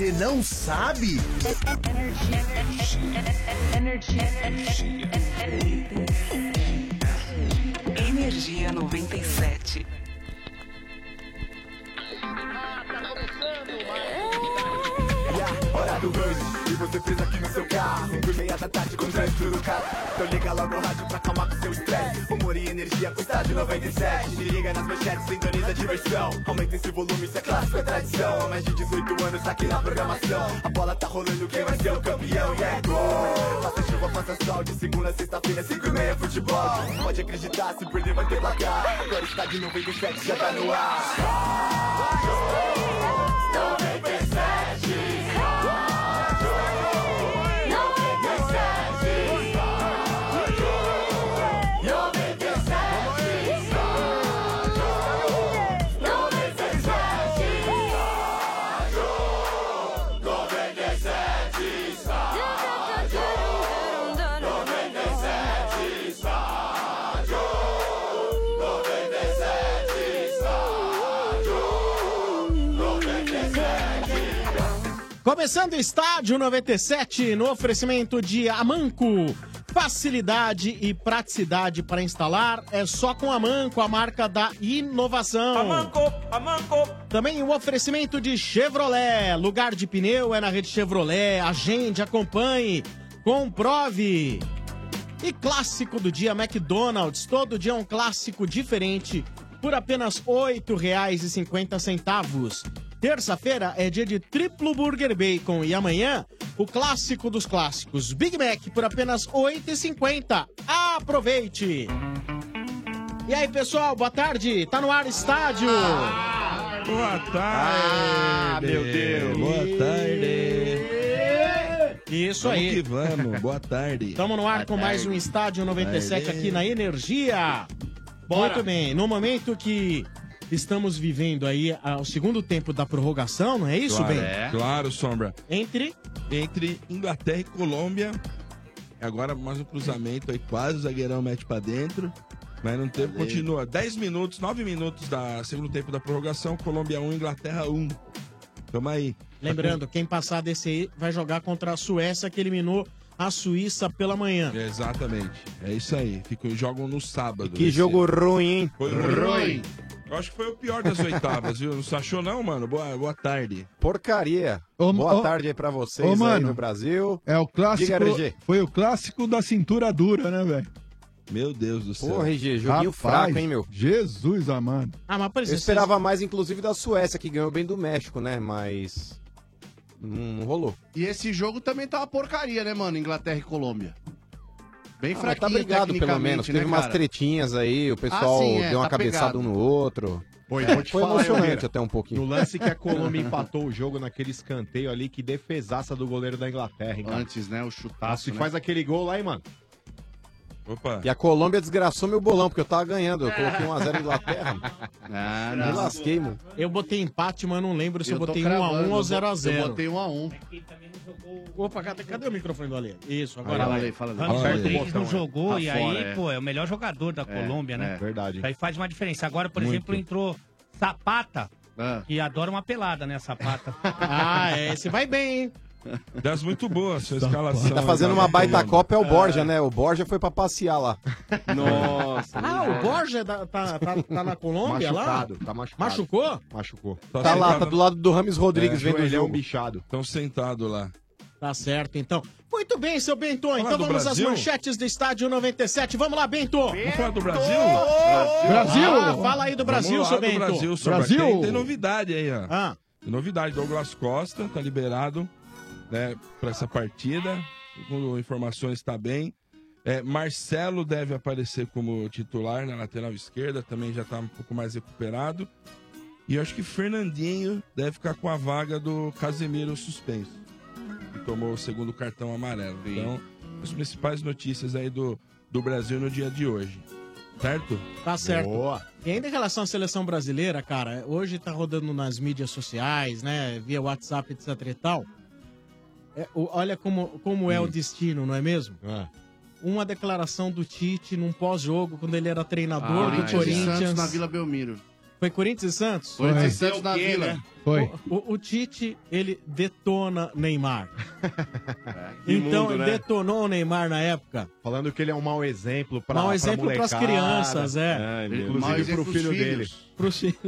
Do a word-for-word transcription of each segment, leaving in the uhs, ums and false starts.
Você não sabe? Energia. Energia noventa e sete. Ah, tá começando, mano. Yeah, hora do rush. E você fez aqui no seu carro. Cinco e meia da tarde com trânsito no carro. Então liga logo o rádio pra acalmar com seu estresse. Humor e energia com Estádio noventa e sete. Me liga nas manchetes, sintoniza a diversão. Aumenta esse volume, isso é clássico, é tradição. Há mais de dezoito anos tá aqui na programação. A bola tá rolando, quem vai ser o campeão? E é gol! Faça chuva, faça sol. De segunda a sexta-feira, cinco e meia, futebol. Pode acreditar, se perder vai ter placar. Agora Estádio noventa e sete já tá no ar. Estádio noventa e sete. Começando o Estádio noventa e sete no oferecimento de Amanco. Facilidade e praticidade para instalar é só com Amanco, a marca da inovação. Amanco, Amanco. Também o oferecimento de Chevrolet. Lugar de pneu é na rede Chevrolet. Agende, acompanhe, comprove. E clássico do dia, McDonald's. Todo dia é um clássico diferente por apenas oito reais e cinquenta centavos. Terça-feira é dia de triplo Burger Bacon e amanhã o clássico dos clássicos, Big Mac por apenas oito reais e cinquenta centavos. Aproveite! E aí, pessoal, boa tarde! Tá no ar Estádio! Ah, boa tarde! Ah, meu Deus! Boa tarde! Isso vamos aí! Que vamos, boa tarde! Tamo no ar boa com tarde. Mais um Estádio noventa e sete tarde. Aqui na Energia. Bora. Muito bem, no momento que... Estamos vivendo aí o segundo tempo da prorrogação, não é isso, claro, Ben? É. Claro, Sombra. Entre? Entre Inglaterra e Colômbia. Agora mais um cruzamento aí, quase o zagueirão mete pra dentro. Mas no tempo valeu. Continua. dez minutos, nove minutos do segundo tempo da prorrogação. Colômbia um, Inglaterra um. Tamo aí. Lembrando, quem passar desse aí vai jogar contra a Suécia, que eliminou a Suíça pela manhã. Exatamente. É isso aí. Ficam, jogam no sábado. E que jogo aí. Ruim, hein? Foi ruim. ruim. Eu acho que foi o pior das oitavas, viu? Não se achou não, mano? Boa, boa tarde. Porcaria. Ô, boa ô, tarde aí pra vocês ô, mano, aí no Brasil. É o clássico. Diga, foi o clássico da cintura dura, né, velho? Meu Deus do céu. Pô, R G, joguinho fraco, hein, meu? Jesus amado. Ah, mas parece Eu esperava ser... mais, inclusive, da Suécia, que ganhou bem do México, né? Mas... não rolou. E esse jogo também tá uma porcaria, né, mano? Inglaterra e Colômbia. Bem ah, fraquinho, tá brigado, pelo menos. Teve né, umas tretinhas aí, o pessoal ah, sim, é, deu uma tá cabeçada pegado. Um no outro. Pô, é, foi falar, emocionante eu, até um pouquinho. No lance que a Colômbia empatou o jogo naquele escanteio ali, que defesaça do goleiro da Inglaterra. Hein, antes, né, o chutaço. Se né? faz aquele gol lá, hein, mano. Opa. E a Colômbia desgraçou meu bolão, porque eu tava ganhando. Eu coloquei um a zero na Inglaterra. Ah, me lasquei, mano. Eu botei empate, mas não lembro se eu, eu botei um a um ou zero a zero. Eu botei um a um. É também não jogou... Opa, cadê o microfone do Ale? Isso, agora fala aí, fala aí. Não jogou, tá e fora, aí, é. Pô, é o melhor jogador da Colômbia, é, né? É verdade. Aí faz uma diferença. Agora, por Muito. Exemplo, entrou Zapata, ah. que adora uma pelada, né, Zapata? Ah, é, esse vai bem, hein? Das muito boas, sua escalação. Quem tá fazendo uma baita Copa é o Borja, né? O Borja foi pra passear lá. Nossa. Ah, o Borja tá, tá, tá na Colômbia machucado, lá? Tá machucado. Machucou? Machucou. Tá, tá lá, tá do lado do Rames Rodrigues, é, vendo ele é um bichado. Tão sentado lá. Tá certo, então. Muito bem, seu Bento. Fala então vamos Brasil? Às manchetes do Estádio noventa e sete. Vamos lá, Bento. Vamos falar do Brasil? Brasil! Brasil. Ah, fala aí do Brasil, seu Bento. Brasil, Brasil. Tem, tem novidade aí, ó. Ah. Tem novidade, Douglas Costa tá liberado. Né, para essa partida, com informações está bem. É, Marcelo deve aparecer como titular na lateral esquerda, também já está um pouco mais recuperado. E eu acho que Fernandinho deve ficar com a vaga do Casemiro suspenso, que tomou o segundo cartão amarelo. Então, as principais notícias aí do, do Brasil no dia de hoje. Certo? Tá certo. Boa. E ainda em relação à seleção brasileira, cara, hoje tá rodando nas mídias sociais, né, via WhatsApp, etcétera e tal. É, olha como, como é o destino, não é mesmo? É. Uma declaração do Tite num pós-jogo, quando ele era treinador ah, do Corinthians. Santos na Vila Belmiro. Foi Corinthians e Santos? Corinthians e Santos na Vila. Né? Foi. O, o, o Tite, ele detona Neymar. É, imundo, então, né? Detonou o Neymar na época. Falando que ele é um mau exemplo para Mau exemplo para as crianças, é. é Inclusive para o filho dele. Pro filho.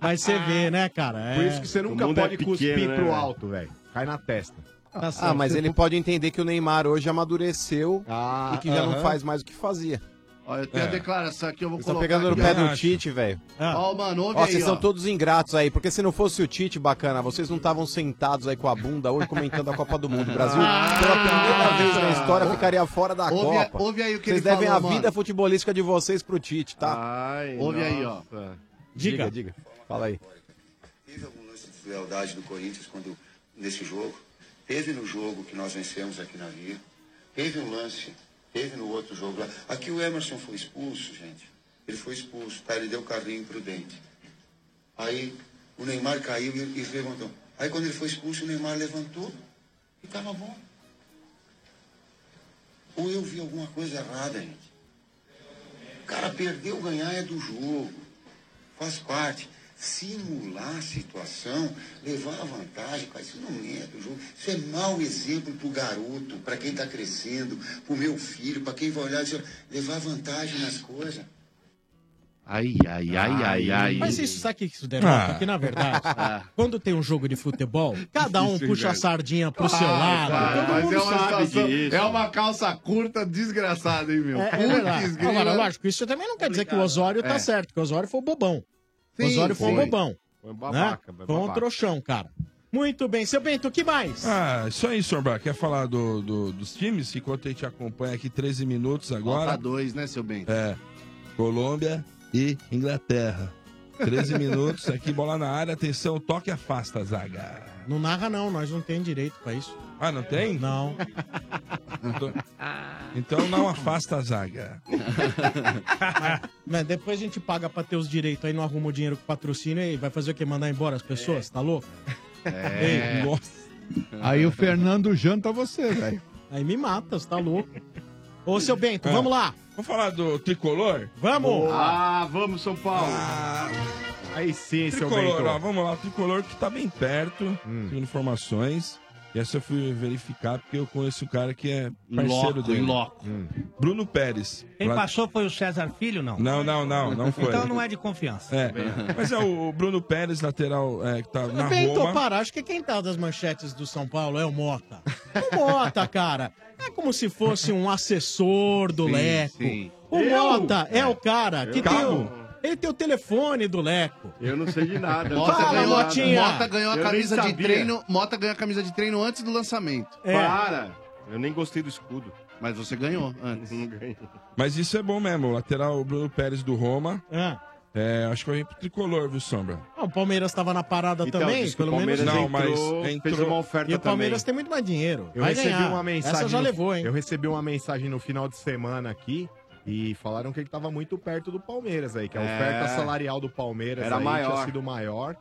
Mas você vê, né, cara? É... Por isso que você nunca pode é pequeno, cuspir né, pro alto, velho. Cai na testa. Tá ah, mas ele pode entender que o Neymar hoje amadureceu ah, e que já uh-huh. não faz mais o que fazia. Olha, eu tenho é. a declaração aqui, eu vou Eles colocar. Estão pegando aqui. no pé eu do acho. Tite, velho. Ah. Ó, mano, ouve ó, aí, vocês ó. são todos ingratos aí, porque se não fosse o Tite, bacana, vocês não estavam sentados aí com a bunda hoje comentando a Copa do Mundo. O Brasil, ah, pela primeira ah, vez na história, ah, ficaria fora da ouve, Copa. Ouve aí o que vocês ele devem falou, a vida mano. futebolística de vocês pro Tite, tá? Ai, ouve nossa. aí, ó. Diga. diga, diga. Fala aí. Teve algum lance de deslealdade do Corinthians quando, nesse jogo? Teve no jogo que nós vencemos aqui na Vila. Teve um lance. Teve no outro jogo lá. Aqui o Emerson foi expulso, gente. Ele foi expulso, tá? Ele deu o carrinho pro Dente. Aí o Neymar caiu e, e levantou. Aí quando ele foi expulso, o Neymar levantou e tava bom. Ou eu vi alguma coisa errada, gente. O cara perdeu, ganhar é do jogo. Faz parte. Simular a situação, levar a vantagem, cara, isso não é do jogo, isso é mau exemplo pro garoto, para quem tá crescendo, pro meu filho, para quem vai olhar e dizer, levar vantagem nas coisas. Ai, ai, ai, ai, ai. Mas isso, sabe o que isso denota? Ah. Que na verdade, ah. quando tem um jogo de futebol, cada um isso, puxa velho. a sardinha pro ah, seu lado. Ah, todo mas mundo é uma sabe situação, é uma calça curta desgraçada, hein, meu? É, é Agora, lógico, isso também não quer dizer que o Osório tá é. certo, que o Osório foi bobão. Sim, o Osório foi um bobão. Foi babaca, né? Foi um trouxão, cara. Muito bem, seu Bento, o que mais? Ah, isso aí, senhor Braga. Quer falar do, do, dos times? Enquanto a gente acompanha aqui treze minutos agora. Falta dois, né, seu Bento? É. Colômbia e Inglaterra. treze minutos aqui, bola na área. Atenção, toque e afasta, zaga. Não narra, não. Nós não temos direito pra isso. Ah, não tem? Não. Então, então não afasta a zaga. Mas depois a gente paga pra ter os direitos, aí não arruma o dinheiro com patrocínio e vai fazer o quê? Mandar embora as pessoas? É. Tá louco? É. Ei, nossa. Aí o Fernando janta você, velho. Aí me mata, você tá louco. Ô, seu Bento, é. vamos lá. Vamos falar do tricolor? Vamos! Boa. Ah, vamos, São Paulo! Ah. Aí sim, tricolor, seu Bento. Ó, vamos lá, o tricolor que tá bem perto, hum. segundo informações. E essa eu fui verificar porque eu conheço o cara que é parceiro dele. Loco. Hum. Bruno Pérez. Quem lá... passou foi o César Filho, não? Não, não, não, não foi. Então não é de confiança. É. Mas é o Bruno Pérez, lateral, é, que tá na Roma. Parar, acho que quem tá das manchetes do São Paulo é o Mota. O Mota, cara, é como se fosse um assessor do sim, Leco. Sim. O eu? Mota é, é o cara que eu? tem o... Ele tem o telefone do Leco. Eu não sei de nada. Mota Fala, ganhou, Motinha. Mota ganhou a eu camisa de treino. Mota ganhou a camisa de treino antes do lançamento. É. Para! Eu nem gostei do escudo. Mas você ganhou antes. Não ganhei. Mas isso é bom mesmo. O lateral Bruno Pérez do Roma. Ah. É, acho que eu ia pro tricolor, viu, Sombra? Ah, o Palmeiras tava na parada então, também, pelo menos. Não, entrou, mas entrou. Fez uma oferta também. E o Palmeiras também. tem muito mais dinheiro. Eu Vai recebi ganhar. uma mensagem. Essa já no... levou, hein? Eu recebi uma mensagem no final de semana aqui. E falaram que ele estava muito perto do Palmeiras aí, que a é. oferta salarial do Palmeiras era aí, maior. tinha sido maior.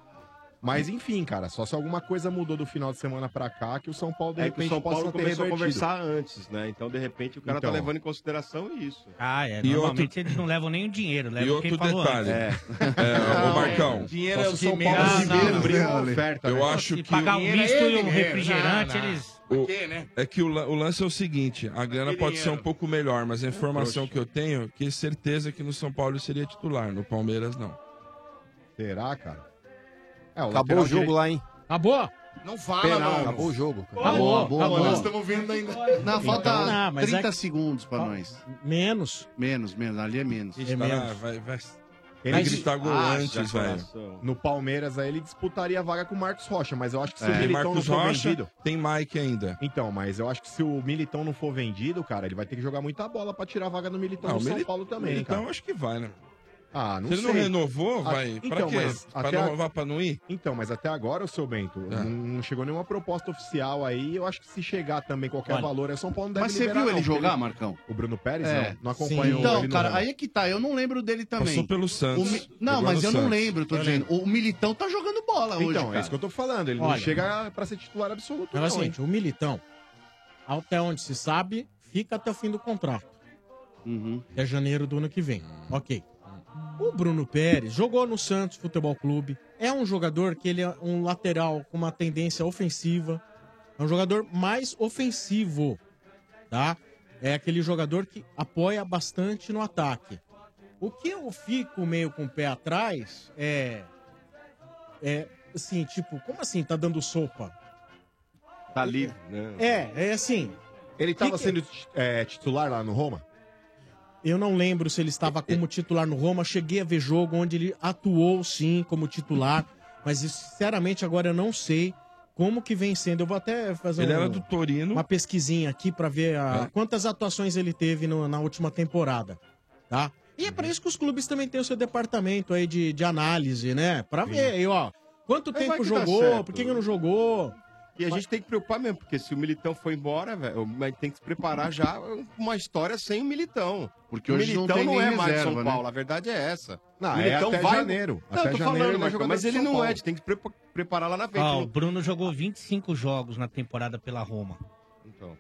Mas enfim, cara, só se alguma coisa mudou do final de semana pra cá, que o São Paulo, de é repente, que o São Paulo começou a conversar antes, né? Então, de repente, o cara então... tá levando em consideração isso. Ah, é. E normalmente outro... eles não levam nem o dinheiro, levam e outro quem falou detalhe. antes. É. É, ô, Marcão. Dinheiro é o São Paulo primeiro oferta. Eu né? acho que... pagar o misto e o refrigerante, eles... O, quê, né? É que o, o lance é o seguinte, a grana pode ser um pouco melhor, mas a informação que eu tenho é que certeza que no São Paulo seria titular, no Palmeiras não. Será, cara? É, o acabou o jogo direito. lá, hein? Acabou? Não fala, Penal, mano. Acabou o jogo. Acabou, acabou. acabou, acabou. Nós estamos vendo ainda. Não, falta então, não, trinta é... segundos pra nós. Menos. Menos, menos. Ali é menos. É tá menos. Lá, vai, vai... Ele mas... gritar gol ah, antes, velho. No Palmeiras, aí ele disputaria a vaga com o Marcos Rocha, mas eu acho que se é, o Militão Marcos não for Rocha, vendido... Tem Mike ainda. Então, mas eu acho que se o Militão não for vendido, cara, ele vai ter que jogar muita bola pra tirar a vaga do Militão no São Paulo também, cara. Então, acho que vai, né? Ah, não sei. Se ele não renovou, vai. Então, pra quê? Mas pra não renovar, a... pra não ir? Então, mas até agora, o seu Bento, é. não chegou nenhuma proposta oficial aí. Eu acho que se chegar também qualquer Olha. valor, é São Paulo não deve Mas você viu ele não, jogar, ele... Marcão? O Bruno Pérez, é. não? Não acompanhou Então, ele cara, aí é que tá. Eu não lembro dele também. Passou pelo Santos. Mi... Não, mas eu Santos. não lembro, tô dizendo. O Militão tá jogando bola então, hoje, Então, é isso que eu tô falando. Ele Olha, não chega pra ser titular absoluto, mas, não. Mas, gente, o Militão, até onde se sabe, fica até o fim do contrato. Uhum. É janeiro do ano que vem. Ok. O Bruno Pérez jogou no Santos Futebol Clube. É um jogador que ele é um lateral com uma tendência ofensiva. É um jogador mais ofensivo, tá? É aquele jogador que apoia bastante no ataque. O que eu fico meio com o pé atrás é... É, assim, tipo, como assim tá dando sopa? Tá livre, né? É, é assim... Ele tava que sendo que... É, titular lá no Roma? Eu não lembro se ele estava como titular no Roma. Cheguei a ver jogo onde ele atuou, sim, como titular. Mas, sinceramente, agora eu não sei como que vem sendo. Eu vou até fazer ele um, era do Torino. Uma pesquisinha aqui para ver a, é. quantas atuações ele teve no, na última temporada, tá? E é para isso que os clubes também têm o seu departamento aí de, de análise, né? Para ver aí, ó, quanto mas tempo jogou, por que ele não jogou... E a gente tem que preocupar mesmo, porque se o Militão foi embora, velho, tem que se preparar já uma história sem o Militão. Porque o Militão não, tem não é reserva, mais de São Paulo, né? A verdade é essa. Não, o Militão é até vai... janeiro. Não, até tô janeiro, falando, mas, mas, mas ele não é, a gente tem que se preparar lá na frente. Ah, o Bruno jogou vinte e cinco jogos na temporada pela Roma. Então...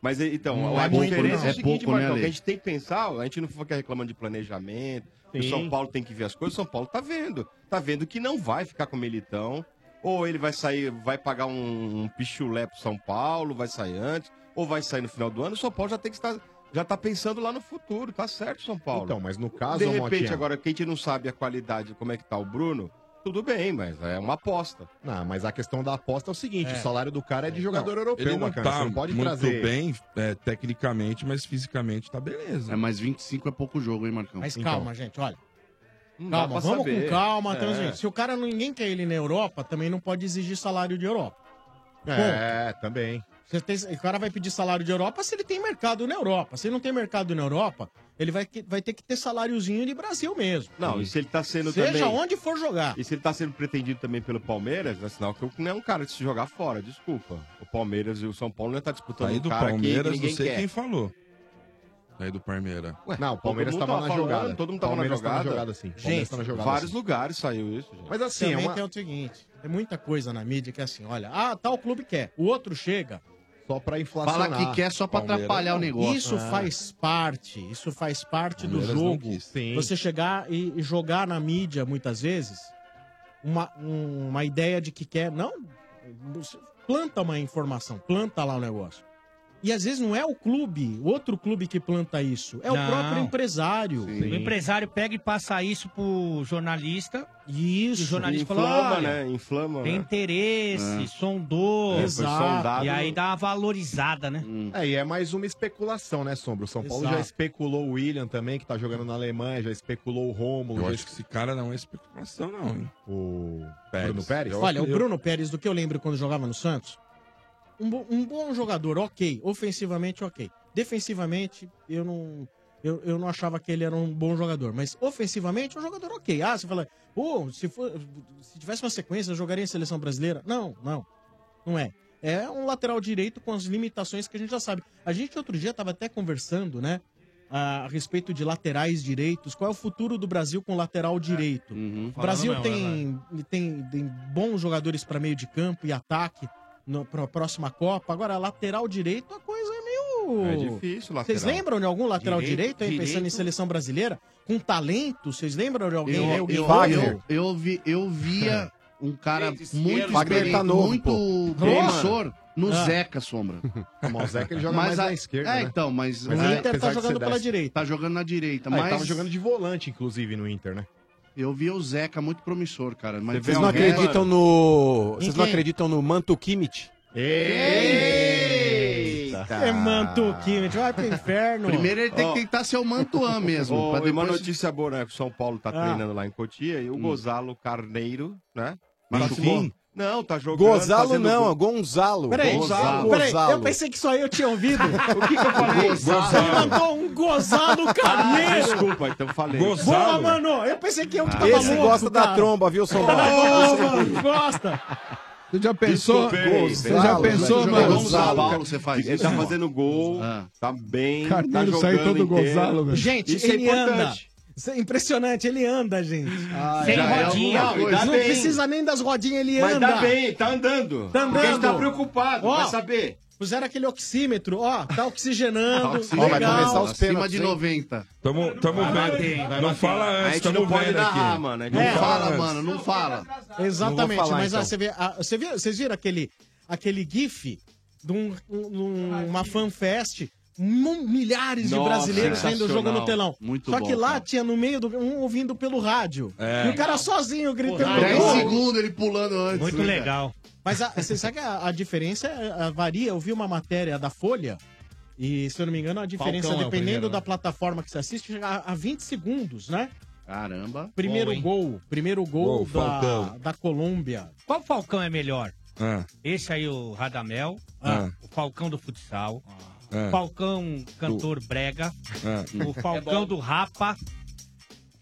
Mas então, não, a é diferença é, é pouco, né, Marcão, que a gente tem que pensar, a gente não fica reclamando de planejamento, sim, que o São Paulo tem que ver as coisas, o São Paulo tá vendo. Tá vendo que não vai ficar com o Militão, ou ele vai sair, vai pagar um, um pichulé pro São Paulo, vai sair antes, ou vai sair no final do ano, o São Paulo já tem que estar, já tá pensando lá no futuro, tá certo, São Paulo. Então, mas no caso... De repente, Motinha... agora, quem a gente não sabe a qualidade, como é que tá o Bruno... Tudo bem, mas é uma aposta. Não, mas a questão da aposta é o seguinte, é. o salário do cara é de jogador não, europeu, ele não bacana, tá você não pode muito trazer... bem, é, tecnicamente, mas fisicamente tá beleza. É, mas vinte e cinco é pouco jogo, hein, Marcão? Mas calma, então. gente, olha. Não calma, vamos saber. com calma. É. Então, gente, se o cara, ninguém quer ele na Europa, também não pode exigir salário de Europa. Ponto. É, também. Você tem, o cara vai pedir salário de Europa se ele tem mercado na Europa. Se ele não tem mercado na Europa, ele vai, vai ter que ter saláriozinho de Brasil mesmo. Não, e se ele tá sendo Seja também... Seja onde for jogar. E se ele tá sendo pretendido também pelo Palmeiras, é sinal que não é um cara de se jogar fora, desculpa. O Palmeiras e o São Paulo não tá disputando Aí um do cara Palmeiras, que ninguém não sei quer. quem falou. Aí do Palmeiras. Ué, não, o Palmeiras tava na falando, jogada. Todo mundo tava Palmeiras na jogada. Tá na jogada sim. Gente, tá na jogada, vários sim. lugares saiu isso. Gente. Mas assim, também é uma... tem o seguinte, tem muita coisa na mídia que é assim, olha, ah, tal clube quer, o outro chega... Só pra inflacionar. Fala que quer só pra Palmeiras, atrapalhar não. o negócio. Isso ah. faz parte, isso faz parte Palmeiras do jogo. Você chegar e jogar na mídia, muitas vezes, uma, uma ideia de que quer. Não, planta uma informação, planta lá o negócio. E às vezes não é o clube, o outro clube que planta isso. É não. o próprio empresário. Sim. O empresário pega e passa isso pro jornalista. Isso. E o jornalista inflama, fala, olha, né? Inflama, tem né? interesse, é. sondou. É, sondado. E aí dá uma valorizada, né? Hum. É, e é mais uma especulação, né, Sombra? O São Paulo Exato. já especulou o William também, que tá jogando na Alemanha, já especulou o Rômulo. Eu já... acho que esse cara não é especulação, não, hein? O Pérez. Bruno Pérez? Olha, o Bruno Pérez, do que eu lembro quando jogava no Santos... Um bom, um bom jogador, ok. Ofensivamente, ok. Defensivamente, eu não, eu, eu não achava que ele era um bom jogador. Mas ofensivamente, um jogador ok. Ah, você fala, oh, se, for, se tivesse uma sequência, eu jogaria em seleção brasileira. Não, não. Não é. É um lateral direito com as limitações que a gente já sabe. A gente outro dia estava até conversando, né? A, a respeito de laterais direitos. Qual é o futuro do Brasil com lateral direito? É. Uhum. O Brasil não, tem, né? tem, tem bons jogadores para meio de campo e ataque. Para a próxima Copa. Agora, lateral direito, a coisa é meio... É difícil, lateral. Vocês lembram de algum lateral direito, direito aí, direito. pensando em seleção brasileira? Com talento, vocês lembram de alguém? Eu, alguém eu, eu, eu, vi, eu via um cara muito experiente, tá novo, muito promissor no ah. Zeca, Sombra. O Zeca ele joga mas mais a... na esquerda, É, né? então, mas... mas o é, Inter tá jogando pela direita. Tá jogando na direita, ah, mas... Tava jogando de volante, inclusive, no Inter, né? Eu vi o Zeca muito promissor, cara. Mas vocês não acreditam no... Vocês não acreditam no Mantu Kimić? Eita! É Mantu Kimić, vai pro inferno. Primeiro ele tem que tentar ser o Mantuan mesmo. Oh, depois... E uma notícia boa, né? Que o São Paulo tá ah. treinando lá em Cotia e o hum. Gonzalo Carneiro, né? Machucou. Não, tá jogando. Gonzalo não, gol. Gonzalo. Peraí, Gonzalo. Peraí, eu pensei que só eu tinha ouvido. O que, que eu falei? Gonzalo. Você mandou um Gonzalo Carneiro. Ah, desculpa, então falei. Gonzalo. Boa, mano, eu pensei que eu que tava louco. Esse gosta cara. da tromba, viu, São Paulo? Gosta. Você já pensou? Desculpei, você já pensou, mano? Gonzalo, você faz isso. Ele tá fazendo gol, ah. tá bem. Carneiro tá saiu todo Gonzalo, velho. Gente, isso é importante. Isso é impressionante, ele anda, gente. Ah, Sem rodinha. É não não, não precisa nem das rodinhas, ele Mas anda. Mas tá bem, tá andando. Tá andando. Porque a gente tá preocupado, oh, vai saber. Puseram aquele oxímetro, ó, tá oxigenando. Ó, vai começar os acima de noventa. Tamo, tamo vendo. Não fala antes, tamo vendo aqui. Mano, não é, fala, antes. mano, não fala. Exatamente, não falar, mas então. Ó, você vê, a, você vê, vocês viram aquele, aquele gif de um, um, uma fanfest, milhares Nossa, de brasileiros vendo o jogo no telão. Muito Só que bom, lá cara. tinha no meio, do, um ouvindo pelo rádio. É, e o cara não. sozinho gritando. dez segundos ele pulando antes. Muito né, legal. Cara. Mas a, você sabe que a, a diferença a, a varia? Eu vi uma matéria da Folha e, se eu não me engano, a diferença, Falcão, dependendo é primeiro, da né? plataforma que você assiste, chega a, a vinte segundos, né? Caramba. Primeiro Bom, gol, primeiro gol Bom, da, da Colômbia. Qual Falcão é melhor? Ah. Esse aí, o Radamel, ah. o Falcão do futsal, ah. o Falcão cantor do... brega, ah. o Falcão é do Rapa...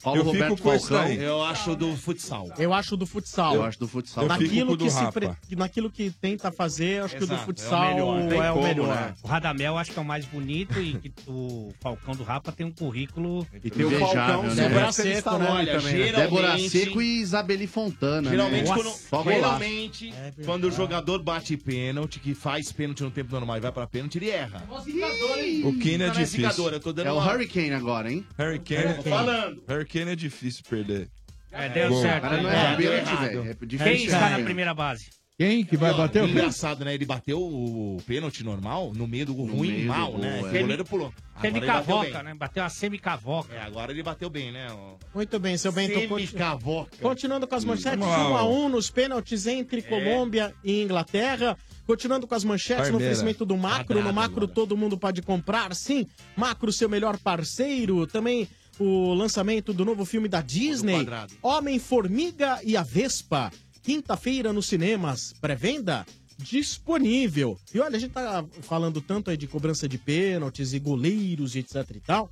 Paulo eu Roberto fico com Falcão, eu acho do futsal. Eu acho do futsal. Eu acho do futsal. Naquilo, do que se pre... Naquilo que tenta fazer, eu acho Exato, que o do futsal é o melhor. É o, como, melhor. Né? O Radamel eu acho que é o mais bonito e que o Falcão do Rapa tem um currículo... E tem o Falcão, né? Débora Seco, né? Olha, geralmente... Débora Seco e Isabeli Fontana, geralmente, né? Quando, geralmente, é quando o jogador bate pênalti, que faz pênalti no tempo normal e vai pra pênalti, ele erra. Ih, o Kane é difícil. É o Hurricane agora, hein? Hurricane. Tô falando. Kane é difícil perder. É, deu Boa. certo. Cara, não é, é, deu errado. É Quem está na primeira base? Quem que vai bater o pênalti? Engraçado, né? Ele bateu o pênalti normal no meio do gol ruim, mal, né? O goleiro pulou. Semicavoca, né? Bateu a semicavoca. É, agora ele bateu bem, né? Muito bem, seu Bento. Semicavoca. Continuando com as manchetes, um a um nos pênaltis entre Colômbia e Inglaterra. Continuando com as manchetes, Parmeira. no oferecimento do Makro. Adado, no Makro todo mundo pode comprar, sim. Makro, seu melhor parceiro. Também... O lançamento do novo filme da Disney, Homem-Formiga e a Vespa, quinta-feira nos cinemas, pré-venda disponível. E olha, a gente tá falando tanto aí de cobrança de pênaltis e goleiros e etc e tal.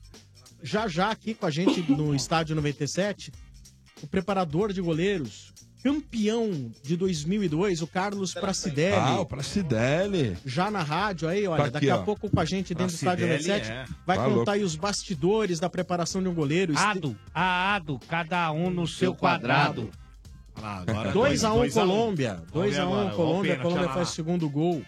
Já já aqui com a gente no Estádio noventa e sete, o preparador de goleiros, campeão de dois mil e dois, o Carlos Pracidelli. Ah, o Pracidelli. Já na rádio aí, olha, tá aqui, daqui a ó. pouco com a gente dentro Pracidelli, do Estádio noventa e sete, é. vai tá contar louco. aí os bastidores da preparação de um goleiro. Ado, a Ado, cada um no seu quadrado. dois a um Colômbia, dois a um Colômbia, a Colômbia faz o segundo gol.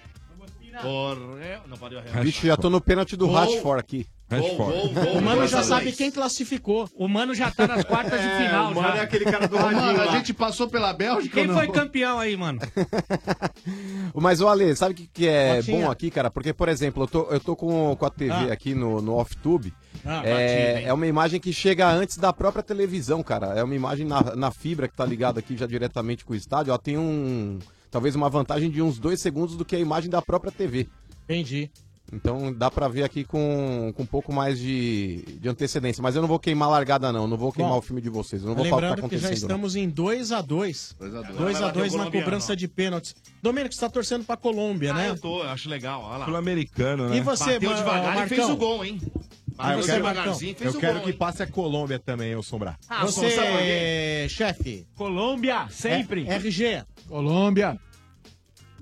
Vixe, já tô no pênalti do Rashford aqui. Gol, gol, gol, o Mano já sabe quem classificou. O Mano já tá nas quartas é, de final. O Mano já. é aquele cara do radinho. Mano, a gente passou pela Bélgica. Quem foi campeão aí, mano? Mas, o Ale, sabe o que, que é Botinha. bom aqui, cara? Porque, por exemplo, eu tô, eu tô com, com a T V ah. aqui no, no off-tube. Ah, é, batia, é uma imagem que chega antes da própria televisão, cara. É uma imagem na, na fibra que tá ligada aqui já diretamente com o estádio. Ela tem um... Talvez uma vantagem de uns dois segundos do que a imagem da própria T V. Entendi. Então dá pra ver aqui com, com um pouco mais de, de antecedência. Mas eu não vou queimar a largada, não. Não vou queimar Bom, o filme de vocês. Eu não vou falar o que tá acontecendo. Lembrando que já estamos não. em dois a dois. dois a dois na cobrança de pênaltis. Domênico, você tá torcendo pra Colômbia, ah, né? Eu tô, eu acho legal. Olha lá. Sul-americano, né? E você, Bateu devagar Marcão. e fez o gol, hein? Ah, eu quero, eu quero gol, que hein? passe a Colômbia também, eu Sombrar. Ah, você, você chefe. Colômbia, sempre. É, R G. Colômbia.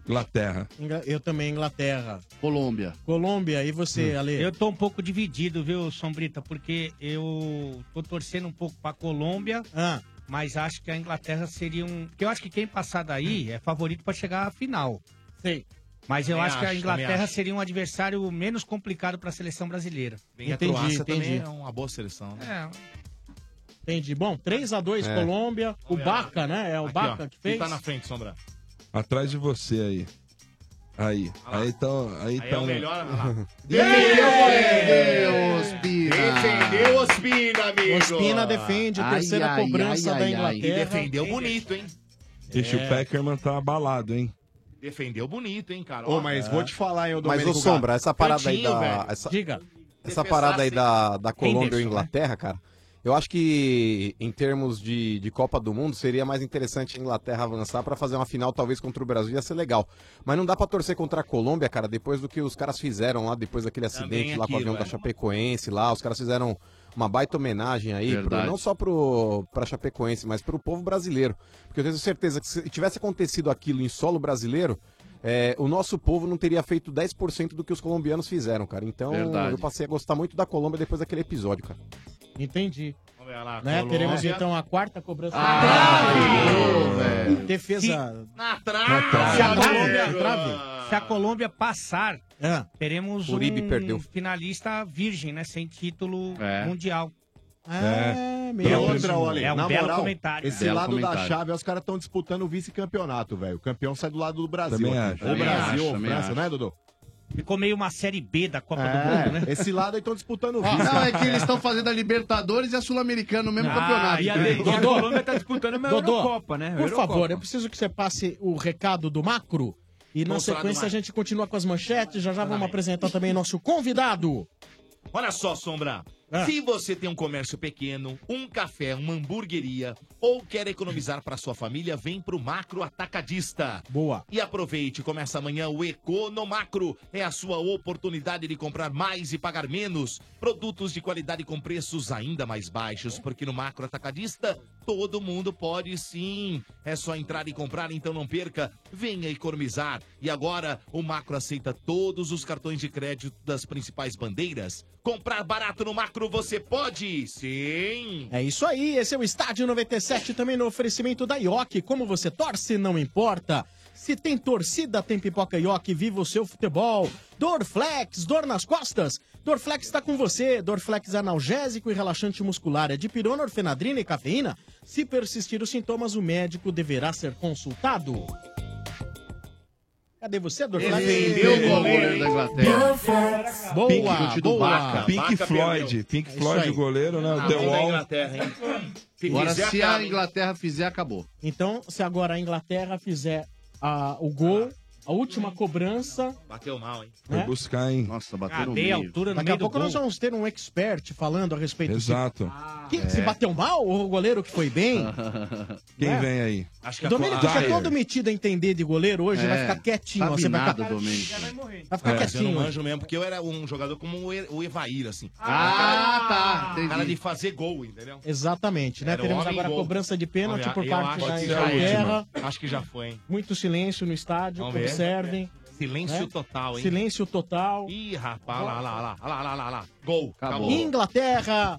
Inglaterra. Eu também, Inglaterra. Colômbia. Colômbia, e você, hum. Ale? Eu tô um pouco dividido, viu, Sombrita? Porque eu tô torcendo um pouco pra Colômbia, ah. mas acho que a Inglaterra seria um... Porque eu acho que quem passar daí é favorito pra chegar à final. Sim. Mas eu acho, acho que a Inglaterra seria um adversário menos complicado pra seleção brasileira. Bem, entendi, a Croácia entendi. também é uma boa seleção, né? É... Entendi. Bom, três a dois é. Colômbia. O Baca, né? É o Aqui, Baca ó, que fez. Quem tá na frente, Sombra? Atrás de você aí. Aí. Aí tá. Aí, aí tá é o um... melhor. Defendeu, Ospina. Defendeu, Ospina, amigo. Ospina defende. Ai, terceira ai, cobrança ai, da Inglaterra. Ai, defendeu bonito, hein? Deixa é. o Peckerman tá abalado, hein? Defendeu bonito, hein, cara? Ô, mas é. vou te falar, hein, o Domênico. Mas, ô, Sombra, essa parada Cantinho, aí da... Essa... Diga. Essa parada aí da, da Colômbia e Inglaterra, né? cara... Eu acho que, em termos de, de Copa do Mundo, seria mais interessante a Inglaterra avançar pra fazer uma final, talvez, contra o Brasil, ia ser legal. Mas não dá pra torcer contra a Colômbia, cara, depois do que os caras fizeram lá, depois daquele acidente aqui, lá com o avião velho. da Chapecoense, lá, os caras fizeram uma baita homenagem aí, pro, não só pro, pra Chapecoense, mas pro povo brasileiro. Porque eu tenho certeza que se tivesse acontecido aquilo em solo brasileiro, É, o nosso povo não teria feito dez por cento do que os colombianos fizeram, cara. Então, Verdade. eu passei a gostar muito da Colômbia depois daquele episódio, cara. Entendi. Lá, né? Teremos, então, a quarta cobrança. Ah, trave! Defesa... Na trave! Na trave! Se a Colômbia passar, ah. teremos Uribe um perdeu. finalista virgem, né? Sem título é. mundial. É, é meu. E outra, olha, é um na belo moral, comentário. Esse belo lado comentário. da chave, os caras estão disputando o vice-campeonato, velho. O campeão sai do lado do Brasil. Também acho, o Brasil, acho, França, né, Dudu? Ficou meio uma série B da Copa é, do Mundo, né? Esse lado aí estão disputando o vice. Não, é que eles estão fazendo a Libertadores e a Sul-Americana no mesmo ah, campeonato. E a, né? Dodô, a Colômbia está disputando a Eurocopa, né? Por Eurocopa. favor, eu preciso que você passe o recado do Makro. E na sequência a gente continua com as manchetes. Já já vamos apresentar também nosso convidado. Olha só, Sombra. Ah. Se você tem um comércio pequeno, um café, uma hamburgueria ou quer economizar para sua família, vem pro Makro Atacadista. Boa. E aproveite, começa amanhã o Economakro. É a sua oportunidade de comprar mais e pagar menos. Produtos de qualidade com preços ainda mais baixos, porque no Makro Atacadista todo mundo pode sim. É só entrar e comprar, então não perca. Venha economizar. E agora o Makro aceita todos os cartões de crédito das principais bandeiras. Comprar barato no Makro você pode? Sim! É isso aí, esse é o Estádio noventa e sete, também no oferecimento da Iokí. Como você torce, não importa. Se tem torcida, tem pipoca Iokí, viva o seu futebol. Dorflex, dor nas costas? Dorflex está com você. Dorflex é analgésico e relaxante muscular. É de pirona, orfenadrina e cafeína. Se persistir os sintomas, o médico deverá ser consultado. Cadê você, Dorflex? Vendeu o goleiro da Inglaterra. Boa, Pink, boa. Baca, Pink Baca Floyd, perdeu. Pink Floyd, é o goleiro, né? O The Wall. Se agora, fizer, se acaba. a Inglaterra fizer, acabou. Então, se agora a Inglaterra fizer a, o gol, a última cobrança... Bateu mal, hein? Né? Foi buscar, hein? Nossa, bateu no meio. Altura no Daqui meio a pouco nós vamos ter um expert falando a respeito disso. Exato. De... Ah, Quem, é. Se bateu mal ou o goleiro que foi bem? Quem é? vem aí? Acho que o Domênico tá todo metido a entender de goleiro hoje, é. vai ficar quietinho. Sabe ó, você nada, vai ficar, vai vai ficar é. quietinho. Eu não manjo mesmo, porque eu era um jogador como o Evair, assim. Ah, ah tá. Entendi. Cara de fazer gol, entendeu? Exatamente, né? Era Teremos agora a cobrança de pênalti Olha, por parte da Inglaterra. Acho que já foi, hein? Muito silêncio no estádio, observe. Servem. Silêncio é? total, hein? Silêncio total. Ih, rapaz, lá, lá, lá, lá, lá, lá, lá. Gol, acabou. Inglaterra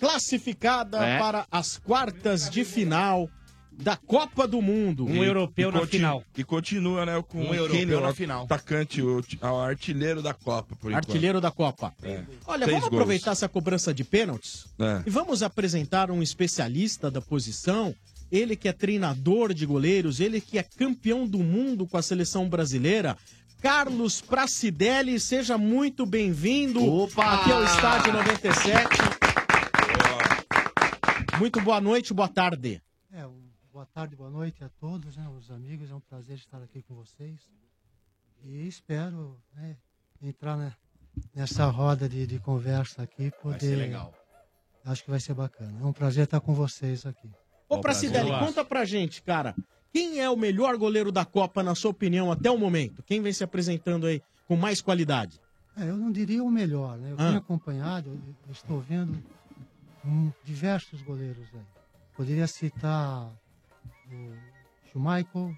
classificada é. para as quartas de final da Copa do Mundo. Um e, europeu e na final. E continua, né, com um o Kane, o atacante, o, o artilheiro da Copa, por enquanto. Artilheiro da Copa. É. Olha, Seis vamos gols. aproveitar essa cobrança de pênaltis é. e vamos apresentar um especialista da posição. Ele que é treinador de goleiros, ele que é campeão do mundo com a seleção brasileira, Carlos Pracidelli, seja muito bem-vindo aqui ao Estádio noventa e sete. Boa. Muito boa noite, boa tarde. É, boa tarde, boa noite a todos, né, os amigos, é um prazer estar aqui com vocês. E espero, né, entrar na, nessa roda de, de conversa aqui. Poder... Vai ser legal. Acho que vai ser bacana. É um prazer estar com vocês aqui. Ô, Pracidelli, conta pra gente, cara, quem é o melhor goleiro da Copa, na sua opinião, até o momento? Quem vem se apresentando aí com mais qualidade? É, eu não diria o melhor, né? Eu ah. tenho acompanhado, eu estou vendo um, diversos goleiros aí. Poderia citar o Schmeichel,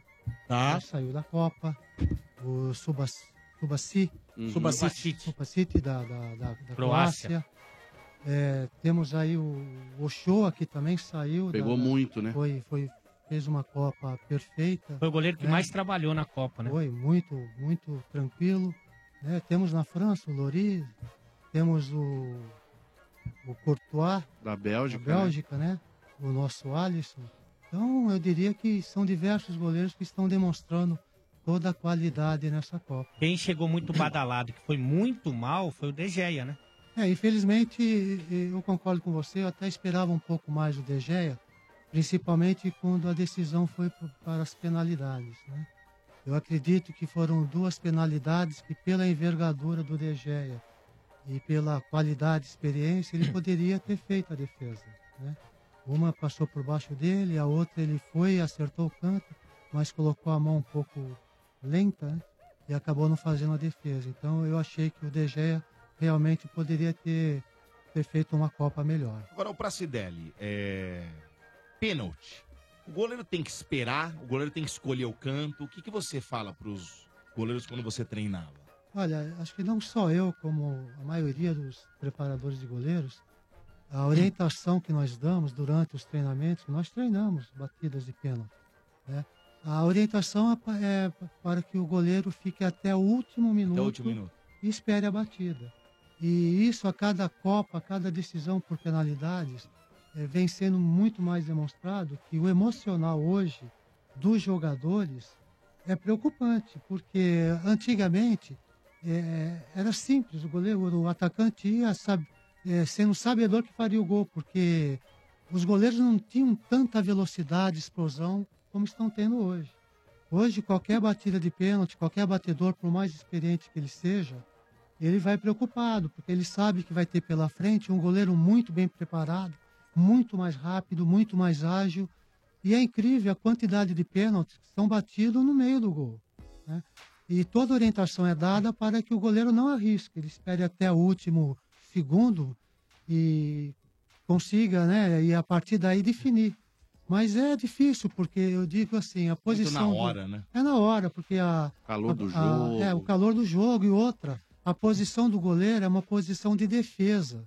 tá. que saiu da Copa, o Subas, Subasi, uhum. Subasic, Subasic da, da, da, da Croácia. É, temos aí o Ochoa, que também saiu. Pegou da, muito, né? Foi, foi, fez uma Copa perfeita. Foi o goleiro que né? mais trabalhou na Copa, né? Foi muito, muito tranquilo. Né? Temos na França o Lloris, temos o, o Courtois. Da Bélgica, da Bélgica né? né? O nosso Alisson. Então, eu diria que são diversos goleiros que estão demonstrando toda a qualidade nessa Copa. Quem chegou muito badalado, que foi muito mal, foi o De Gea, né? É, infelizmente, eu concordo com você, eu até esperava um pouco mais o De Gea, principalmente quando a decisão foi para as penalidades. Né? Eu acredito que foram duas penalidades que, pela envergadura do De Gea e pela qualidade e experiência, ele poderia ter feito a defesa. Né? Uma passou por baixo dele, a outra ele foi e acertou o canto, mas colocou a mão um pouco lenta, né? E acabou não fazendo a defesa. Então, eu achei que o De Gea realmente poderia ter, ter feito uma Copa melhor. Agora, o Pracidelli, é... pênalti. O goleiro tem que esperar, o goleiro tem que escolher o canto. O que, que você fala para os goleiros quando você treinava? Olha, acho que não só eu, como a maioria dos preparadores de goleiros, a orientação que nós damos durante os treinamentos, nós treinamos batidas de pênalti. Né? A orientação é para que o goleiro fique até o último minuto, até o último minuto. E espere a batida. E isso a cada Copa, a cada decisão por penalidades, é, vem sendo muito mais demonstrado que o emocional hoje dos jogadores é preocupante, porque antigamente é, era simples, o goleiro, o atacante ia sab, é, sendo sabedor que faria o gol, porque os goleiros não tinham tanta velocidade, explosão, como estão tendo hoje. Hoje, qualquer batida de pênalti, qualquer batedor, por mais experiente que ele seja, ele vai preocupado, porque ele sabe que vai ter pela frente um goleiro muito bem preparado, muito mais rápido, muito mais ágil. E é incrível a quantidade de pênaltis que são batidos no meio do gol, né? E toda orientação é dada para que o goleiro não arrisque, ele espere até o último segundo e consiga, né? E a partir daí definir. Mas é difícil, porque eu digo assim, a posição... Muito na hora, do... né? É na hora, porque a... O calor a, do jogo. A, é, o calor do jogo e outra. A posição do goleiro é uma posição de defesa.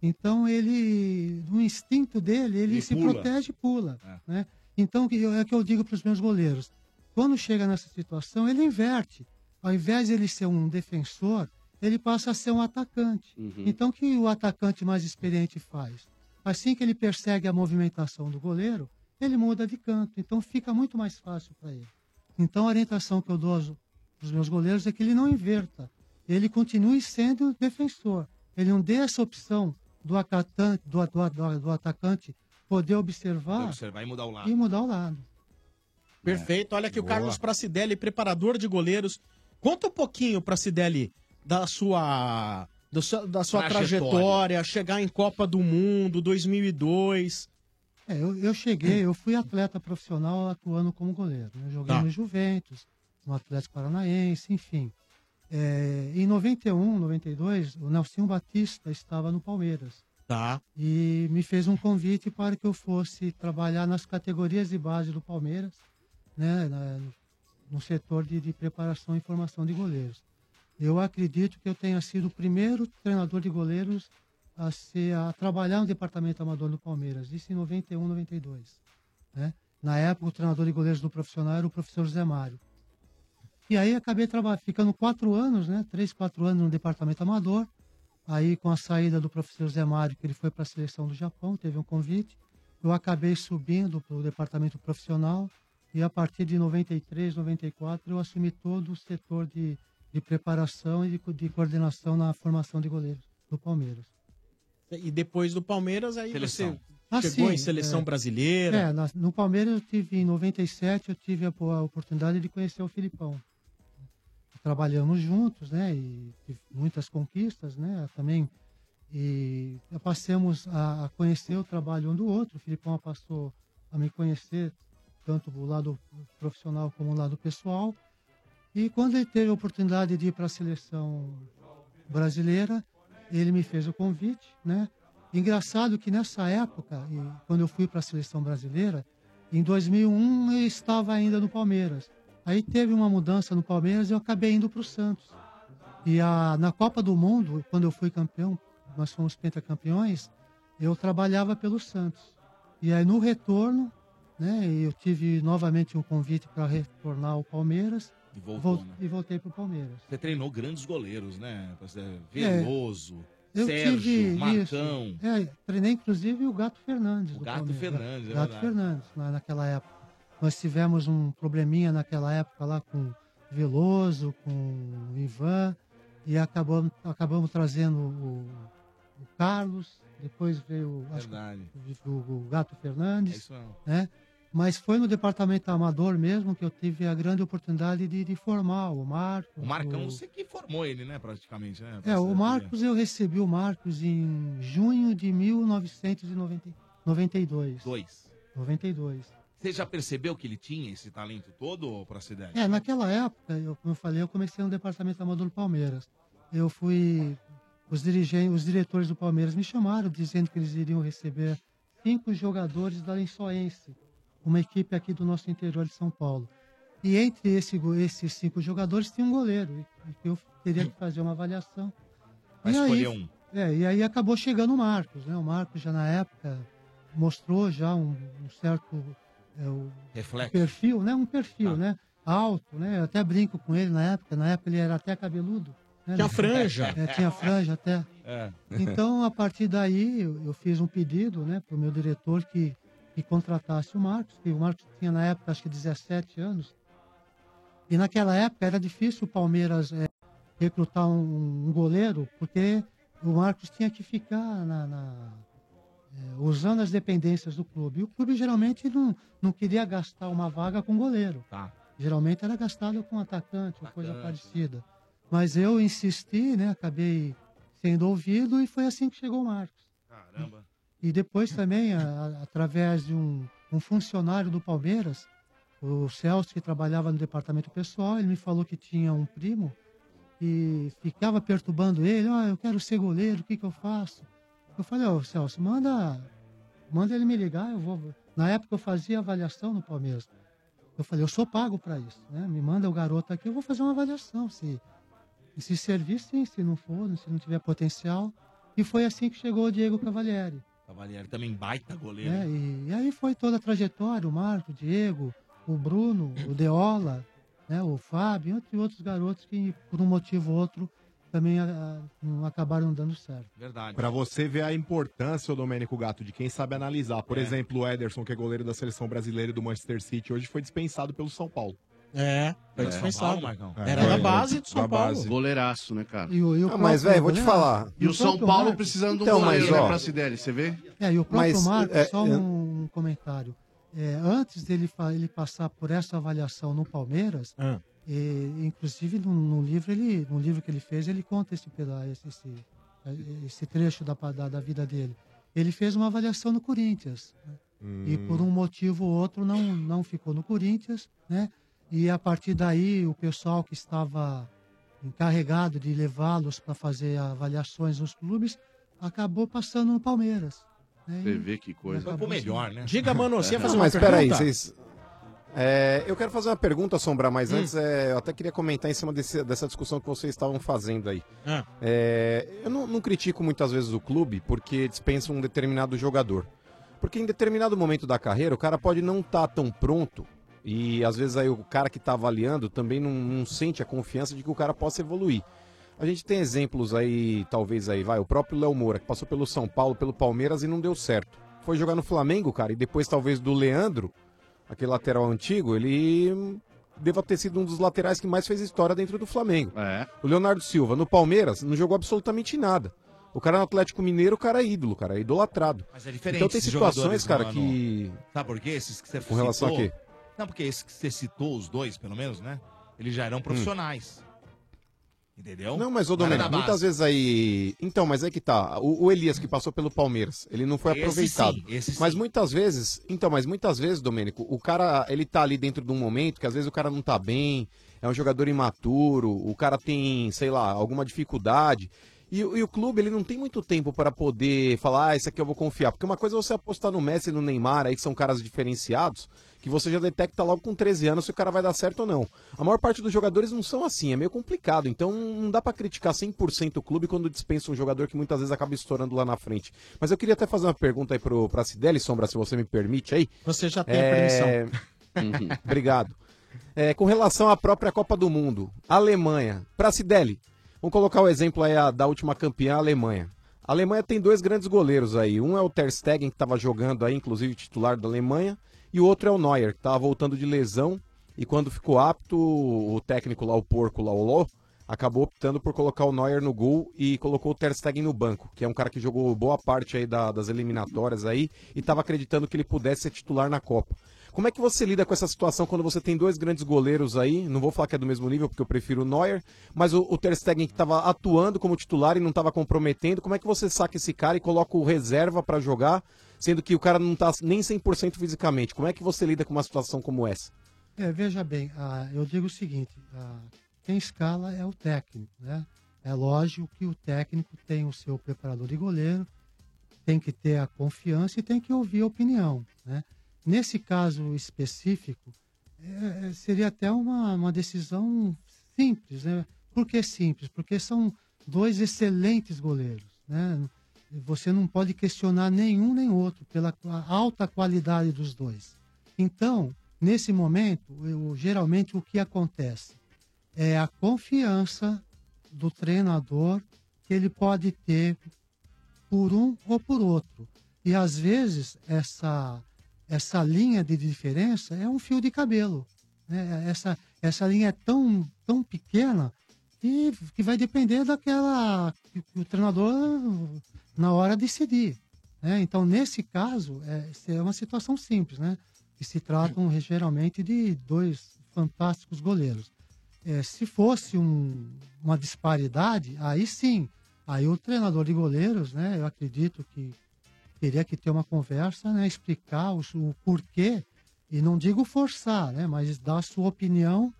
Então, ele, no instinto dele, ele, ele se pula. protege e pula. É. Né? Então, é o que eu digo para os meus goleiros. Quando chega nessa situação, ele inverte. Ao invés de ele ser um defensor, ele passa a ser um atacante. Uhum. Então, o que o atacante mais experiente faz? Assim que ele persegue a movimentação do goleiro, ele muda de canto. Então, fica muito mais fácil para ele. Então, a orientação que eu dou aos, aos meus goleiros é que ele não inverta. Ele continue sendo defensor. Ele não dê essa opção do, acatante, do, do, do, do atacante poder observar, observar e mudar o lado. E mudar o lado. Perfeito. Olha aqui, boa. O Carlos Pracidelli, preparador de goleiros. Conta um pouquinho, Pracidelli, da sua, da sua, da sua trajetória. trajetória, chegar em Copa do Mundo, dois mil e dois. É, eu, eu cheguei, eu fui atleta profissional atuando como goleiro. Eu joguei tá. no Juventus, no Atlético Paranaense, enfim. É, em noventa e um, noventa e dois, o Nelsinho Batista estava no Palmeiras. Tá. E me fez um convite para que eu fosse trabalhar nas categorias de base do Palmeiras, né, na, no setor de, de preparação e formação de goleiros. Eu acredito que eu tenha sido o primeiro treinador de goleiros a, ser, a trabalhar no departamento amador do Palmeiras, isso em noventa e um, noventa e dois. Né? Na época, o treinador de goleiros do profissional era o professor José Mário. E aí acabei trabalhando, ficando quatro anos, né? Três, quatro anos no departamento amador. Aí com a saída do professor José Mário, que ele foi para a seleção do Japão, teve um convite. Eu acabei subindo para o departamento profissional e a partir de noventa e três, noventa e quatro eu assumi todo o setor de, de preparação e de, de coordenação na formação de goleiros do Palmeiras. E depois do Palmeiras, aí seleção. você... Chegou assim, em seleção é, brasileira? É, na, no Palmeiras eu tive, em noventa e sete, eu tive a, a oportunidade de conhecer o Felipão. Trabalhamos juntos, né, e tive muitas conquistas, né, também, e passamos a, a conhecer o trabalho um do outro. O Felipão passou a me conhecer, tanto do lado profissional como do lado pessoal, e quando ele teve a oportunidade de ir para a seleção brasileira, ele me fez o convite, né. Engraçado que nessa época, quando eu fui para a seleção brasileira, em dois mil e um eu estava ainda no Palmeiras. Aí teve uma mudança no Palmeiras e eu acabei indo para o Santos. E a, na Copa do Mundo, quando eu fui campeão, nós fomos pentacampeões, eu trabalhava pelo Santos. E aí no retorno, né, eu tive novamente um convite para retornar ao Palmeiras e, voltou, vol né? e voltei para o Palmeiras. Você treinou grandes goleiros, né? Veloso, é, Sérgio, Marcão. É, treinei inclusive o Gato Fernandes. O Gato Palmeiras. Fernandes, é Gato verdade. Fernandes, na, naquela época. Nós tivemos um probleminha naquela época lá com Veloso, com Ivan, e acabamos, acabamos trazendo o, o Carlos, depois veio acho, o, o Gato Fernandes. É isso mesmo. Né? Mas foi no departamento amador mesmo que eu tive a grande oportunidade de, de formar o Marcos. O Marcão, o... você que formou ele, né, praticamente. Né, pra é, o Marcos, eu recebi o Marcos em junho de mil novecentos e noventa e dois. Dois. noventa e dois. Você já percebeu que ele tinha esse talento todo para a cidade? É, naquela época, eu, como eu falei, eu comecei no departamento amador do Palmeiras. Eu fui... Os, dirige, os diretores do Palmeiras me chamaram dizendo que eles iriam receber cinco jogadores da Lençoense, uma equipe aqui do nosso interior de São Paulo. E entre esse, esses cinco jogadores tinha um goleiro. E eu teria que fazer uma avaliação. Mas escolher um. É, e aí acabou chegando o Marcos, né? O Marcos já na época mostrou já um, um certo... é o reflexo. Perfil, né? Um perfil, ah. né? Alto, né? Eu até brinco com ele na época. Na época ele era até cabeludo. Né? Tinha franja. É, tinha franja até. É. Então, a partir daí, eu, eu fiz um pedido, né, para o meu diretor que, que contratasse o Marcos. E o Marcos tinha, na época, acho que dezessete anos. E naquela época era difícil o Palmeiras é, recrutar um, um goleiro, porque o Marcos tinha que ficar na... na é, usando as dependências do clube. E o clube geralmente não, não queria gastar uma vaga com goleiro. Tá. Geralmente era gastado com atacante, uma coisa parecida. Mas eu insisti, né? Acabei sendo ouvido e foi assim que chegou o Marcos. Caramba! E, e depois também, a, a, através de um, um funcionário do Palmeiras, o Celso, que trabalhava no departamento pessoal, ele me falou que tinha um primo e ficava perturbando ele. Ah, eu quero ser goleiro, o que que eu faço? Eu falei, ó, oh, Celso, manda, manda ele me ligar, eu vou... Na época eu fazia avaliação no Palmeiras. Eu falei, eu sou pago para isso, né? Me manda o garoto aqui, eu vou fazer uma avaliação, se... se servir, sim, se não for, se não tiver potencial. E foi assim que chegou o Diego Cavalieri. Cavalieri também baita goleiro. É, e, e aí foi toda a trajetória, o Marco, o Diego, o Bruno, o Deola, né, o Fábio, entre outros garotos que, por um motivo ou outro, também a, a, acabaram dando certo. Verdade. Pra você ver a importância, Domênico Gato, de quem sabe analisar. Por é. exemplo, o Ederson, que é goleiro da seleção brasileira e do Manchester City, hoje foi dispensado pelo São Paulo. É, foi é. dispensado. Paulo, é. Era da base do São da Paulo. Base. Goleiraço, né, cara? E o, e o ah, mas, velho, vou te falar. E o, e o São Paulo Marcos... precisando então, do goleiro, né, Pracidelli, você vê? É, e o próprio mas, Marcos, é, só um é... comentário. É, antes dele ele passar por essa avaliação no Palmeiras, ah. e, inclusive no, no, livro ele, no livro que ele fez, ele conta esse, esse, esse trecho da, da, da vida dele. Ele fez uma avaliação no Corinthians. Né? Hum. E por um motivo ou outro não, não ficou no Corinthians, né? E a partir daí, o pessoal que estava encarregado de levá-los para fazer avaliações nos clubes, acabou passando no Palmeiras. Né? Você vê que coisa. Foi pro melhor, né? Diga, mano, você ia fazer uma pergunta? Mas peraí, vocês... É, eu quero fazer uma pergunta, Sombra, mas hum. antes é, eu até queria comentar em cima desse, dessa discussão que vocês estavam fazendo aí. Ah. É, eu não, não critico muitas vezes o clube porque dispensa um determinado jogador. Porque em determinado momento da carreira, o cara pode não estar tão pronto. E às vezes aí o cara que está avaliando também não, não sente a confiança de que o cara possa evoluir. A gente tem exemplos aí, talvez aí, vai, o próprio Léo Moura, que passou pelo São Paulo, pelo Palmeiras e não deu certo. Foi jogar no Flamengo, cara, e depois talvez do Leandro, aquele lateral antigo, ele deva ter sido um dos laterais que mais fez história dentro do Flamengo. É. O Leonardo Silva, no Palmeiras, não jogou absolutamente nada. O cara no Atlético Mineiro, o cara é ídolo, cara, é idolatrado. Mas é diferente. Então tem situações, cara, no... que... Sabe por quê? Esses que você Com relação citou... a quê? Não, porque esse que você citou, os dois, pelo menos, né? Eles já eram profissionais. Hum. Entendeu? Não, mas, ô Domênico, muitas vezes aí... Então, mas é que tá. O, o Elias, que passou pelo Palmeiras, ele não foi esse aproveitado. Sim, esse mas sim. muitas vezes... Então, mas muitas vezes, Domênico, o cara, ele tá ali dentro de um momento que às vezes o cara não tá bem, é um jogador imaturo, o cara tem, sei lá, alguma dificuldade... E, e o clube, ele não tem muito tempo para poder falar, ah, esse aqui eu vou confiar. Porque uma coisa é você apostar no Messi e no Neymar, aí que são caras diferenciados, que você já detecta logo com treze anos se o cara vai dar certo ou não. A maior parte dos jogadores não são assim, é meio complicado. Então não dá para criticar cem por cento o clube quando dispensa um jogador que muitas vezes acaba estourando lá na frente. Mas eu queria até fazer uma pergunta aí pro Pracidelli, Sombra, se você me permite aí. Você já tem é... a permissão. Uhum. Obrigado. É, com relação à própria Copa do Mundo, Alemanha, Pracidelli. Vamos colocar o exemplo aí da última campeã, a Alemanha. A Alemanha tem dois grandes goleiros aí. Um é o Ter Stegen, que estava jogando aí, inclusive titular da Alemanha. E o outro é o Neuer, que estava voltando de lesão. E quando ficou apto, o técnico lá, o porco lá, o Ló, acabou optando por colocar o Neuer no gol e colocou o Ter Stegen no banco, que é um cara que jogou boa parte aí da, das eliminatórias aí e estava acreditando que ele pudesse ser titular na Copa. Como é que você lida com essa situação quando você tem dois grandes goleiros aí? Não vou falar que é do mesmo nível, porque eu prefiro o Neuer, mas o, o Ter Stegen que estava atuando como titular e não estava comprometendo, como é que você saca esse cara e coloca o reserva para jogar, sendo que o cara não está nem cem por cento fisicamente? Como é que você lida com uma situação como essa? É, veja bem, ah, eu digo o seguinte, ah, quem escala é o técnico, né? É lógico que o técnico tem o seu preparador de goleiro, tem que ter a confiança e tem que ouvir a opinião, né? Nesse caso específico, é, seria até uma, uma decisão simples, né? Por que simples? Porque são dois excelentes goleiros, né? Você não pode questionar nenhum nem outro pela alta qualidade dos dois. Então, nesse momento, eu, geralmente o que acontece é a confiança do treinador que ele pode ter por um ou por outro. E às vezes essa, essa linha de diferença é um fio de cabelo, né? Essa, essa linha é tão, tão pequena que, que vai depender daquela que o treinador na hora decidir, né? Então, nesse caso, é, é uma situação simples, né? Que se tratam geralmente de dois fantásticos goleiros. É, se fosse um, uma disparidade, aí sim, aí o treinador de goleiros, né, eu acredito que teria que ter uma conversa, né, explicar o, o porquê, e não digo forçar, né, mas dar sua opinião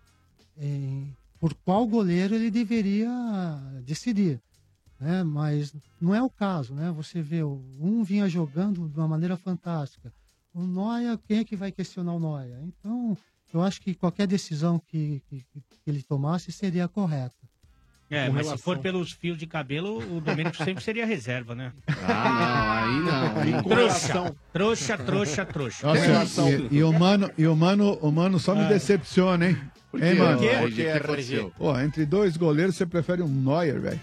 em, por qual goleiro ele deveria decidir, né? Mas não é o caso, né? Você vê, um vinha jogando de uma maneira fantástica, o Noia, quem é que vai questionar o Noia? Então, eu acho que qualquer decisão que, que, que ele tomasse seria correta. É, mas relação... se for pelos fios de cabelo, o Domênico sempre seria reserva, né? Ah, não, aí não. Trouxa, trouxa, trouxa, trouxa. Nossa, e, e, o mano, e o mano, o mano só ah. me decepciona, hein? Por quê? Mano? Por quê? Por Pô, entre dois goleiros você prefere um Neuer, velho.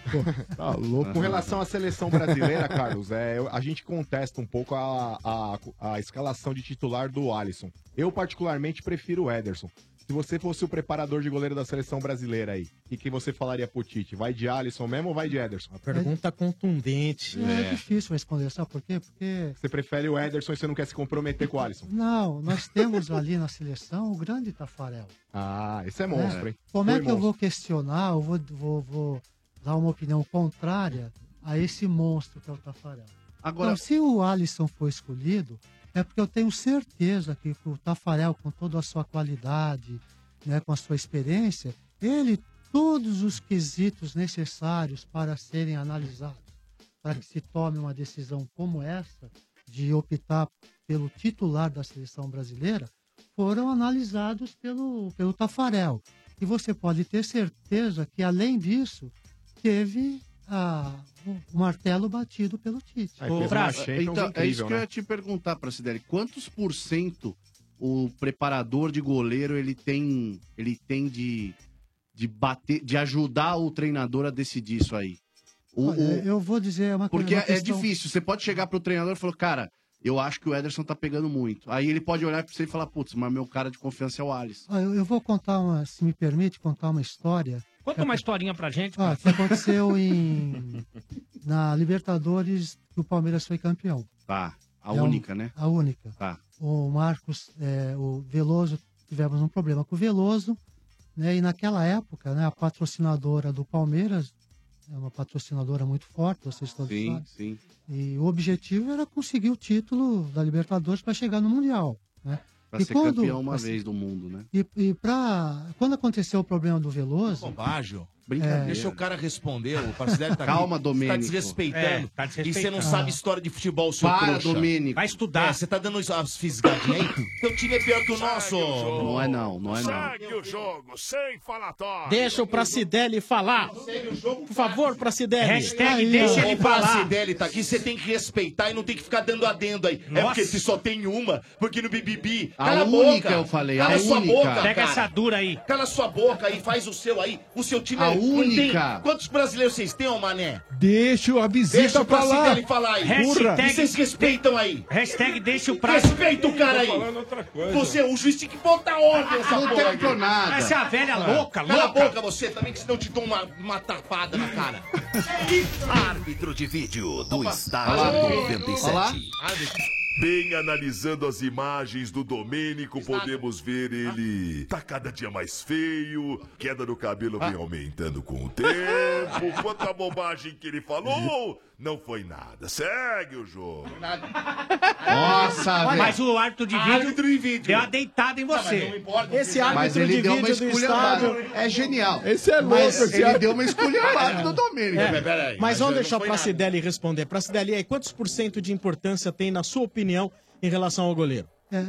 Tá louco. Com relação à seleção brasileira, Carlos, é, a gente contesta um pouco a, a, a escalação de titular do Alisson. Eu, particularmente, prefiro o Ederson. Se você fosse o preparador de goleiro da seleção brasileira aí, e que você falaria pro Tite? Vai de Alisson mesmo ou vai de Ederson? Uma pergunta é... contundente. É, é difícil responder, sabe por quê? Porque... você prefere o Ederson e você não quer se comprometer com o Alisson. Não, nós temos ali na seleção o grande Tafarel. Ah, esse é monstro, é. Hein? Como Foi é que monstro. Eu vou questionar, eu vou, vou, vou dar uma opinião contrária a esse monstro que é o Tafarel? Agora, então, se o Alisson for escolhido... é porque eu tenho certeza que o Tafarel, com toda a sua qualidade, né, com a sua experiência, ele, todos os quesitos necessários para serem analisados, para que se tome uma decisão como essa, de optar pelo titular da seleção brasileira, foram analisados pelo, pelo Tafarel. E você pode ter certeza que, além disso, teve... Ah, o martelo batido pelo Tite. Ô, Praça, então, é isso que eu ia te perguntar, Pracidelli. Quantos por cento o preparador de goleiro ele tem, ele tem de, de, bater, de ajudar o treinador a decidir isso aí? O, Olha, o... Eu vou dizer uma coisa. Porque uma questão... é difícil. Você pode chegar pro treinador e falar, cara, eu acho que o Ederson tá pegando muito. Aí ele pode olhar para você e falar, putz, mas meu cara de confiança é o Alisson. Eu, eu vou contar uma, se me permite, contar uma história. Conta uma historinha pra gente. Ah, que aconteceu em... na Libertadores, que o Palmeiras foi campeão. Tá, a é única, um... né? A única. Tá. O Marcos, é, o Veloso, tivemos um problema com o Veloso, né? E naquela época, né, a patrocinadora do Palmeiras, é uma patrocinadora muito forte, vocês todos sim, sabem. Sim, sim. E o objetivo era conseguir o título da Libertadores para chegar no Mundial, né? Pra e ser quando, campeão uma assim, vez do mundo, né? E, e pra... quando aconteceu o problema do Veloso... Que bobagem. É... Deixa o cara responder, o Pracidelli tá Calma, aqui. Domênico. Você tá desrespeitando. É, tá desrespeitando. E você não ah. sabe história de futebol, seu Para, trouxa. Domênico. Vai estudar. É, você tá dando as fisgadinhas aí? Teu time é pior que o nosso. O não é não, não é não. Segue o jogo, sem falatório. Deixa o Pracidelli falar. Segue o jogo, por favor, Pracidelli. Hashtag aí, deixa ele falar. O Pracidelli tá aqui, você tem que respeitar e não tem que ficar dando adendo aí. Nossa. É porque se só tem uma, porque no B B B... Cala a única, boca. eu falei. Cala a sua única. boca, Pega cara. essa dura aí. Cala sua boca aí, faz o seu aí. O seu time é única. Tem... Quantos brasileiros vocês têm, ô mané? Deixa a visita deixa pra falar. Deixa falar aí. Hashtag... Vocês respeitam aí. Hashtag deixa o prazo. Respeita o cara aí. Você, o juiz tem que botar ordem nessa ah, porra. Não nada. Essa é a velha ah. louca, louca. Cala a boca você também, que senão te dou uma, uma tapada na cara. Árbitro de vídeo do Opa. Estádio noventa e sete. Árbitro. Bem analisando as imagens do Domênico, podemos ver ele tá cada dia mais feio, queda no cabelo vem aumentando com o tempo, quanta bobagem que ele falou, não foi nada, segue o jogo. Nossa, velho. Mas o árbitro de vídeo, árbitro de vídeo deu uma deitada em você. Não esse árbitro mas ele de deu vídeo uma do estádio é genial. Esse é louco. Mas ele árbitro... deu uma esculhambada do Domênico. É. Mas, mas vamos deixar o Pracidelli responder. Pracidelli, aí, quantos por cento de importância tem na sua opinião em relação ao goleiro? É, é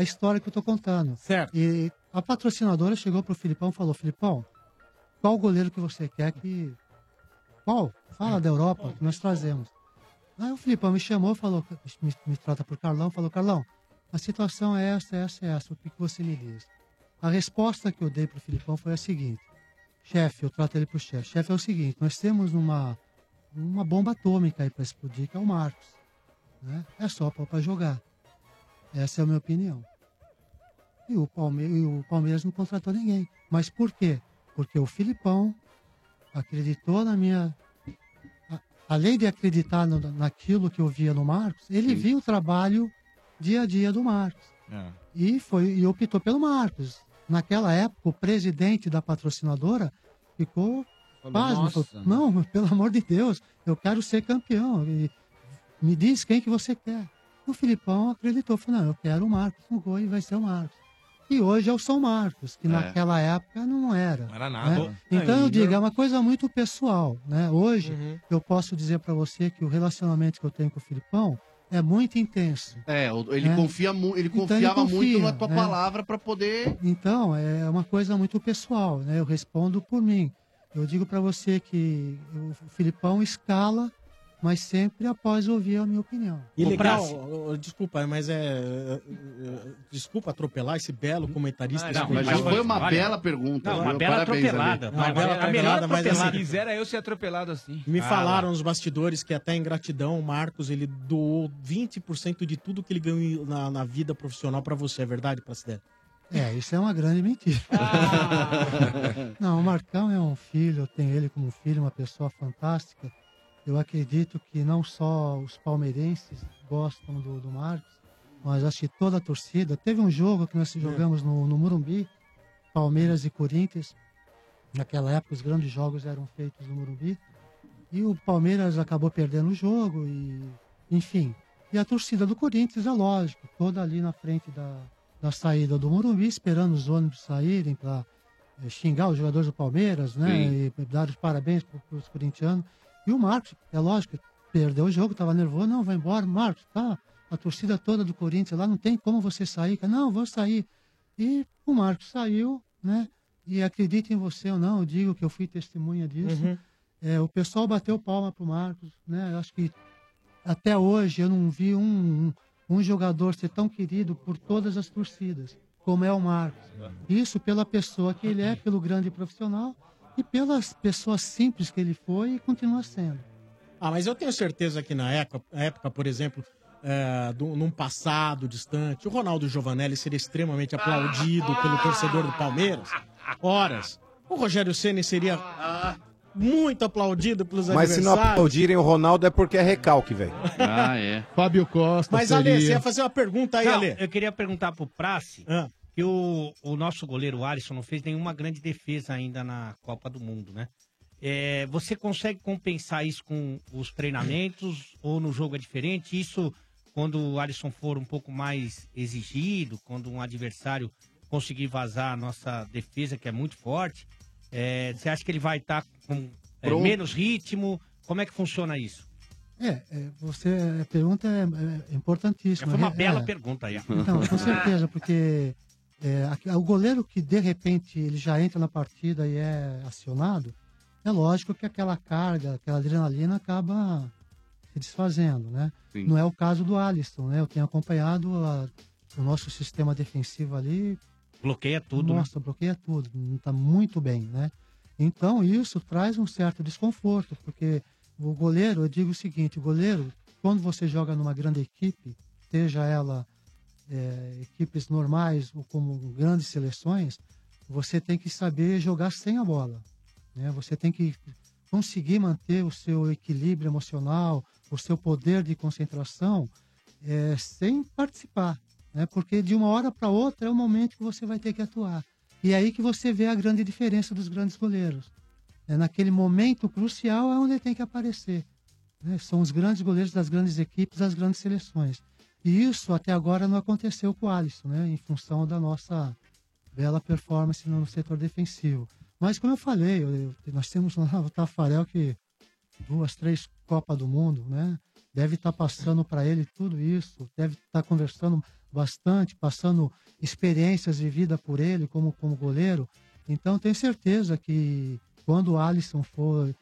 a história que eu tô contando. Certo. E a patrocinadora chegou pro Felipão e falou, Felipão, qual goleiro que você quer que... Qual? Fala da Europa, que nós trazemos. Aí o Felipão me chamou, falou, me, me trata por Carlão, falou, Carlão, a situação é essa, essa, essa, o que você me diz? A resposta que eu dei para o Felipão foi a seguinte, chefe, eu trato ele para o chefe, chefe é o seguinte, nós temos uma, uma bomba atômica aí para explodir, que é o Marcos, né? É só para jogar, essa é a minha opinião. E o, Palme- e o Palmeiras não contratou ninguém, mas por quê? Porque o Felipão acreditou na minha... Além de acreditar no, naquilo que eu via no Marcos, ele Sim. viu o trabalho dia a dia do Marcos. É. E, foi, e optou pelo Marcos. Naquela época, o presidente da patrocinadora ficou pasmo. Não, não, pelo amor de Deus, eu quero ser campeão. E me diz quem que você quer. O Felipão acreditou. Falou, não, eu quero o Marcos no gol e vai ser o Marcos. E hoje é o São Marcos, que é. naquela época não era. Não era nada. Né? Então, eu digo, é uma coisa muito pessoal. Né? Hoje, uhum. eu posso dizer para você que o relacionamento que eu tenho com o Felipão é muito intenso. É, ele, né? confia mu- ele então, confiava ele confia, muito na tua né? palavra para poder... Então, é uma coisa muito pessoal. Né? Eu respondo por mim. Eu digo para você que o Felipão escala... mas sempre após ouvir a minha opinião. E legal, desculpa, mas é... Desculpa atropelar esse belo comentarista. Não, não, mas já foi uma vale. bela pergunta. Não, uma meu, bela parabéns, atropelada. Uma bela atropelada, a melhor atropelada. Mas, assim, quisera eu ser atropelado assim. Me ah, falaram lá. nos bastidores que até em gratidão, o Marcos, ele doou vinte por cento de tudo que ele ganhou na, na vida profissional pra você. É verdade, Pracidelli? É, isso é uma grande mentira. Ah. Não, o Marcão é um filho, eu tenho ele como filho, uma pessoa fantástica. Eu acredito que não só os palmeirenses gostam do, do Marcos, mas acho que toda a torcida. Teve um jogo que nós jogamos no, no Morumbi, Palmeiras e Corinthians. Naquela época os grandes jogos eram feitos no Morumbi. E o Palmeiras acabou perdendo o jogo, e, enfim. E a torcida do Corinthians, é lógico, toda ali na frente da, da saída do Morumbi, esperando os ônibus saírem para é, xingar os jogadores do Palmeiras, né? Sim. E dar os parabéns para os corintianos. E o Marcos, é lógico, perdeu o jogo, estava nervoso, não, vai embora, Marcos, tá, a torcida toda do Corinthians lá, não tem como você sair, não, vou sair. E o Marcos saiu, né, e acredita em você ou não, eu digo que eu fui testemunha disso, uhum. é, o pessoal bateu palma pro Marcos, né, eu acho que até hoje eu não vi um, um, um jogador ser tão querido por todas as torcidas, como é o Marcos. Isso pela pessoa que ele é, pelo grande profissional, e pelas pessoas simples que ele foi e continua sendo. Ah, mas eu tenho certeza que na época, época por exemplo, é, do, num passado distante, o Ronaldo Giovanelli seria extremamente aplaudido pelo torcedor do Palmeiras. Horas. O Rogério Ceni seria muito aplaudido pelos mas adversários. Mas se não aplaudirem o Ronaldo é porque é recalque, velho. Ah, é. Fábio Costa Mas, seria... Ale, você ia fazer uma pergunta aí, não, Ale. Eu queria perguntar pro Praci... Ah. E o, o nosso goleiro Alisson não fez nenhuma grande defesa ainda na Copa do Mundo, né? É, você consegue compensar isso com os treinamentos ou no jogo é diferente? Isso quando o Alisson for um pouco mais exigido, quando um adversário conseguir vazar a nossa defesa, que é muito forte, é, você acha que ele vai estar tá com é, menos ritmo? Como é que funciona isso? É, você, a pergunta é importantíssima. Foi uma bela é, pergunta aí. Então, com certeza, porque... É, o goleiro que de repente ele já entra na partida e é acionado, é lógico que aquela carga, aquela adrenalina acaba se desfazendo, né? Sim. Não é o caso do Alisson, né? Eu tenho acompanhado a, o nosso sistema defensivo ali. Bloqueia tudo, Nossa, né? bloqueia tudo. Tá muito bem, né? Então isso traz um certo desconforto, porque o goleiro, eu digo o seguinte, o goleiro, quando você joga numa grande equipe, seja ela... É, equipes normais ou como grandes seleções, você tem que saber jogar sem a bola, né? Você tem que conseguir manter o seu equilíbrio emocional, o seu poder de concentração é, sem participar, né? Porque de uma hora para outra é o momento que você vai ter que atuar. E é aí que você vê a grande diferença dos grandes goleiros. É, naquele momento crucial é onde ele tem que aparecer, né? São os grandes goleiros das grandes equipes, das grandes seleções. E isso até agora não aconteceu com o Alisson, né? Em função da nossa bela performance no setor defensivo. Mas como eu falei, eu, eu, nós temos lá o Tafarel que duas, três Copas do Mundo, né? Deve estar tá passando para ele tudo isso, deve estar tá conversando bastante, passando experiências de vida por ele como, como goleiro. Então tenho certeza que quando o Alisson for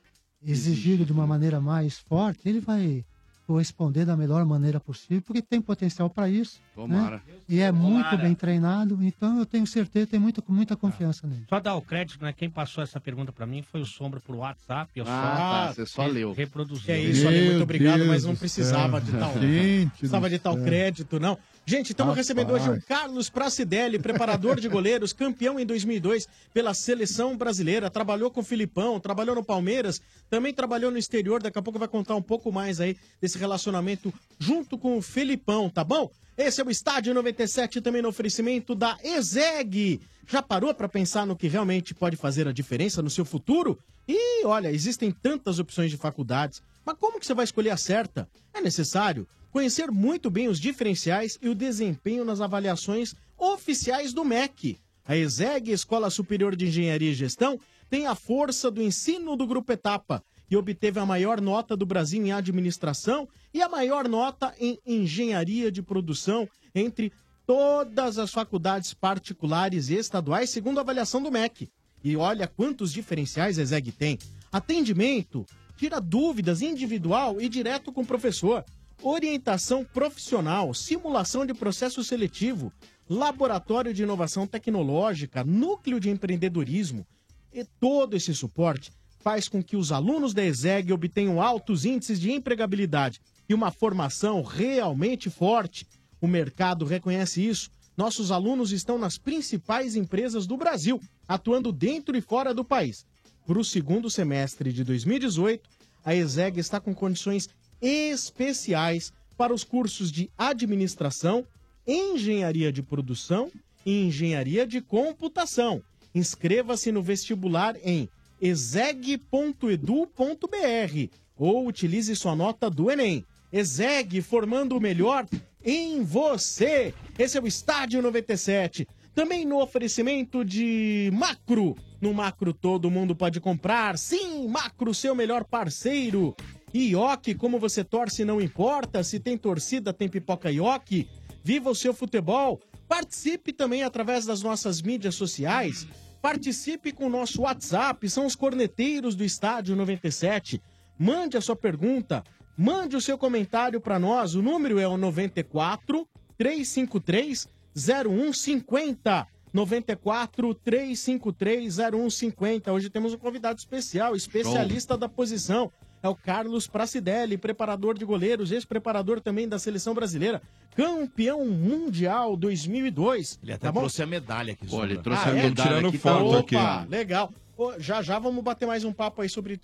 exigido de uma maneira mais forte, ele vai... corresponder da melhor maneira possível, porque tem potencial para isso. Tomara. Né? E é Tomara. muito bem treinado, então eu tenho certeza, tenho muita, muita confiança ah. nele. Só dar o crédito, né? Quem passou essa pergunta para mim foi o Sombra por WhatsApp. Eu ah, só, tá, você só leu. Reproduziu. É isso, olha, muito obrigado, Deus mas não precisava de tal, gente, precisava de tal crédito, não. Gente, estamos recebendo hoje o Carlos Pracidelli, preparador de goleiros, campeão em dois mil e dois pela seleção brasileira, trabalhou com o Felipão, trabalhou no Palmeiras, também trabalhou no exterior, daqui a pouco vai contar um pouco mais aí desse relacionamento junto com o Felipão, tá bom? Esse é o Estádio noventa e sete, também no oferecimento da ESEG. Já parou para pensar no que realmente pode fazer a diferença no seu futuro? E olha, existem tantas opções de faculdades, mas como que você vai escolher a certa? É necessário conhecer muito bem os diferenciais e o desempenho nas avaliações oficiais do M E C. A ESEG, Escola Superior de Engenharia e Gestão, tem a força do ensino do Grupo Etapa e obteve a maior nota do Brasil em administração e a maior nota em engenharia de produção entre todas as faculdades particulares e estaduais, segundo a avaliação do M E C. E olha quantos diferenciais a ESEG tem. Atendimento, tira dúvidas individual e direto com o professor. Orientação profissional, simulação de processo seletivo, laboratório de inovação tecnológica, núcleo de empreendedorismo. E todo esse suporte faz com que os alunos da ESEG obtenham altos índices de empregabilidade e uma formação realmente forte. O mercado reconhece isso. Nossos alunos estão nas principais empresas do Brasil, atuando dentro e fora do país. Para o segundo semestre de dois mil e dezoito, a ESEG está com condições especiais para os cursos de administração, engenharia de produção e engenharia de computação. Inscreva-se no vestibular em e s e g ponto e d u ponto b r ou utilize sua nota do Enem. ESEG, formando o melhor em você. Esse é o Estádio noventa e sete. Também no oferecimento de Makro. No Makro todo mundo pode comprar. Sim, Makro, seu melhor parceiro. Iokí, como você torce não importa, se tem torcida tem pipoca Iokí, viva o seu futebol, participe também através das nossas mídias sociais, participe com o nosso WhatsApp, são os corneteiros do Estádio noventa e sete, mande a sua pergunta, mande o seu comentário para nós, o número é o nove quatro, três cinco três, zero um cinco zero, nove quatro, três cinco três, zero um cinco zero, hoje temos um convidado especial, especialista Bom. da posição. É o Carlos Pracidelli, preparador de goleiros, ex-preparador também da Seleção Brasileira, campeão mundial dois mil e dois. Ele até tá trouxe a medalha aqui. Pô, ele trouxe ah, a é? medalha tirando aqui. Foto Opa, aqui. Legal. Já já vamos bater mais um papo aí sobre,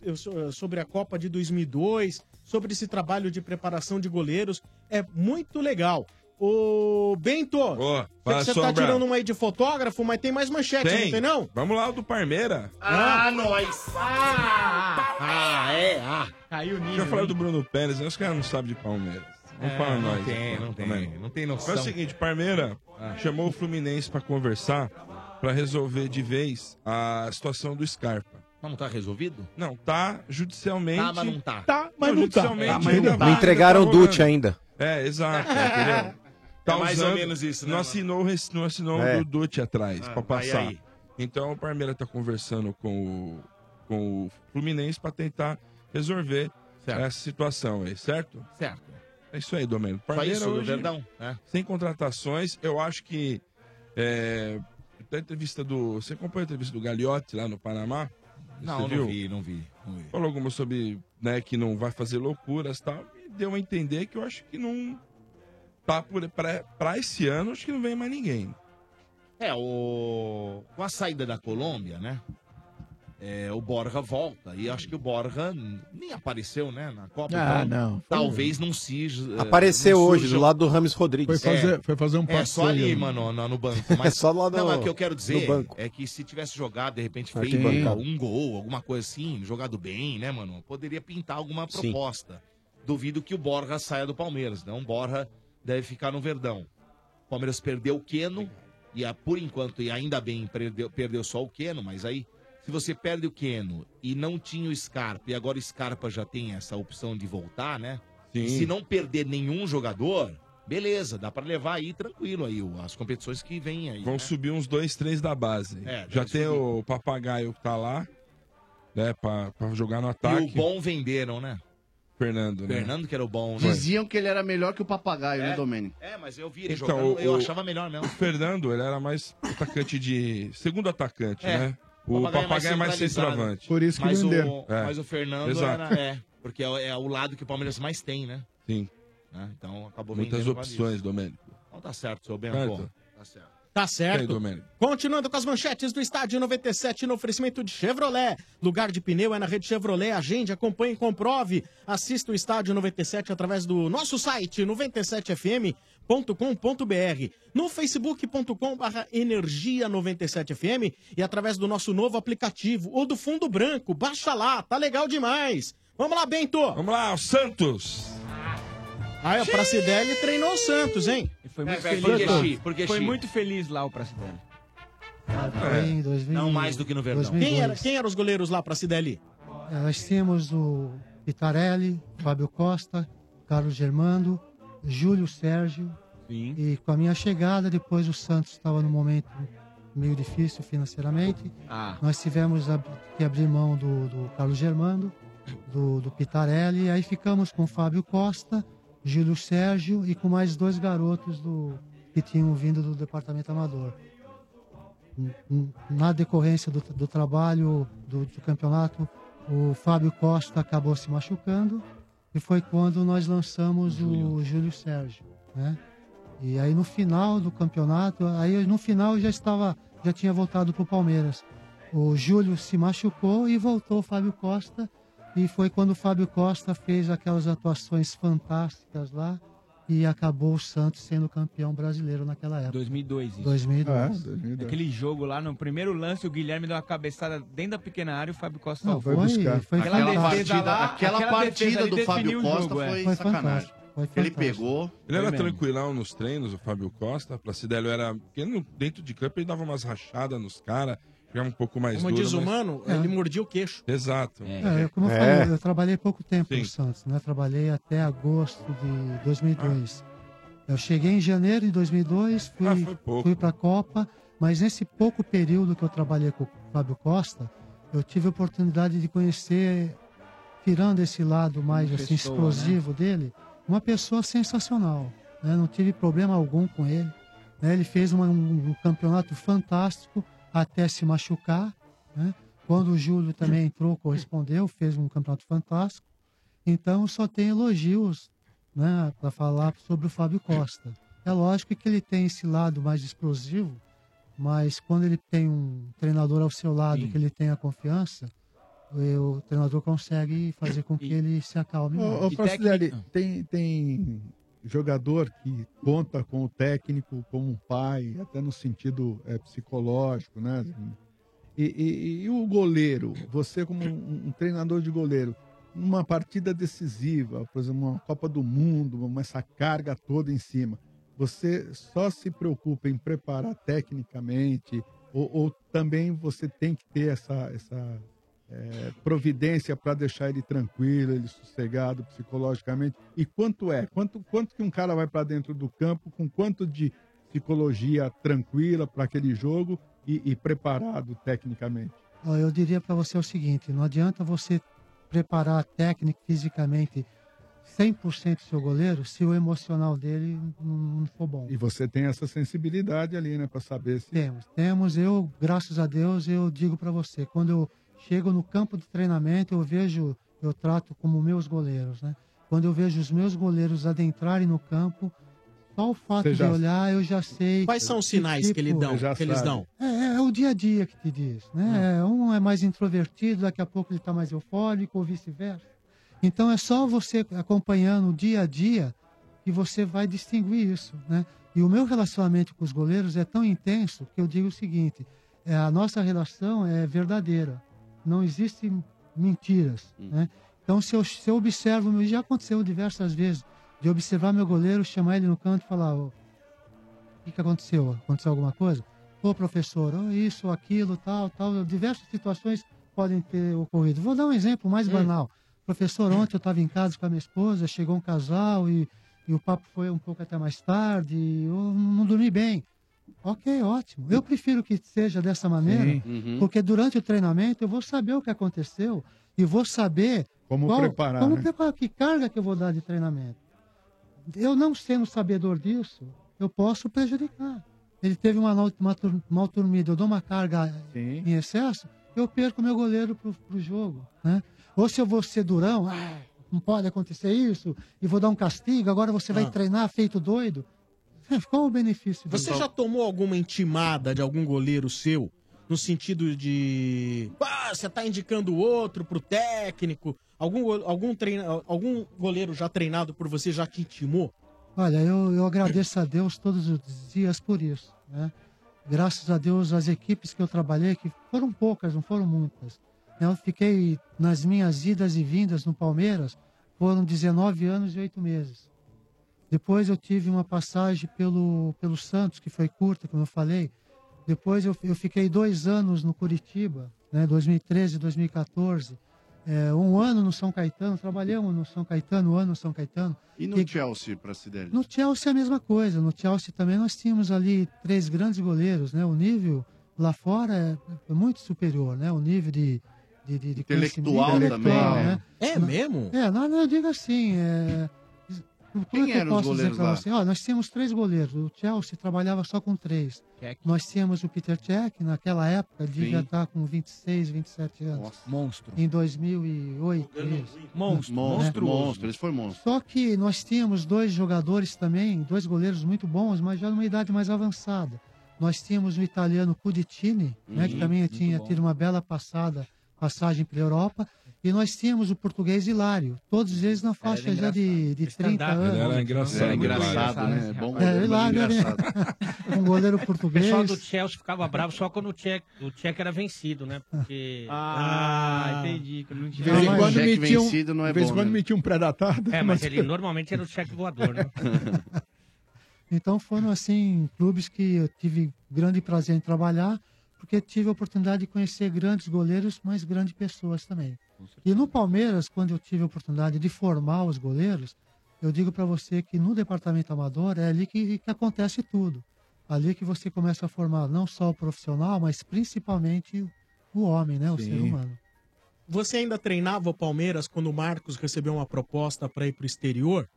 sobre a Copa de dois mil e dois, sobre esse trabalho de preparação de goleiros. É muito legal. Ô, Bento, oh, você tá tirando uma aí de fotógrafo, mas tem mais manchete, tem. não tem não? Vamos lá, o do Palmeiras. Ah, ah nós! Ah, ah, é, ah, caiu o nível. Já falei do Bruno Pérez, os caras não sabem de Palmeiras. Não é, fala nós. Não tem, não tem, também. não tem noção. Foi o seguinte, Palmeiras ah. chamou o Fluminense pra conversar, pra resolver de vez a situação do Scarpa. Mas não tá resolvido? Não, tá judicialmente. Tá, mas não tá. Tá, mas não, não tá. Judicialmente, tá, mas não, não tá. entregaram o Dutty ainda. É, exato, entendeu? Tá é mais usando, ou menos isso, né? Não assinou, não assinou é. o Dutty atrás, ah, pra passar. Aí, aí. Então o Palmeiras tá conversando com o, com o Fluminense pra tentar resolver certo. essa situação aí, certo? Certo. É isso aí, Domênico. Palmeiras isso, hoje, Verdão, né? sem contratações, eu acho que... É, a entrevista do... Você acompanhou a entrevista do Gagliotti lá no Panamá? Não, não vi, não vi, não vi. Falou alguma sobre, né, que não vai fazer loucuras e tal, e deu a entender que eu acho que não... Tá para esse ano, acho que não vem mais ninguém. É, o... com a saída da Colômbia, né? É, o Borja volta. E acho que o Borja nem apareceu, né? Na Copa. Ah, não. Talvez não se... Apareceu não hoje, surja... do lado do Rames Rodrigues. Foi fazer, é, foi fazer um passeio. É só ali, mano, no, no banco. Mas só lá no, não, é o que eu quero dizer é que se tivesse jogado, de repente, feito tem... um gol, alguma coisa assim, jogado bem, né, mano? Poderia pintar alguma proposta. Sim. Duvido que o Borja saia do Palmeiras, não? O Borja... deve ficar no Verdão. O Palmeiras perdeu o Keno, e a, por enquanto, e ainda bem, perdeu, perdeu só o Keno, mas aí, se você perde o Keno e não tinha o Scarpa, e agora o Scarpa já tem essa opção de voltar, né? Sim. Se não perder nenhum jogador, beleza, dá pra levar aí tranquilo aí, as competições que vêm aí. Vão né? subir uns dois, três da base. É, já tem subir. o Papagaio que tá lá, né, pra, pra jogar no ataque. E o bom venderam, né? Fernando, né? Fernando que era o bom, né? Diziam que ele era melhor que o papagaio, é, né, Domênico? É, mas eu vi ele então, jogando, o, eu achava melhor mesmo. O Fernando, ele era mais atacante de... segundo atacante, é, né? O papagaio, papagaio é mais centroavante. Por isso que mas não o, é. Mas o Fernando era, é, porque é, é o lado que o Palmeiras mais tem, né? Sim. É, então acabou muitas opções, Domênico. Então tá certo, seu Bento. Tá certo. Tá certo. Aí, continuando com as manchetes do Estádio noventa e sete no oferecimento de Chevrolet. Lugar de pneu é na rede Chevrolet. Agende, acompanhe e comprove. Assista o Estádio noventa e sete através do nosso site noventa e sete f m ponto com ponto b r, no facebook ponto com barra energia noventa e sete f m e através do nosso novo aplicativo ou do Fundo Branco. Baixa lá, tá legal demais. Vamos lá, Bento. Vamos lá, o Santos. Ah, o Pracidelli treinou o Santos, hein? Foi muito, é, feliz, porque porque foi muito feliz lá o Pracidelli. É. Não mais do que no Verdão. Quem, era, quem eram os goleiros lá, Pracidelli? É, nós temos o Pitarelli, Fábio Costa, Carlos Germando, Júlio Sérgio. Sim. E com a minha chegada, depois o Santos estava num momento meio difícil financeiramente. Ah. Nós tivemos que abrir mão do, do Carlos Germando, do, do Pitarelli, aí ficamos com o Fábio Costa, Júlio Sérgio e com mais dois garotos do, que tinham vindo do departamento amador. Na decorrência do, do trabalho do, do campeonato, o Fábio Costa acabou se machucando e foi quando nós lançamos Júlio. o Júlio Sérgio, né? E aí no final do campeonato, aí no final já estava, já tinha voltado para o Palmeiras. O Júlio se machucou e voltou o Fábio Costa. E foi quando o Fábio Costa fez aquelas atuações fantásticas lá e acabou o Santos sendo campeão brasileiro naquela época. dois mil e dois, isso. dois mil e dois. É, dois mil e dois. Aquele jogo lá, no primeiro lance, o Guilherme deu uma cabeçada dentro da pequena área e o Fábio Costa não, foi, foi buscar. Foi aquela partida, lá, aquela aquela partida do Fábio Costa jogo, foi, foi sacanagem. Foi ele pegou. Ele era mesmo. Tranquilão nos treinos, o Fábio Costa. Placidelli era... Dentro de campo ele dava umas rachadas nos caras. É um pouco mais como duro, diz o mano, mas... ele é. mordia o queixo. Exato. É, como eu é. falei, eu trabalhei pouco tempo Sim. no Santos, né? Trabalhei até agosto de dois mil e dois. Ah. Eu cheguei em janeiro de dois mil e dois, fui, ah, fui para a Copa, mas nesse pouco período que eu trabalhei com o Fábio Costa, eu tive a oportunidade de conhecer, tirando esse lado mais assim, pessoa, explosivo, né, dele, uma pessoa sensacional, né? Não tive problema algum com ele, né? Ele fez uma, um, um campeonato fantástico, até se machucar, né? Quando o Júlio também entrou, correspondeu, fez um campeonato fantástico. Então, só tem elogios, né, para falar sobre o Fábio Costa. É lógico que ele tem esse lado mais explosivo, mas quando ele tem um treinador ao seu lado, Sim. que ele tem a confiança, o treinador consegue fazer com que ele se acalme. Ô, ô, Pracidelli, tem... tem... jogador que conta com o técnico como um pai, até no sentido é, psicológico, né? E, e, e o goleiro, você como um, um treinador de goleiro, numa partida decisiva, por exemplo, uma Copa do Mundo, uma, essa carga toda em cima, você só se preocupa em preparar tecnicamente ou, ou também você tem que ter essa, essa É, providência para deixar ele tranquilo, ele sossegado psicologicamente? E quanto é? Quanto, quanto que um cara vai para dentro do campo com quanto de psicologia tranquila para aquele jogo e, e preparado tecnicamente? Eu diria para você o seguinte, não adianta você preparar técnica fisicamente cem por cento seu goleiro se o emocional dele não for bom. E você tem essa sensibilidade ali, né, para saber se... Temos, temos. Eu, graças a Deus, eu digo para você, quando eu chego no campo de treinamento, eu vejo, eu trato como meus goleiros, né? Quando eu vejo os meus goleiros adentrarem no campo, só o fato já... de olhar, eu já sei... Quais são os sinais tipo... que, ele dão, que eles dão? É, é, é o dia a dia que te diz, né? É. Um é mais introvertido, daqui a pouco ele está mais eufórico, ou vice-versa. Então é só você acompanhando o dia a dia que você vai distinguir isso, né? E o meu relacionamento com os goleiros é tão intenso que eu digo o seguinte, é, a nossa relação é verdadeira. Não existem mentiras, né? Então, se eu, se eu observo, já aconteceu diversas vezes, de observar meu goleiro, chamar ele no canto e falar, o que, que aconteceu? Aconteceu alguma coisa? Ô, professor, oh, isso, aquilo, tal, tal. Diversas situações podem ter ocorrido. Vou dar um exemplo mais banal. Professor, ontem eu estava em casa com a minha esposa, chegou um casal e, e o papo foi um pouco até mais tarde, e eu não dormi bem. Ok, ótimo. Eu prefiro que seja dessa maneira, Sim, uhum. porque durante o treinamento eu vou saber o que aconteceu e vou saber como qual, preparar, como né? preparar, que carga que eu vou dar de treinamento. Eu não sendo sabedor disso, eu posso prejudicar. Ele teve uma mal dormida, eu dou uma carga Sim. em excesso, eu perco meu goleiro pro, pro jogo, né? Ou se eu vou ser durão, ah, não pode acontecer isso, e vou dar um castigo, agora você ah. vai treinar feito doido. Qual o benefício disso? Você já tomou alguma intimada de algum goleiro seu, no sentido de... Ah, você tá indicando o outro pro técnico? Algum, algum, treina, algum goleiro já treinado por você já te intimou? Olha, eu, eu agradeço a Deus todos os dias por isso, né? Graças a Deus, as equipes que eu trabalhei, que foram poucas, não foram muitas. Eu fiquei nas minhas idas e vindas no Palmeiras, foram dezenove anos e oito meses. Depois eu tive uma passagem pelo, pelo Santos, que foi curta, como eu falei. Depois eu, eu fiquei dois anos no Curitiba, né, dois mil e treze, dois mil e quatorze. É, um ano no São Caetano, trabalhei um ano no São Caetano, um ano no São Caetano. E no e, Chelsea, Pracidelli? No Chelsea é a mesma coisa. No Chelsea também nós tínhamos ali três grandes goleiros, né? O nível lá fora é muito superior, né? O nível de... de, de, de intelectual também, né? É mesmo? É, não, eu digo assim, é... Quem que eram os goleiros lá? Você? Ó, nós tínhamos três goleiros. O Chelsea trabalhava só com três. Check. Nós tínhamos o Petr Čech, naquela época, ele já tá com vinte e seis, vinte e sete anos. Nossa, monstro. Em dois mil e oito. Monstro, monstro, né? monstro, monstro. Esse foi monstro. Só que nós tínhamos dois jogadores também, dois goleiros muito bons, mas já numa idade mais avançada. Nós tínhamos o italiano Cudicini, uhum, né, que também tinha bom. tido uma bela passada, passagem pela Europa. E nós tínhamos o português Hilário, todos eles na faixa já de, de trinta anos. Ele era engraçado, era engraçado, né? É, bom, é, Hilário era um goleiro português. O pessoal do Chelsea ficava bravo só quando o Tchek, o Tchek era vencido, né? Porque... Ah, ah entendi. De vez em quando metia um, não é bom, quando né? metia um pré-datado. É, mas, mas ele normalmente era o Tchek voador, né? Então foram, assim, clubes que eu tive grande prazer em trabalhar, porque tive a oportunidade de conhecer grandes goleiros, mas grandes pessoas também. E no Palmeiras, quando eu tive a oportunidade de formar os goleiros, eu digo para você que no departamento amador é ali que, que acontece tudo. Ali que você começa a formar não só o profissional, mas principalmente o homem, né? O Sim. ser humano. Você ainda treinava o Palmeiras quando o Marcos recebeu uma proposta para ir para o exterior?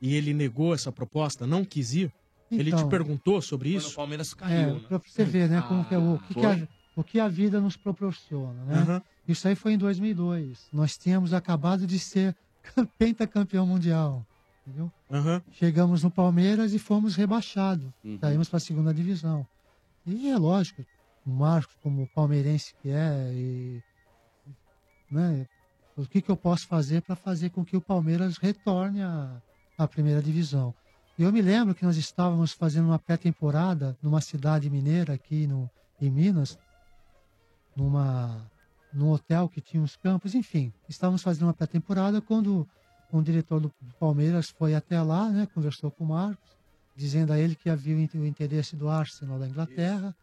E ele negou essa proposta, não quis ir? Então, ele te perguntou sobre isso? Quando o Palmeiras caiu, é, né? Para você ver, né? Como ah, que é, o, que que a, o que a vida nos proporciona, né? Uhum. Isso aí foi em dois mil e dois. Nós tínhamos acabado de ser pentacampeão mundial. Entendeu? Uhum. Chegamos no Palmeiras e fomos rebaixados. Uhum. Saímos para a segunda divisão. E é lógico, o Marcos, como palmeirense que é, e, né, o que, que eu posso fazer para fazer com que o Palmeiras retorne à, à primeira divisão? Eu me lembro que nós estávamos fazendo uma pré-temporada numa cidade mineira aqui no, em Minas, numa... num hotel que tinha uns campos, enfim. Estávamos fazendo uma pré-temporada quando o diretor do Palmeiras foi até lá, né, conversou com o Marcos, dizendo a ele que havia o interesse do Arsenal da Inglaterra,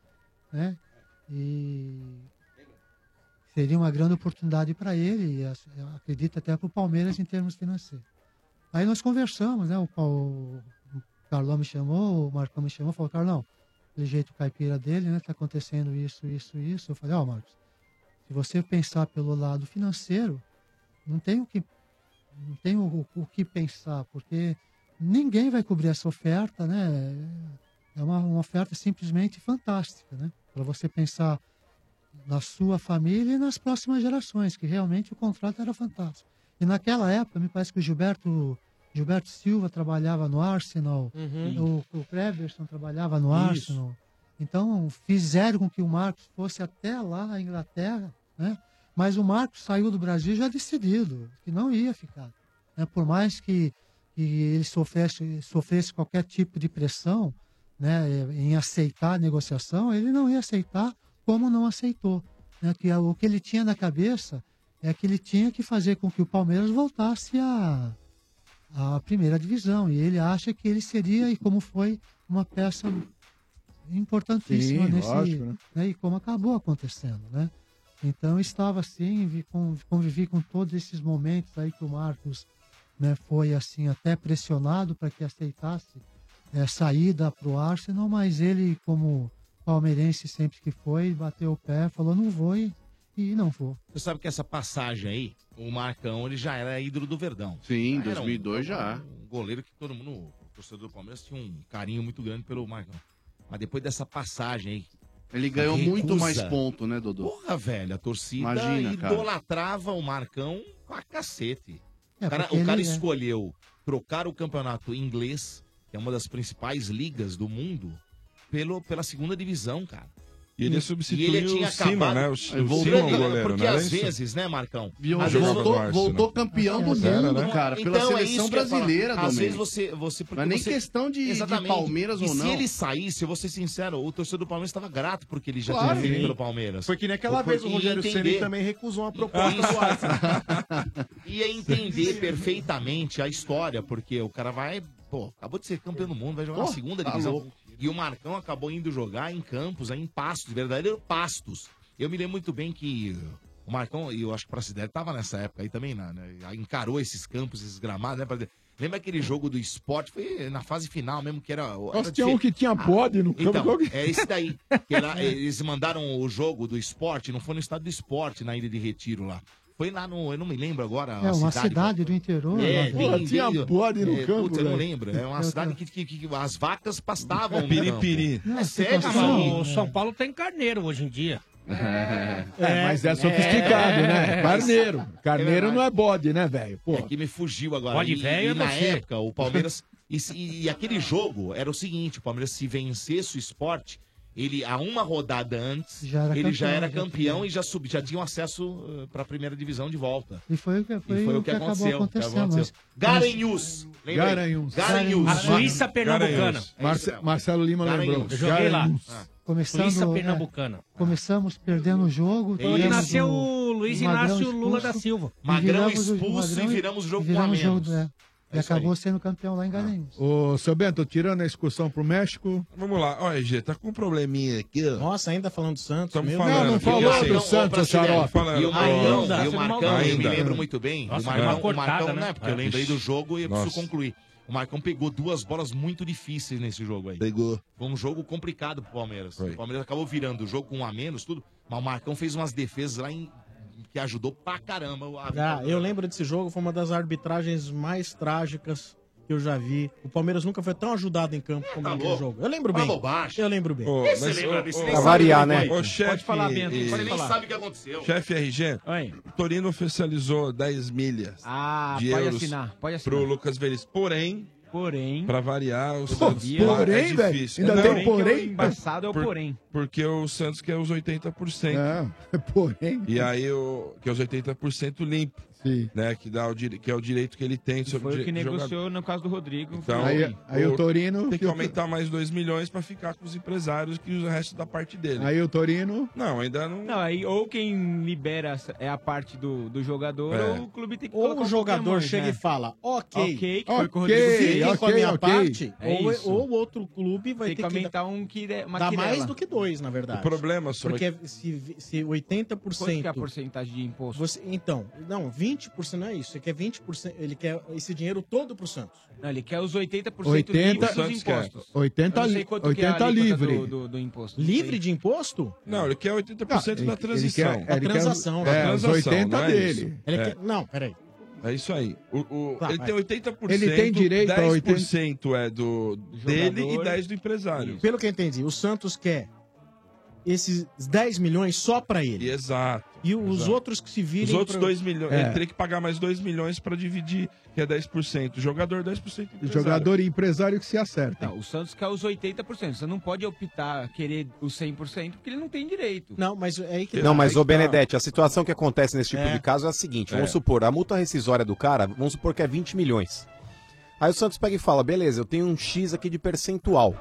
né, e seria uma grande oportunidade para ele, e acredito até para o Palmeiras em termos financeiros. Aí nós conversamos, né, o, Paulo, o Carlão me chamou, o Marcão me chamou, falou, Carlão, do jeito caipira dele, né, tá acontecendo isso, isso, isso. Eu falei, ó, oh, Marcos, se você pensar pelo lado financeiro, não tem o que, não tem o, o, o que pensar, porque ninguém vai cobrir essa oferta, né? É uma, uma oferta simplesmente fantástica, né? Para você pensar na sua família e nas próximas gerações, que realmente o contrato era fantástico. E naquela época, me parece que o Gilberto, Gilberto Silva trabalhava no Arsenal, uhum. o, o Preverson trabalhava no Isso. Arsenal. Então, fizeram com que o Marcos fosse até lá na Inglaterra, né? Mas o Marcos saiu do Brasil já decidido, que não ia ficar, né? Por mais que, que ele sofresse, sofresse qualquer tipo de pressão, né, em aceitar a negociação, ele não ia aceitar, como não aceitou, né? Que o que ele tinha na cabeça é que ele tinha que fazer com que o Palmeiras voltasse à, à primeira divisão, e ele acha que ele seria, e como foi, uma peça importantíssima Sim, nesse... Lógico, né? Né, e como acabou acontecendo, né? Então eu estava assim, convivi com todos esses momentos aí que o Marcos, né, foi assim até pressionado para que aceitasse é, saída para o Arsenal, mas ele, como palmeirense sempre que foi, bateu o pé, falou não vou, e, e e não for. Você sabe que essa passagem aí, o Marcão, ele já era ídolo do Verdão. Sim, em dois mil e dois já. Um goleiro que todo mundo, o torcedor do Palmeiras, tinha um carinho muito grande pelo Marcão. Mas depois dessa passagem aí... Ele ganhou muito mais ponto, né, Dodô? Porra, velho, a torcida Imagina, idolatrava cara. o Marcão com a cacete. É, o cara, o cara ele, escolheu é. trocar o campeonato inglês, que é uma das principais ligas do mundo, pelo, pela segunda divisão, cara. E ele substituiu e ele tinha o Sina, né? O, o Sina, o goleiro, porque às isso? vezes, né, Marcão? Às vezes voltou, voltou, voltou campeão do mundo, né? cara, pela então, seleção é brasileira, Às vezes você... você Mas nem você... questão de, de Palmeiras e ou não. se ele saísse, eu vou ser sincero, o torcedor do Palmeiras estava grato porque ele já claro, tinha vindo pelo Palmeiras. Foi que naquela vez o Rogério Ceni também recusou uma proposta do Alisson. Ia entender perfeitamente a história, porque o cara vai... Pô, acabou de ser campeão do mundo, vai jogar na segunda divisão. E o Marcão acabou indo jogar em Campos, em Pastos, verdadeiro Pastos. Eu me lembro muito bem que o Marcão, e eu acho que o Pracidelli estava nessa época aí também, né? Encarou esses campos, esses gramados, né? Lembra aquele jogo do Sport? Foi na fase final mesmo, que era... Nós tinha um que tinha bode no campo. Então, é esse daí. Que era, eles mandaram o jogo do Sport, não foi no estádio do Sport, na Ilha de Retiro lá. Foi lá no... Eu não me lembro agora. É, a uma cidade, cidade do interior. É, pô, tem, tinha tem, bode no é, campo. Putz, eu não lembro. É uma cidade que, que, que as vacas pastavam. Piripiri. É sério, o São Paulo tem carneiro hoje em dia. É, é, mas é sofisticado, é, né? Carneiro. Carneiro é não é bode, né, velho? É que me fugiu agora. Bode velho é na você. época, o Palmeiras... e, e, e aquele jogo era o seguinte, o Palmeiras se vencesse o Sport... Ele, a uma rodada antes, já ele campeão, já era já campeão tinha. e já, sub, já tinha um acesso uh, para a primeira divisão de volta. E foi, foi, e foi o que, que aconteceu. aconteceu, que aconteceu. Garanhuns. Garanhuns. Garanhuns. A Suíça Pernambucana. Marce, Marcelo Lima Garanhuns. lembrou. Eu joguei Garanhuns. lá. Ah. Começando, Suíça Pernambucana. É, começamos perdendo o jogo. E nasceu o Luiz Inácio expulso, Lula da Silva. Magrão expulso Magrão, e viramos o jogo com a menos. E é acabou sendo campeão lá em Garanhuns. Ah. Ô, seu Bento, tirando a excursão pro México... Vamos lá. Olha, G, tá com um probleminha aqui, ó. Nossa, ainda falando do Santos. Estamos falando. Não, não falou do não, Santos, xarope. E o Marcão, ainda, e o Marcão ainda. eu me lembro muito bem. Nossa, o Marcão, cortada, o Marcão né? né? Porque ah, eu lembrei do jogo e eu nossa. preciso concluir. O Marcão pegou duas bolas muito difíceis nesse jogo aí. Pegou. Foi um jogo complicado pro Palmeiras. Foi. O Palmeiras acabou virando o jogo com um a menos, tudo. Mas o Marcão fez umas defesas lá em... que ajudou pra caramba. Ah, eu lembro desse jogo, foi uma das arbitragens mais trágicas que eu já vi. O Palmeiras nunca foi tão ajudado em campo é, como tá naquele jogo. Eu lembro bem. Eu lembro bem. Ô, mas, lembra disso? Pra variar, né? Ô, chefe, pode falar, Bento. E... Ele nem sabe o que aconteceu. Chefe R G, Oi. o Torino oficializou dez milhas ah, de pode euros assinar, pode assinar. pro Lucas Veríssimo. Porém... Porém, para variar, o Santos porém, é difícil. Ainda não, tem porém? Passado é o por, porém. Porque o Santos quer os oitenta por cento. É, porém. E aí, o, que é os oitenta por cento limpo. Sim. Né, que, dá o, que é o direito que ele tem. Sobre foi o que jogador. negociou no caso do Rodrigo. Então, aí, aí o, o Torino... Tem que aumentar mais dois milhões para ficar com os empresários que o resto da parte dele. Aí o Torino... Não, ainda não... não aí, ou quem libera é a parte do, do jogador, é. ou o clube tem que colocar... Ou o jogador mais, chega né? e fala, ok, ok, que okay, foi com o Rodrigo, fiquem okay, com a minha okay. parte, é ou, ou outro clube vai tem ter que aumentar um quire, uma dá mais do que dois, na verdade. O problema só... Porque é... se, se oitenta por cento... Quanto que é a porcentagem de imposto? Você, então, não, vinte por cento não é isso, ele quer vinte por cento, ele quer esse dinheiro todo pro Santos. Não, ele quer os oitenta por cento livres dos impostos. oitenta, oitenta, oitenta livre. Do, do, do imposto. Livre de imposto? Não, ele quer oitenta por cento não, da transição. Quer, da transação. Quer, é, da transação, é, os oitenta por cento não é dele. Ele é. Quer, não, peraí. É isso aí. O, o, tá, ele tem oitenta por cento, ele tem direito dez por cento a oitenta por cento é do, do dele e dez por cento do empresário. Pelo que eu entendi, o Santos quer esses dez milhões só pra ele. Exato. E os Exato. outros que se virem... Os outros pra... dois milhões. É. Ele teria que pagar mais dois milhões para dividir, que é dez por cento. O jogador, dez por cento empresário. O jogador e empresário que se acertam. Não, o Santos quer os oitenta por cento. Você não pode optar, querer os cem por cento, porque ele não tem direito. Não, mas é aí que... Não, mas, ô Benedetti, a situação que acontece nesse tipo é. de caso é a seguinte. Vamos é. supor, a multa rescisória do cara, vamos supor que é vinte milhões. Aí o Santos pega e fala, beleza, eu tenho um X aqui de percentual.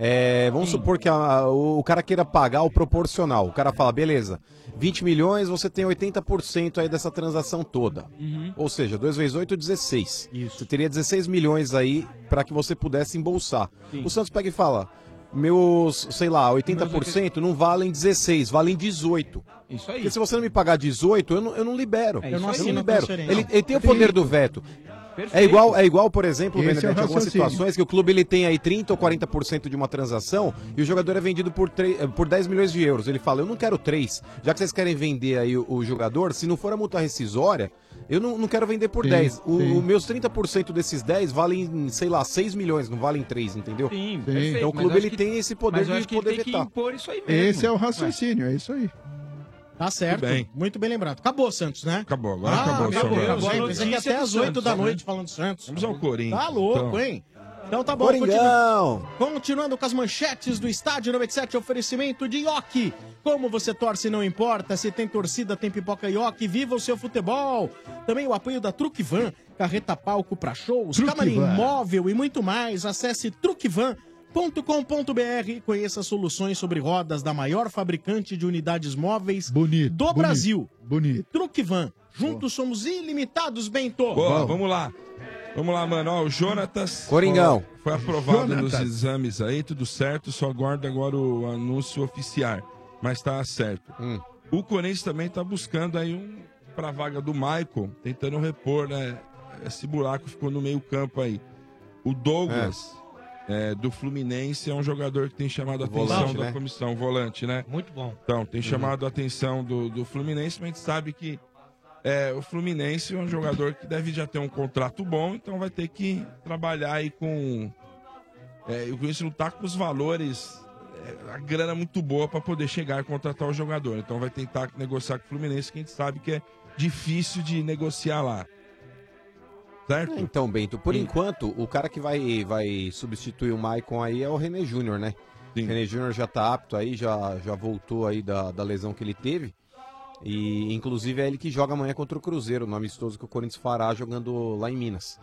É, vamos Sim. supor que a, o cara queira pagar o proporcional. O cara fala, beleza, vinte milhões, você tem oitenta por cento aí dessa transação toda. Uhum. Ou seja, dois vezes oito, dezesseis. Isso. Você teria dezesseis milhões aí para que você pudesse embolsar. Sim. O Santos pega e fala, meus, sei lá, oitenta por cento não valem dezesseis, valem dezoito. Isso aí. Porque se você não me pagar dezoito, eu não, eu não libero. É, eu não, eu não libero. Ele, ele tem o poder do veto. Perfeito. É igual, é igual, por exemplo, Benedete, é algumas situações que o clube ele tem aí trinta ou quarenta por cento de uma transação e o jogador é vendido por, por dez milhões de euros. Ele fala, eu não quero três, já que vocês querem vender aí o, o jogador, se não for a multa rescisória, eu não, não quero vender por sim, dez. Os meus trinta por cento desses dez valem, sei lá, seis milhões, não valem três, entendeu? Sim, sim. Então o clube ele que, tem esse poder de poder vetar. Tem que impor isso aí mesmo. Esse é o raciocínio, é, é isso aí. Tá certo, bem. Muito bem lembrado. Acabou, Santos, né? Acabou, agora ah, acabou. Meu Deus, acabou. Acabou. Pensei que até às oito Santos, da noite né? falando Santos. Vamos ao Corinthians. Tá louco, então. Hein? Então tá bom, Coringão. Continu... Continuando com as manchetes do Estádio noventa e sete, oferecimento de Iokí. Como você torce, não importa. Se tem torcida, tem pipoca Iokí. Viva o seu futebol. Também o apoio da Truquivan, carreta palco pra shows, camarim móvel e muito mais. Acesse truquivan ponto com ponto br e conheça soluções sobre rodas da maior fabricante de unidades móveis bonito, do bonito, Brasil. Bonito. Truquivan. Juntos boa. Somos ilimitados, Bento. Boa, vamos lá. Vamos lá, mano. Ó, o Jonatas Coringão. Ó, foi aprovado Jonatas. Nos exames aí, tudo certo. Só aguarda agora o anúncio oficial. Mas tá certo. Hum. O Corinthians também tá buscando aí um pra vaga do Maicon, tentando repor, né? Esse buraco ficou no meio campo aí. O Douglas... É. É, do Fluminense, é um jogador que tem chamado a atenção volante, da né? comissão, volante, né? Muito bom. Então, tem chamado a atenção do, do Fluminense, mas a gente sabe que é, o Fluminense é um jogador que deve já ter um contrato bom, então vai ter que trabalhar aí com... É, o Corinthians lutar com os valores, é, a grana muito boa para poder chegar e contratar o jogador. Então vai tentar negociar com o Fluminense, que a gente sabe que é difícil de negociar lá. Certo? Então, Bento, por sim. enquanto, o cara que vai, vai substituir o Maicon aí é o René Júnior, né? Sim. O René Júnior já tá apto aí, já, já voltou aí da, da lesão que ele teve. E, inclusive, é ele que joga amanhã contra o Cruzeiro, no amistoso que o Corinthians fará jogando lá em Minas.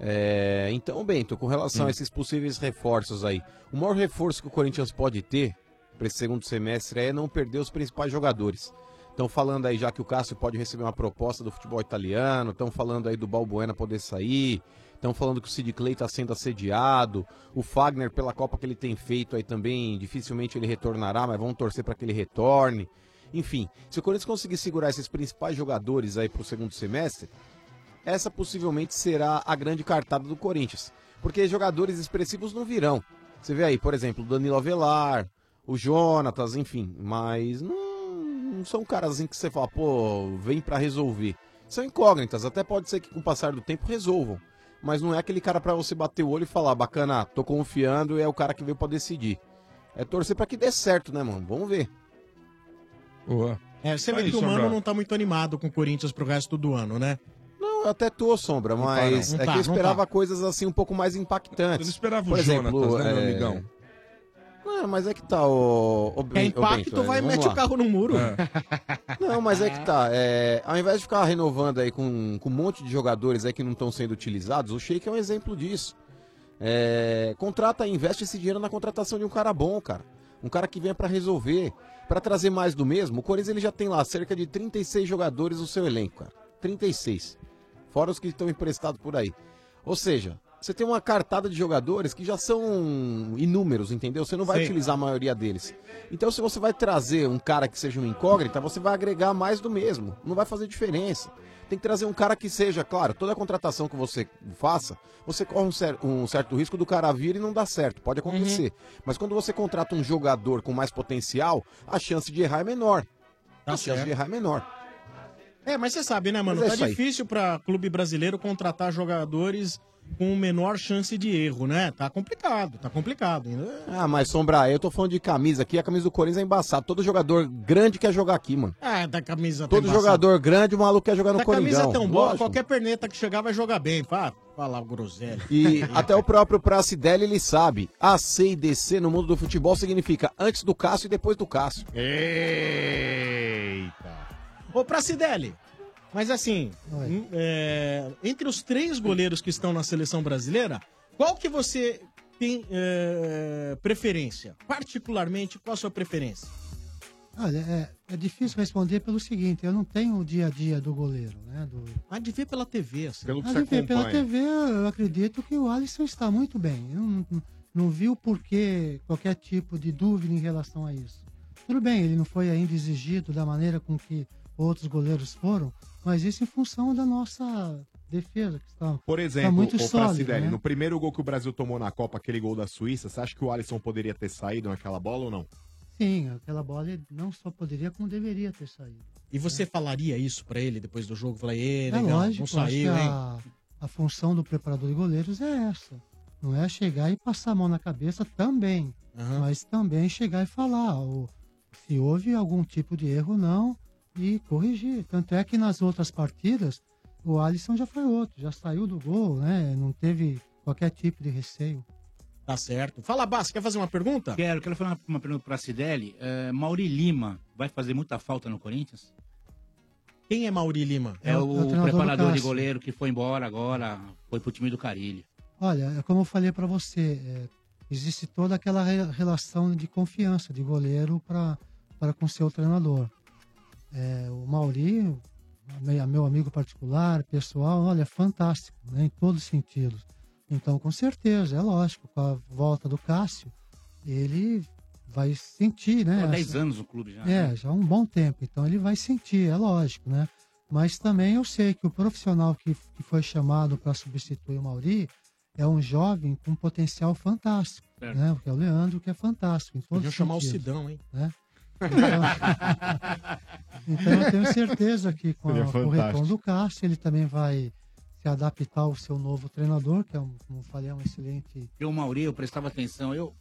É, então, Bento, com relação sim. a esses possíveis reforços aí, o maior reforço que o Corinthians pode ter para esse segundo semestre é não perder os principais jogadores. Estão falando aí já que o Cássio pode receber uma proposta do futebol italiano, estão falando aí do Balbuena poder sair, estão falando que o Sid Clay está sendo assediado, o Fagner, pela Copa que ele tem feito aí também, dificilmente ele retornará, mas vamos torcer para que ele retorne. Enfim, se o Corinthians conseguir segurar esses principais jogadores aí para o segundo semestre, essa possivelmente será a grande cartada do Corinthians, porque jogadores expressivos não virão. Você vê aí, por exemplo, o Danilo Avelar, o Jonatas, enfim, mas não não são caras assim que você fala, pô, vem pra resolver. São incógnitas, até pode ser que com o passar do tempo resolvam. Mas não é aquele cara pra você bater o olho e falar, bacana, tô confiando, é o cara que veio pra decidir. É torcer pra que dê certo, né, mano? Vamos ver. Boa. É, você vê que o Mano não tá muito animado com o Corinthians pro resto do ano, né? Não, eu até tô, Sombra, mas não tá, não tá, é que eu esperava tá. coisas assim um pouco mais impactantes. Eu não esperava por o Jonatas, exemplo, né, meu é... amigão? Não, mas é que tá, o, o é impacto, o Bento, vai e mete lá. O carro no muro. É. Não, mas é que tá. É, ao invés de ficar renovando aí com, com um monte de jogadores aí que não estão sendo utilizados, o Sheik é um exemplo disso. É, contrata, investe esse dinheiro na contratação de um cara bom, cara. Um cara que venha pra resolver, pra trazer mais do mesmo. O Corinthians ele já tem lá cerca de trinta e seis jogadores no seu elenco, cara. trinta e seis. Fora os que estão emprestados por aí. Ou seja... Você tem uma cartada de jogadores que já são inúmeros, entendeu? Você não vai Sim. utilizar a maioria deles. Então, se você vai trazer um cara que seja um incógnita, você vai agregar mais do mesmo. Não vai fazer diferença. Tem que trazer um cara que seja, claro, toda a contratação que você faça, você corre um, cer- um certo risco do cara vir e não dar certo. Pode acontecer. Uhum. Mas quando você contrata um jogador com mais potencial, a chance de errar é menor. Tá a certo. chance de errar é menor. É, mas você sabe, né, mano? É tá difícil pra clube brasileiro contratar jogadores... com menor chance de erro, né? Tá complicado, tá complicado. Ah, mas Sombra, eu tô falando de camisa aqui, a camisa do Corinthians é embaçada. Todo jogador grande quer jogar aqui, mano. Ah, da camisa tá Todo embaçado. Jogador grande, o maluco quer jogar da no Corinthians. A camisa é tão boa, lógico. Qualquer perneta que chegar vai jogar bem, pá. Falar o groselha. E até o próprio Pracidelli, ele sabe. A, C e D C no mundo do futebol significa antes do Cássio e depois do Cássio. Eita. Ô, Pracidelli. Mas assim, é, entre os três goleiros que estão na seleção brasileira, qual que você tem é, preferência? Particularmente, qual a sua preferência? Olha, é, é difícil responder pelo seguinte, eu não tenho o dia a dia do goleiro, né? Do... Ah, de ver pela T V, assim. Pelo que ah, você acompanha. Pela T V, eu acredito que o Alisson está muito bem. Eu não, não, não vi o porquê, qualquer tipo de dúvida em relação a isso. Tudo bem, ele não foi ainda exigido da maneira com que outros goleiros foram, mas isso em função da nossa defesa que está. Por exemplo, está o Pracidelli, né? No primeiro gol que o Brasil tomou na Copa, aquele gol da Suíça, você acha que o Alisson poderia ter saído naquela bola ou não? Sim, aquela bola ele não só poderia, como deveria ter saído. E você é. falaria isso pra ele depois do jogo? Falaria, ei, legal, é lógico, não saiu, hein? A, a função do preparador de goleiros é essa. Não é chegar e passar a mão na cabeça também, uhum. mas também chegar e falar ou, se houve algum tipo de erro ou não e corrigir. Tanto é que nas outras partidas o Alisson já foi outro, já saiu do gol, né? Não teve qualquer tipo de receio. Tá certo. Fala, Bas, quer fazer uma pergunta? Quero, quero fazer uma, uma pergunta para a Pracidelli. É, Mauri Lima vai fazer muita falta no Corinthians? Quem é Mauri Lima? É, é o, o, o preparador de goleiro que foi embora agora, foi pro time do Carille. Olha, como eu falei para você, é, existe toda aquela re relação de confiança de goleiro para com seu treinador. É, o Mauri, meu amigo particular, pessoal, olha, é fantástico, né, em todos os sentidos. Então, com certeza, é lógico, com a volta do Cássio, ele vai sentir, né? Há dez anos o clube já. É, né? Já há um bom tempo, então ele vai sentir, é lógico, né? Mas também eu sei que o profissional que, que foi chamado para substituir o Mauri é um jovem com um potencial fantástico, certo. Né? Porque é o Leandro que é fantástico. Podia chamar o Sidão, hein? Né? Então, eu tenho certeza que com, a, é com o retorno do Cássio, ele também vai... se adaptar ao seu novo treinador, que é um, como falei, é um excelente... Eu, Mauri, eu prestava atenção, eu,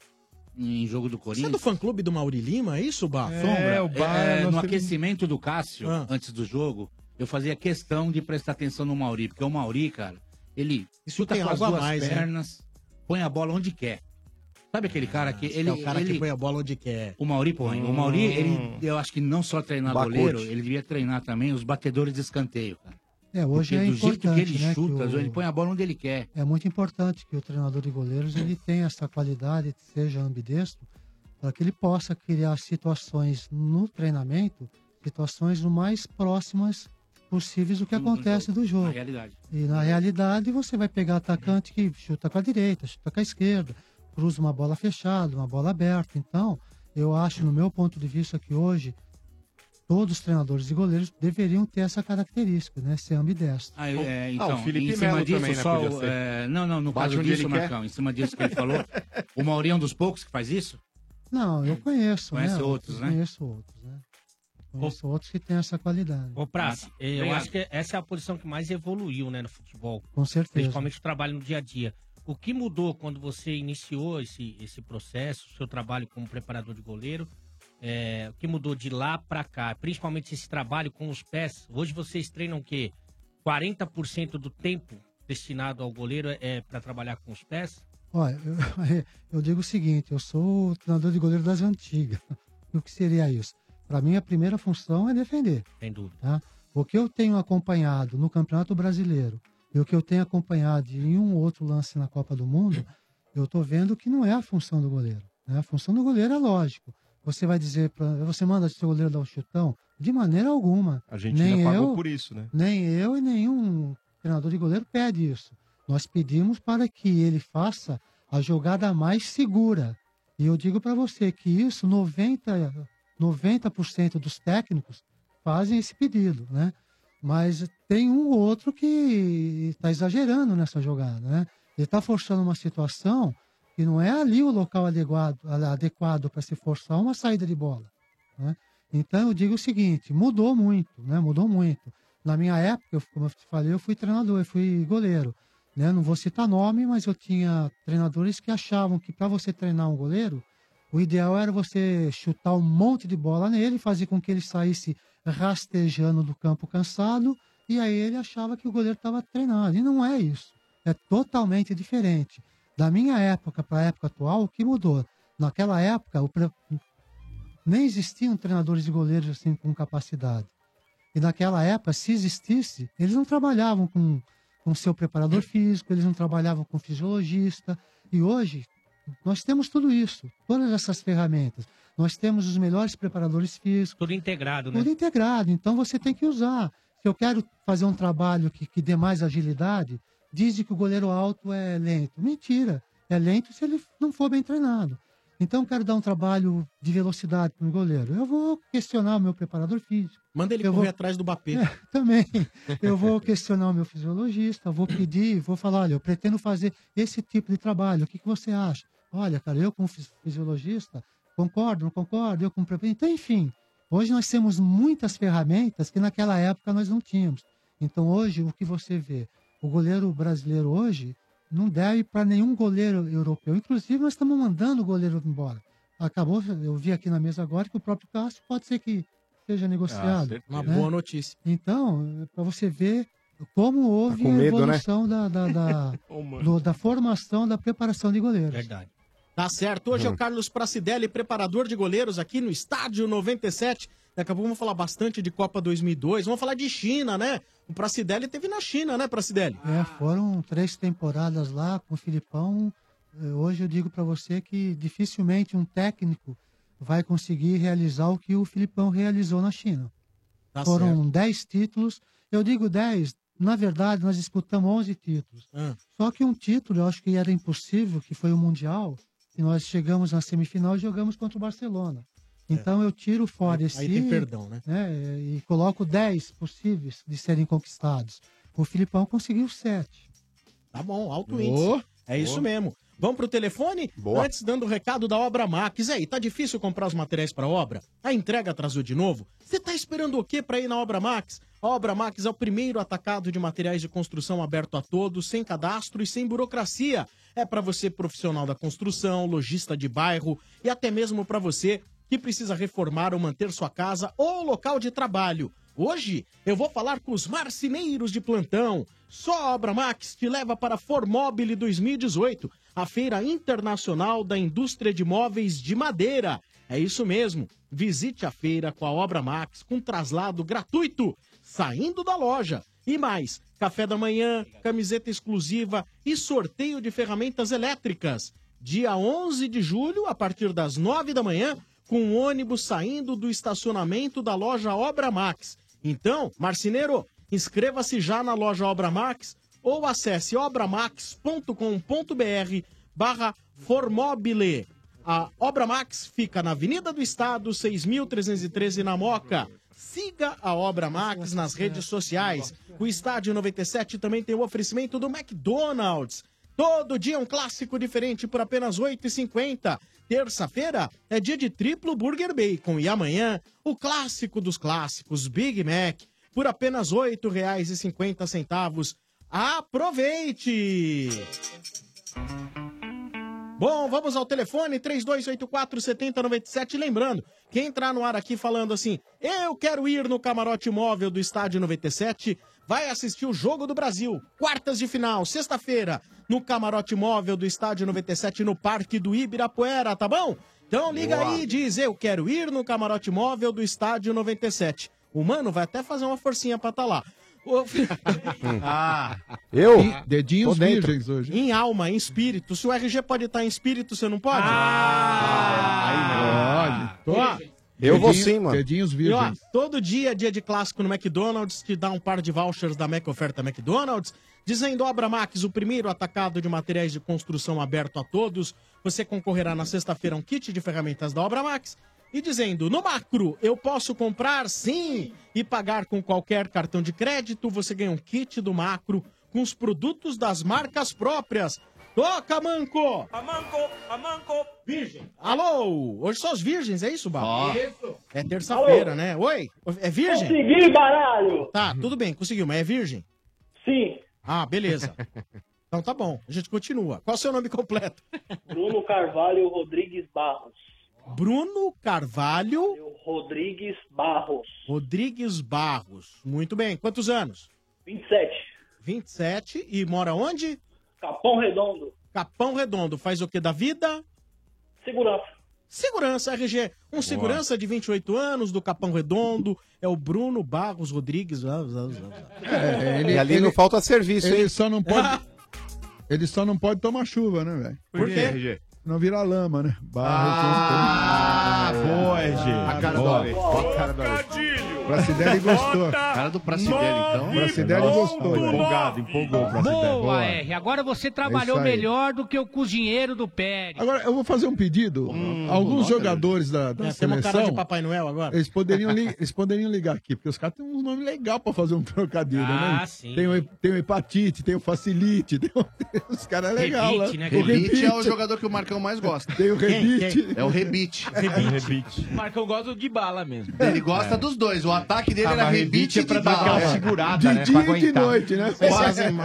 em jogo do Corinthians... Você é do fã-clube do Mauri Lima, é isso, Bá? É, Sombra? O Bá, é, no aquecimento do Cássio, ah. antes do jogo, eu fazia questão de prestar atenção no Mauri, porque o Mauri, cara, ele chuta com as duas mais, pernas, né? Põe a bola onde quer. Sabe aquele cara que... ele é o cara ele, que põe a bola onde quer. O Mauri põe. Hum. O Mauri, ele, eu acho que não só treinar Bacote. Goleiro, ele devia treinar também os batedores de escanteio, cara. É, hoje é do importante, jeito que ele né, chuta, que o... ele põe a bola onde ele quer. É muito importante que o treinador de goleiros ele tenha essa qualidade, seja ambidestro, para que ele possa criar situações no treinamento, situações o mais próximas possíveis do que no acontece jogo. do jogo. Na realidade. E na realidade você vai pegar atacante que chuta com a direita, chuta com a esquerda, cruza uma bola fechada, uma bola aberta. Então, eu acho, no meu ponto de vista, que hoje... todos os treinadores e goleiros deveriam ter essa característica, né? Ser ambidestro. Ah, é, então, ah, o Felipe em cima Melo disso, também, né, só, é, não, não, no Bate caso disso, Marcão, quer. Em cima disso que ele falou, o Mauri é um dos poucos que faz isso? Não, eu conheço, Conhece né? outros, né? Conheço outros, né? Conheço ô, outros que têm essa qualidade. Ô, Praça, eu Obrigado. acho que essa é a posição que mais evoluiu, né, no futebol. Com certeza. Principalmente o trabalho no dia a dia. O que mudou quando você iniciou esse, esse processo, o seu trabalho como preparador de goleiro, É, o que mudou de lá pra cá, principalmente esse trabalho com os pés? Hoje vocês treinam o quê? quarenta por cento do tempo destinado ao goleiro é para trabalhar com os pés? Olha, eu, eu digo o seguinte, eu sou o treinador de goleiro das antigas. O que seria isso? Para mim, a primeira função é defender. Sem dúvida. Tá? O que eu tenho acompanhado no Campeonato Brasileiro e o que eu tenho acompanhado em um outro lance na Copa do Mundo, eu tô vendo que não é a função do goleiro. Né? A função do goleiro é lógico. Você vai dizer, pra, você manda o seu goleiro dar um chutão? De maneira alguma. A gente nem já pagou eu, por isso, né? Nem eu e nenhum treinador de goleiro pede isso. Nós pedimos para que ele faça a jogada mais segura. E eu digo para você que isso, noventa por cento dos técnicos fazem esse pedido, né? Mas tem um ou outro que está exagerando nessa jogada, né? Ele está forçando uma situação... e não é ali o local adequado, adequado para se forçar uma saída de bola. Né? Então eu digo o seguinte, mudou muito, né? Mudou muito. Na minha época, eu, como eu te falei, eu fui treinador, eu fui goleiro. Né? Não vou citar nome, mas eu tinha treinadores que achavam que para você treinar um goleiro, o ideal era você chutar um monte de bola nele, fazer com que ele saísse rastejando do campo cansado, e aí ele achava que o goleiro estava treinado. E não é isso. É totalmente diferente. Da minha época para a época atual, o que mudou? Naquela época, o pre... nem existiam treinadores de goleiros assim com capacidade. E naquela época, se existisse, eles não trabalhavam com o seu preparador físico, eles não trabalhavam com fisiologista. E hoje, nós temos tudo isso, todas essas ferramentas. Nós temos os melhores preparadores físicos. Tudo integrado, né? Tudo integrado, então você tem que usar. Se eu quero fazer um trabalho que, que dê mais agilidade... Dizem que o goleiro alto é lento. Mentira. É lento se ele não for bem treinado. Então eu quero dar um trabalho de velocidade para o goleiro. Eu vou questionar o meu preparador físico. Manda ele eu correr vou... atrás do Bapê. É, também. Eu vou questionar o meu fisiologista, vou pedir, vou falar, olha, eu pretendo fazer esse tipo de trabalho, o que, que você acha? Olha, cara, eu como fisiologista, concordo, não concordo, eu como preparador... Então, enfim, hoje nós temos muitas ferramentas que naquela época nós não tínhamos. Então hoje, o que você vê? O goleiro brasileiro hoje... Não deve para nenhum goleiro europeu. Inclusive, nós estamos mandando o goleiro embora. Acabou, eu vi aqui na mesa agora que o próprio Cássio pode ser que seja negociado. Ah, uma né? boa notícia. Então, para você ver como houve tá a evolução medo, né? da, da, da, oh, do, da formação, da preparação de goleiros. Verdade. Tá certo. Hoje hum. é o Carlos Pracidelli, preparador de goleiros aqui no Estádio noventa e sete. Daqui a pouco vamos falar bastante de Copa dois mil e dois. Vamos falar de China, né? O Pracidelli teve na China, né, Pracidelli? É, foram três temporadas lá com o Felipão. Hoje eu digo para você que dificilmente um técnico vai conseguir realizar o que o Felipão realizou na China. Tá foram certo. dez títulos. Eu digo dez, na verdade nós disputamos onze títulos. Ah. Só que um título, eu acho que era impossível, que foi o Mundial. E nós chegamos na semifinal e jogamos contra o Barcelona. Então é. eu tiro fora aí, esse... Aí tem perdão, né? né? E coloco dez possíveis de serem conquistados. O Felipão conseguiu sete. Tá bom, alto oh, índice. É oh. isso mesmo. Vamos pro telefone? Boa. Antes, dando o recado da Obramax. Aí, tá difícil comprar os materiais pra obra? A entrega atrasou de novo? Você tá esperando o quê pra ir na Obramax? A Obramax é o primeiro atacado de materiais de construção aberto a todos, sem cadastro e sem burocracia. É pra você, profissional da construção, lojista de bairro e até mesmo pra você... que precisa reformar ou manter sua casa ou local de trabalho. Hoje, eu vou falar com os marceneiros de plantão. Só a Obramax te leva para a Formobile dois mil e dezoito, a Feira Internacional da Indústria de Móveis de Madeira. É isso mesmo, visite a feira com a Obramax, com traslado gratuito, saindo da loja. E mais, café da manhã, camiseta exclusiva e sorteio de ferramentas elétricas. Dia onze de julho, a partir das nove da manhã, com um ônibus saindo do estacionamento da loja Obramax. Então, marceneiro, inscreva-se já na loja Obramax ou acesse obramax.com.br barra Formobile. A Obramax fica na Avenida do Estado, seis mil trezentos e treze, na Moca. Siga a Obramax nas redes sociais. O Estádio noventa e sete também tem o oferecimento do McDonald's. Todo dia um clássico diferente por apenas oito e cinquenta. Terça-feira é dia de triplo Burger Bacon. E amanhã, o clássico dos clássicos, Big Mac, por apenas oito reais e cinquenta centavos. Aproveite! Bom, vamos ao telefone três dois oito quatro, sete zero nove sete. Lembrando, quem entrar no ar aqui falando assim, eu quero ir no camarote móvel do Estádio noventa e sete... vai assistir o Jogo do Brasil, quartas de final, sexta-feira, no camarote móvel do Estádio noventa e sete, no Parque do Ibirapuera, tá bom? Então liga Boa. aí e diz, eu quero ir no camarote móvel do Estádio noventa e sete. O mano vai até fazer uma forcinha pra tá lá. ah, eu? E dedinhos virgens hoje. Em alma, em espírito. Se o R G pode estar em espírito, você não pode? Ah! Pode. Ah, ah, Eu dedinho, vou sim, mano. Dedinhos virgens. E, ó, todo dia, dia de clássico no McDonald's, te dá um par de vouchers da Mac Oferta McDonald's, dizendo Obramax, o primeiro atacado de materiais de construção aberto a todos. Você concorrerá na sexta-feira a um kit de ferramentas da Obramax. E dizendo, no Makro, eu posso comprar sim e pagar com qualquer cartão de crédito. Você ganha um kit do Makro com os produtos das marcas próprias. Toca, Amanco! Amanco, Amanco, virgem. Alô, hoje só os virgens, é isso, Bá? Ah. Isso. É terça-feira, né? Oi, é virgem? Consegui, baralho! Tá, tudo bem, conseguiu, mas é virgem? Sim. Ah, beleza. Então tá bom, a gente continua. Qual é o seu nome completo? Bruno Carvalho Rodrigues Barros. Bruno Carvalho... Rodrigues Barros. Rodrigues Barros. Muito bem, quantos anos? vinte e sete. vinte e sete e mora onde? Capão Redondo. Capão Redondo. Faz o que da vida? Segurança. Segurança, R G. Um Boa. segurança de vinte e oito anos, do Capão Redondo, é o Bruno Barros Rodrigues. É, ele, e ali ele, não falta serviço, ele hein? Só não pode, ele só não pode tomar chuva, né, velho? Por, Por quê, R G? Não vira lama, né? Barros. Ah, boa, R G. A cara do Boa, a cara do Pracidelli gostou. Cara do Pracidelli, então. Pracidelli gostou. Empolgado, empolgou o Pracidelli. Boa, R. Agora você trabalhou melhor do que o cozinheiro do Pérez. Agora, eu vou fazer um pedido. Hum, Alguns jogadores da, da é, seleção... Tem uma cara de Papai Noel agora. Eles poderiam, li eles poderiam ligar aqui, porque os caras têm um nome legal pra fazer um trocadilho, ah, né? Sim. Tem o, tem o Hepatite, tem o Facilite, tem o... os caras é legal, Rebite, né? O Rebite é o jogador que o Marcão mais gosta. Tem o Rebite. É o Rebite. Rebite. O Marcão gosta de bala mesmo. Ele gosta é. dos dois. O ataque dele ah, era Rebite, rebite é pra dar aquela é. segurada, de né? Dia pra e de noite, né?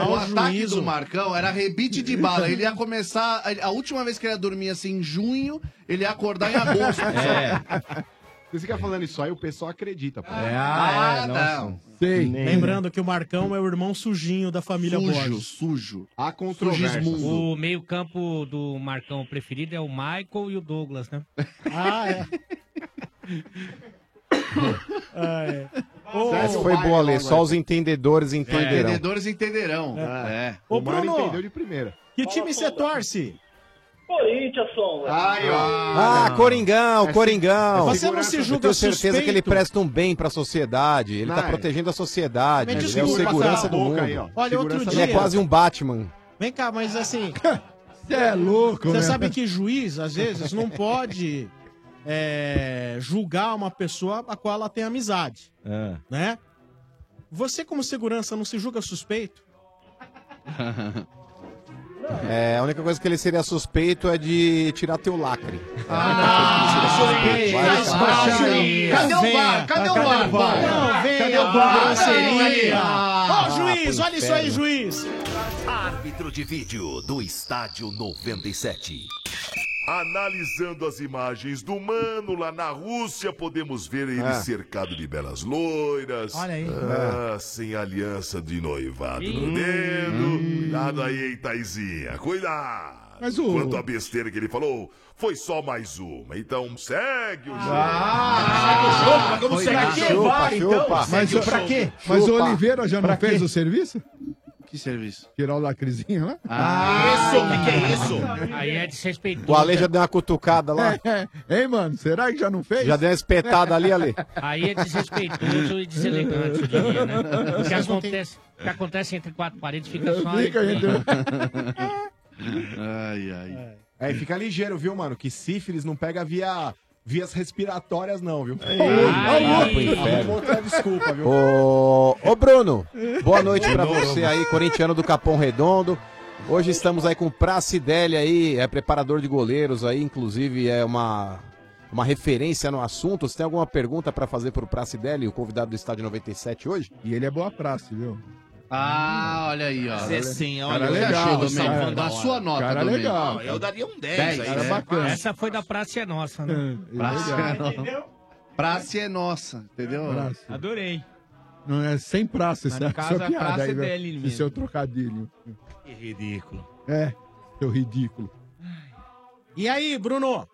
O, o ataque juízo. do Marcão era Rebite de bala. Ele ia começar... A última vez que ele ia dormir, assim, em junho, ele ia acordar em agosto. É. Você fica falando isso aí, o pessoal acredita. Pô. É, ah, é, não. Sei. Lembrando que o Marcão é o irmão sujinho da família Borges. Sujo, Borges. sujo. A controvérsia. O meio campo do Marcão preferido é o Michael e o Douglas, né? Ah, é. ah, é. Oh, essa foi boa, Lê. Só os entendedores entenderão. É. Entendedores entenderão. É. Ah, é. Ô, o Bruno, entendeu de primeira. Que time você torce? Corinthians, Sombra. Ai, ah, não. Coringão, é Coringão. É você não se julga suspeito? Eu tenho certeza que ele presta um bem pra sociedade. Ele não, tá protegendo a sociedade. Ele é o segurança do mundo. Aí, Olha, segurança outro dia... Ele é quase um Batman. Vem cá, mas assim... Você é louco, Você né? sabe que juiz, às vezes, não pode é, julgar uma pessoa a qual ela tem amizade. É. Né? Você, como segurança, não se julga suspeito? É, a única coisa que ele seria suspeito é de tirar teu lacre. Ah, não! Suspeito! Cadê o V A R? Cadê o V A R? Não, vem! Cadê o V A R? Ó, juiz! Olha isso aí, juiz! Árbitro de vídeo do Estádio noventa e sete. Analisando as imagens do Mano lá na Rússia, podemos ver ele ah. cercado de belas loiras. Olha aí. Ah, ah. Sem aliança de noivado Ih. no dedo. Hum. Cuidado aí, hein, Taizinha. Cuidado. Mas o... Quanto a besteira que ele falou, foi só mais uma. Então segue o jogo. Ah, ah, como será que é V A R, então? Mas, o, pra quê? Mas o Oliveira já não fez o serviço? Que serviço? Tirar o lacrezinho lá? Ah, isso! O que, que é isso? Aí é desrespeitoso. O Ale já deu uma cutucada lá. É, é. Hein, mano? Será que já não fez? Já deu uma espetada ali, Ale. Aí é desrespeitoso e deselegante, eu diria, né? O que acontece, tem... que acontece entre quatro paredes fica só aí. Fica entre... ai, ai. É, fica ligeiro, viu, mano? Que sífilis não pega via... Vias respiratórias não, viu? Ai, ai, ai, ai. Desculpa, viu? Ô, ô Bruno, boa noite pra você aí, corintiano do Capão Redondo. Hoje estamos aí com o Pracidelli aí, é preparador de goleiros aí, inclusive é uma, uma referência no assunto. Você tem alguma pergunta pra fazer pro Pracidelli, o convidado do Estádio noventa e sete hoje? E ele é boa praça, viu? Ah, olha aí, ó. Você sim, olha. Cara legal, achou, cara, da sua nota, cara legal. Cara. Eu daria um dez, dez aí, cara, né? Bacana. Essa foi da Praça é Nossa, né? É, Praça é Nossa. Praça é Nossa, entendeu? Praça. Adorei. Não é sem praça, isso é sua piada aí, velho. Isso é o trocadilho. Que ridículo. É, seu ridículo. E aí, Bruno?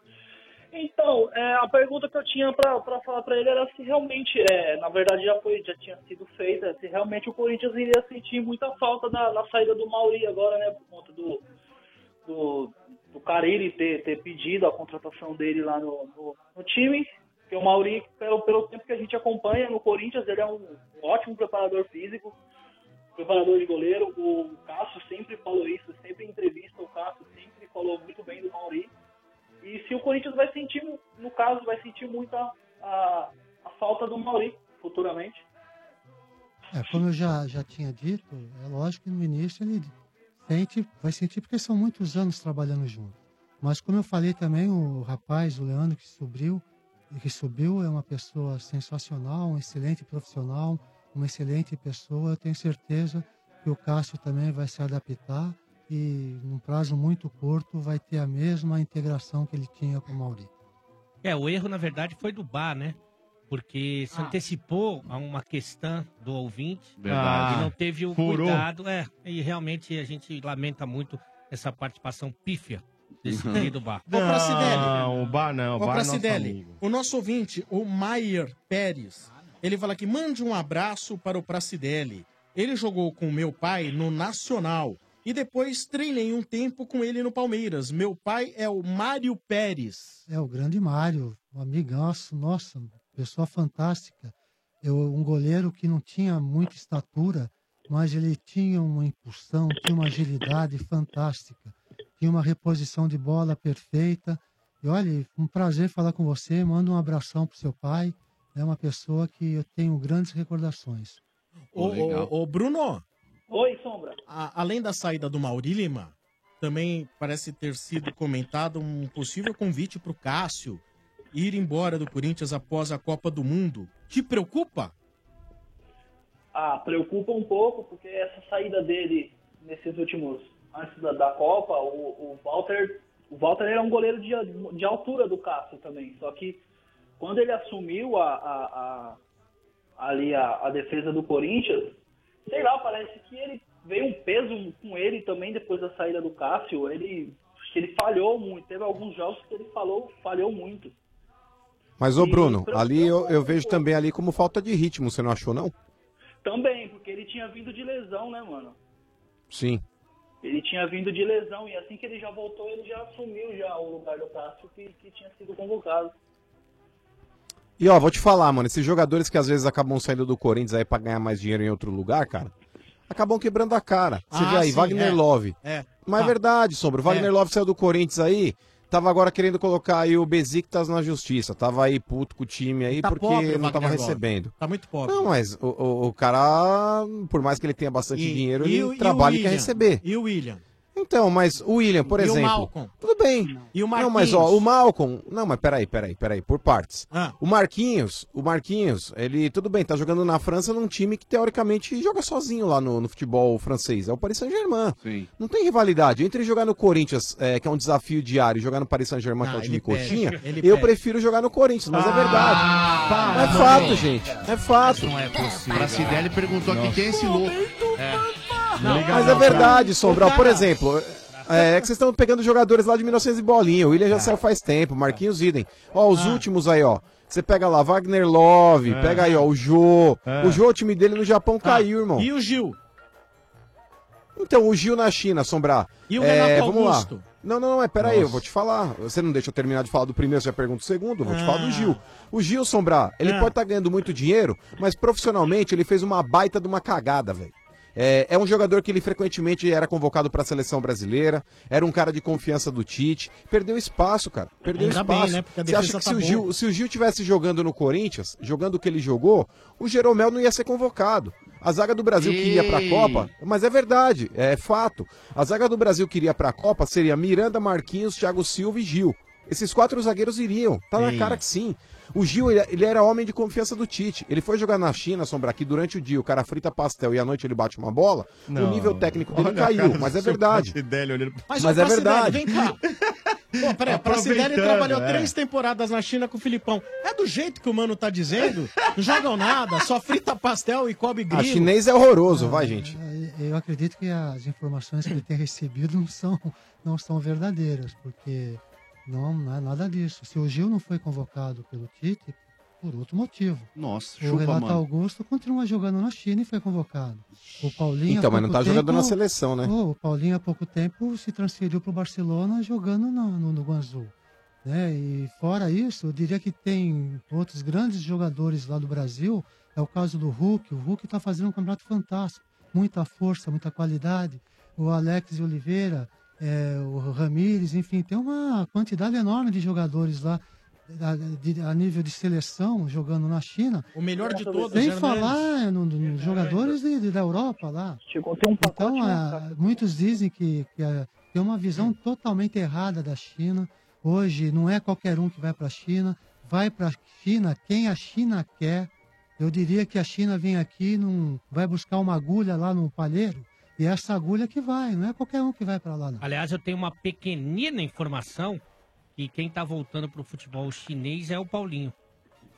Então, é, a pergunta que eu tinha pra, pra falar pra ele era se realmente, é, na verdade já foi, já tinha sido feita, se realmente o Corinthians iria sentir muita falta na, na saída do Mauri agora, né, por conta do, do, do Carille ter, ter pedido a contratação dele lá no, no, no time, porque o Mauri, pelo, pelo tempo que a gente acompanha no Corinthians, ele é um, um ótimo preparador físico, preparador de goleiro, o Cássio sempre falou isso, sempre em entrevista, o Cássio sempre falou muito bem do Mauri. E se o Corinthians vai sentir, no caso, vai sentir muito a, a, a falta do Mauri futuramente? É, como eu já, já tinha dito, é lógico que no início ele sente, vai sentir porque são muitos anos trabalhando junto. Mas como eu falei também, o rapaz, o Leandro, que subiu, que subiu é uma pessoa sensacional, um excelente profissional, uma excelente pessoa. Eu tenho certeza que o Cássio também vai se adaptar. E num prazo muito curto vai ter a mesma integração que ele tinha com o Mauri. É, o erro na verdade foi do Bar, né? Porque se ah. antecipou a uma questão do ouvinte ah. e não teve o Furou. cuidado. É, e realmente a gente lamenta muito essa participação pífia desse querido Bar. Não, não, o Bar não, o Bar Pracidelli, nosso o nosso ouvinte, o Maier Pérez, ele fala que mande um abraço para o Pracidelli. Ele jogou com meu pai no Nacional. E depois treinei um tempo com ele no Palmeiras. Meu pai é o Mário Pérez. É, o grande Mário, um amigaço, nossa, pessoa fantástica. eu, um goleiro que não tinha muita estatura, mas ele tinha uma impulsão, tinha uma agilidade fantástica, tinha uma reposição de bola perfeita. E olha, um prazer falar com você, manda um abração pro seu pai, é uma pessoa que eu tenho grandes recordações. Ô, ô, ô Bruno! Oi, Sombra! A, além da saída do Mauri Lima, também parece ter sido comentado um possível convite pro Cássio ir embora do Corinthians após a Copa do Mundo. Te preocupa? Ah, preocupa um pouco, porque essa saída dele nesses últimos... Antes da, da Copa, o, o Walter... O Walter era um goleiro de, de altura do Cássio também, só que quando ele assumiu a, a, a, ali a, a defesa do Corinthians, sei lá, parece que ele veio um peso com ele também depois da saída do Cássio. Ele, ele falhou muito, teve alguns jogos que ele falou, falhou muito. Mas, ô Bruno, ali eu, eu vejo também ali como falta de ritmo, você não achou, não? Também, porque ele tinha vindo de lesão, né, mano? Sim. Ele tinha vindo de lesão e assim que ele já voltou, ele já assumiu já o lugar do Cássio que, que tinha sido convocado. E ó, vou te falar, mano, esses jogadores que às vezes acabam saindo do Corinthians aí pra ganhar mais dinheiro em outro lugar, cara, acabam quebrando a cara. Você ah, vê aí, sim, Wagner é. Love. É. Mas ah. é verdade, Sombra, o Wagner é. Love saiu do Corinthians aí, tava agora querendo colocar aí o Besiktas na justiça, tava aí puto com o time aí tá porque pobre, não tava Wagner recebendo. Love. Tá muito pobre. Não, mas o, o, o cara, por mais que ele tenha bastante e, dinheiro, e, ele e, trabalha e quer receber. E o William? Então, mas o William, por e exemplo, o tudo bem. Não. E o Marquinhos? Não, mas ó, o Malcom, não, mas peraí, peraí, peraí, por partes. Ah. O Marquinhos, o Marquinhos, ele, tudo bem, tá jogando na França num time que teoricamente joga sozinho lá no, no futebol francês, é o Paris Saint-Germain. Sim. Não tem rivalidade, entre jogar no Corinthians, é, que é um desafio diário, e jogar no Paris Saint-Germain, ah, que é um time coxinha, eu pede. prefiro jogar no Corinthians, mas ah, é verdade. Ah, é não fato, não. gente, é fato. Mas não é possível. Pracidelli perguntou aqui quem é esse louco. É. Não, mas não, é verdade, Sombra. Por exemplo, é, é que vocês estão pegando jogadores lá de mil e novecentos e bolinha. O William já ah. saiu faz tempo, Marquinhos idem. Ó, os ah. últimos aí, ó. Você pega lá Wagner Love, é. pega aí, ó, o Jô. É. O Jô, o time dele no Japão caiu, ah. irmão. E o Gil? Então, o Gil na China, Sombra. E o é, Renato vamos Augusto? Lá. Não, não, não, é, peraí, eu vou te falar. Você não deixa eu terminar de falar do primeiro, você já pergunta o segundo, eu vou ah. te falar do Gil. O Gil, Sombra, ele ah. pode estar tá ganhando muito dinheiro, mas profissionalmente ele fez uma baita de uma cagada, velho. É, é um jogador que ele frequentemente era convocado para a seleção brasileira, era um cara de confiança do Tite, perdeu espaço, cara, perdeu Ainda espaço. Bem, né? Você acha que tá se, o Gil, se o Gil tivesse jogando no Corinthians, jogando o que ele jogou, o Jeromel não ia ser convocado. A zaga do Brasil Ei. que iria para a Copa, mas é verdade, é fato, a zaga do Brasil que iria para a Copa seria Miranda, Marquinhos, Thiago Silva e Gil. Esses quatro zagueiros iriam, tá na Ei. cara que sim. O Gil, ele, ele era homem de confiança do Tite. Ele foi jogar na China, Sombra, que durante o dia o cara frita pastel e à noite ele bate uma bola, não. o nível técnico dele Olha, caiu, cara, mas é verdade. Olhando... Mas, mas é verdade. Vem cá. Pô, peraí, o Pracidelli trabalhou é. três temporadas na China com o Felipão. É do jeito que o mano tá dizendo? Não jogam nada, só frita pastel e come grilo. A chinês é horroroso, ah, vai, gente. Eu acredito que as informações que ele tem recebido não são, não são verdadeiras, porque... Não, não é nada disso. Se o Gil não foi convocado pelo Tite, por outro motivo. Nossa, chupa, O Renato mano. Augusto continua jogando na China e foi convocado. O Paulinho, então, mas não tá tempo, jogando na seleção, né? O Paulinho há pouco tempo se transferiu para o Barcelona jogando no, no, no Guangzhou. Né? E fora isso, eu diria que tem outros grandes jogadores lá do Brasil. É o caso do Hulk. O Hulk está fazendo um campeonato fantástico. Muita força, muita qualidade. O Alex Oliveira... É, o Ramírez, enfim, tem uma quantidade enorme de jogadores lá a, de, a nível de seleção jogando na China. O melhor de todos. Sem falar nos jogadores de, de, da Europa lá. Chegou, tem um pacote, então, a, né? muitos dizem que, que a, tem uma visão totalmente errada da China. Hoje não é qualquer um que vai para a China. Vai para a China quem a China quer. Eu diria que a China vem aqui, num, vai buscar uma agulha lá no palheiro. E essa agulha que vai, não é qualquer um que vai pra lá, não. Aliás, eu tenho uma pequenina informação que quem tá voltando pro futebol chinês é o Paulinho.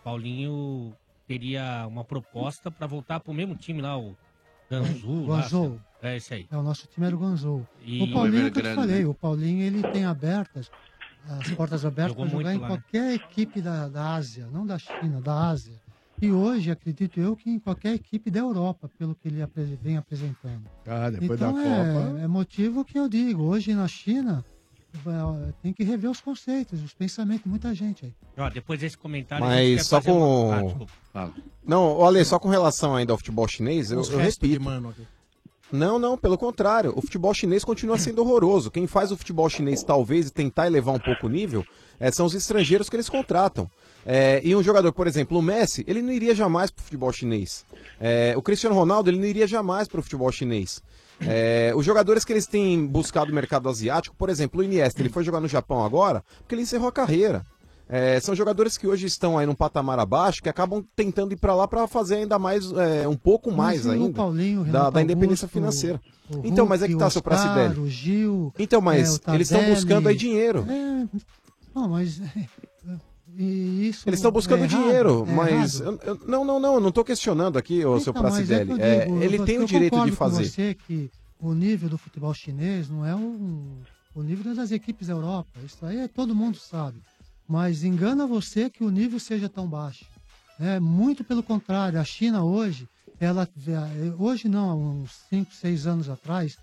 O Paulinho teria uma proposta pra voltar pro mesmo time lá, o Guangzhou. Guangzhou. É esse aí. É, o nosso time era o Guangzhou. E... O Paulinho, o que eu te falei, né? O Paulinho, ele tem abertas, as portas abertas Jogou pra jogar em lá, qualquer né? equipe da, da Ásia, não da China, da Ásia. E hoje, acredito eu, que em qualquer equipe da Europa, pelo que ele vem apresentando. Ah, depois então, da é, Copa... é motivo que eu digo. Hoje na China, tem que rever os conceitos, os pensamentos, muita gente aí. Ó, depois desse comentário... Mas só com... Uma... Ah, não, olha, só com relação ainda ao futebol chinês, eu, eu repito... Não, não, pelo contrário. O futebol chinês continua sendo horroroso. Quem faz o futebol chinês, talvez, tentar elevar um pouco o nível, é, são os estrangeiros que eles contratam. É, e um jogador, por exemplo, o Messi, ele não iria jamais pro futebol chinês. É, o Cristiano Ronaldo, ele não iria jamais pro futebol chinês. É, os jogadores que eles têm buscado no mercado asiático, por exemplo, o Iniesta, ele foi jogar no Japão agora porque ele encerrou a carreira. É, são jogadores que hoje estão aí num patamar abaixo, que acabam tentando ir pra lá pra fazer ainda mais, é, um pouco mais ainda, o Paulinho, o Renato da, da independência Augusto, financeira. O Hulk, então, mas é que tá, o seu Pracidelli. O Gil, então, mas é, o Tardelli, eles estão buscando aí dinheiro. É, não, mas... E isso eles estão buscando é errado, dinheiro, é mas... Eu, eu, não, não, não, eu não tô questionando aqui, o então, seu Pracidelli. É digo, é, ele eu, tem eu o direito de fazer. Eu concordo com você que o nível do futebol chinês não é um, o nível das equipes da Europa. Isso aí é, todo mundo sabe. Mas engana você que o nível seja tão baixo. É, muito pelo contrário, a China hoje, ela, hoje não, há uns cinco, seis anos atrás,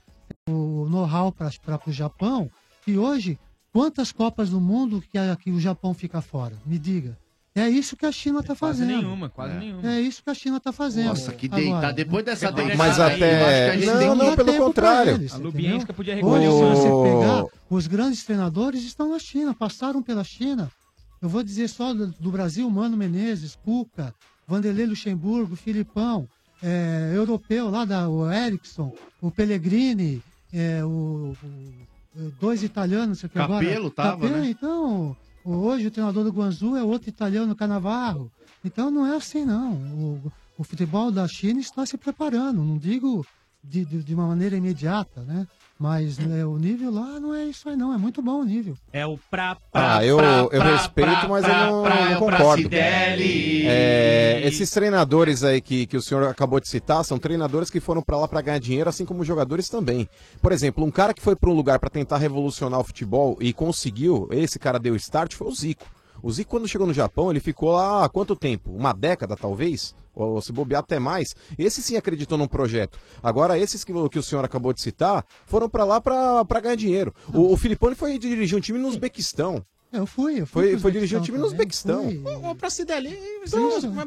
o know-how para o Japão, e hoje, quantas Copas do Mundo que, a, que o Japão fica fora? Me diga. É isso que a China está fazendo. Quase nenhuma, quase é. nenhuma. É isso que a China está fazendo. Nossa, que deitada. Depois dessa deitada. Mas até... Aí, não, não, pelo contrário. Eles, a Lubienska podia recolher. Hoje, se você pegar, os grandes treinadores estão na China, passaram pela China. Eu vou dizer só do, do Brasil, Mano Menezes, Cuca, Vanderlei Luxemburgo, Filipão, é, europeu lá, da, o Eriksson, o Pellegrini, é, o, o, dois italianos, sei que agora... Capello tava, Capello, né? Então, hoje o treinador do Guangzhou é outro italiano, Cannavaro. Então não é assim, não. O, o futebol da China está se preparando, não digo de, de, de uma maneira imediata, né? Mas né, o nível lá não é isso aí não, é muito bom o nível. É o pra, pra, ah, eu, pra, eu pra, respeito, pra, mas eu não, pra, não concordo. É, esses treinadores aí que, que o senhor acabou de citar, são treinadores que foram pra lá pra ganhar dinheiro, assim como os jogadores também. Por exemplo, um cara que foi pra um lugar pra tentar revolucionar o futebol e conseguiu, esse cara deu start, foi o Zico. O Zico, quando chegou no Japão, ele ficou lá há quanto tempo? Uma década, talvez? Ou se bobear até mais. Esse sim acreditou num projeto. Agora, esses que, que o senhor acabou de citar, foram pra lá pra, pra ganhar dinheiro. O, o Felipão foi dirigir um time no Uzbequistão. Eu fui, eu fui. Foi, foi dirigir um time também. No Uzbequistão. Ô, Pracidelli, mas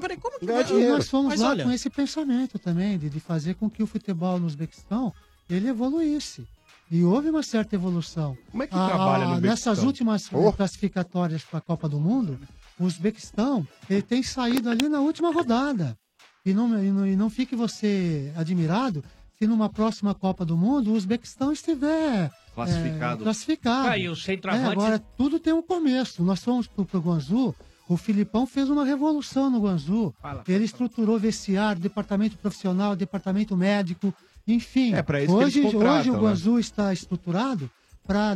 peraí, como que ganha dinheiro? Nós fomos mas lá olha... com esse pensamento também, de, de fazer com que o futebol no Uzbequistão, ele evoluísse. E houve uma certa evolução. Como é que a, trabalha no Uzbequistão? Nessas últimas oh. classificatórias para a Copa do Mundo, o Uzbequistão, ele tem saído ali na última rodada. E não, e não, e não fique você admirado se numa próxima Copa do Mundo o Uzbequistão estiver classificado. É, classificado. Ah, e o centroavante... é, agora, tudo tem um começo. Nós fomos para o Guangzhou, o Filipão fez uma revolução no Guangzhou. Fala, ele fala. Estruturou vestiário, departamento profissional, departamento médico... Enfim, é hoje, hoje o Guangzhou né? está estruturado para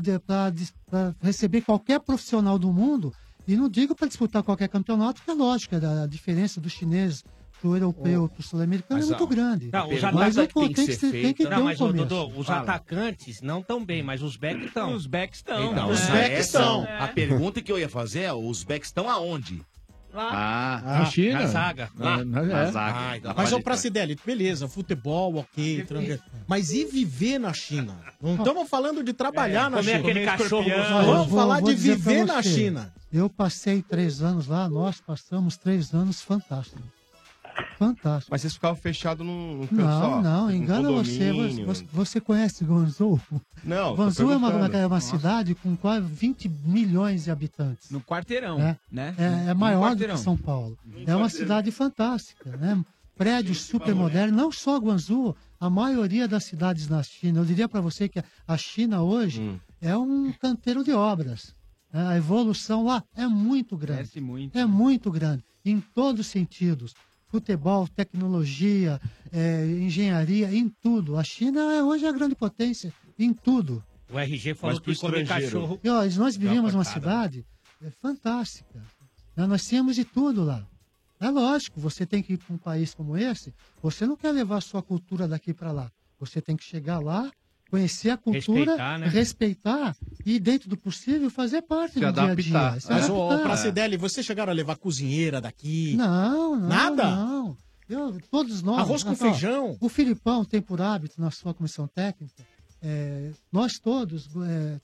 receber qualquer profissional do mundo, e não digo para disputar qualquer campeonato, porque é lógico, a diferença do chinês, do europeu, oh. do sul-americano mas, é muito ó, grande. Não, os mas é, tem, tem que ser tem que ter não, mas, um começo. Dodô, os Fala. Atacantes não estão bem, mas os backs estão. Os backs estão. Então, os backs estão. É. A pergunta que eu ia fazer é, os backs estão aonde? Lá. Ah, ah, na China? Na zaga. Lá. Na, na, é. na zaga. Ah, então mas, ô Pracidelli, beleza, futebol, ok, ah, tranquilo. Mas e viver na China? Não estamos falando de trabalhar é, na China. Aquele cachorro. Vamos vou, falar vou de viver na China. Eu passei três anos lá, nós passamos três anos fantásticos. Fantástico. Mas vocês ficavam fechados num canto não, só? Não, não, engana você, você. Você conhece Guangzhou? Não. Guangzhou é uma, uma, uma cidade com quase vinte milhões de habitantes. No quarteirão, é, né? É, é maior quarteirão. Do que São Paulo. No é quarteirão. Uma cidade fantástica, né? Prédios super modernos, não só Guangzhou, a maioria das cidades na China. Eu diria para você que a China hoje hum. é um canteiro de obras. A evolução lá é muito grande. Parece muito. É muito grande, em todos os sentidos. Futebol, tecnologia, é, engenharia, em tudo. A China hoje é a grande potência, em tudo. O R G falou que come cachorro. E, ó, nós vivíamos uma cidade fantástica. Nós tínhamos de tudo lá. É lógico, você tem que ir para um país como esse, você não quer levar a sua cultura daqui para lá. Você tem que chegar lá, conhecer a cultura, respeitar, né? respeitar e, dentro do possível, fazer parte se do adaptar. Dia a dia. Se Mas, ô, Pracidelli, vocês chegaram a levar cozinheira daqui? Não, não. Nada? Não. Eu, todos nós. Arroz com nós, feijão? Ó, o Filipão tem por hábito, na sua comissão técnica, é, nós todos é,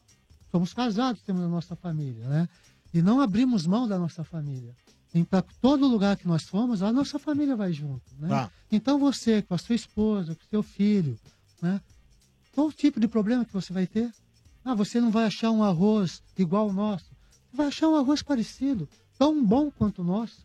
somos casados, temos a nossa família, né? E não abrimos mão da nossa família. Para todo lugar que nós fomos, a nossa família vai junto, né? Tá. Então você, com a sua esposa, com o seu filho, né? Qual tipo de problema que você vai ter? Ah, você não vai achar um arroz igual o nosso. Você vai achar um arroz parecido, tão bom quanto o nosso.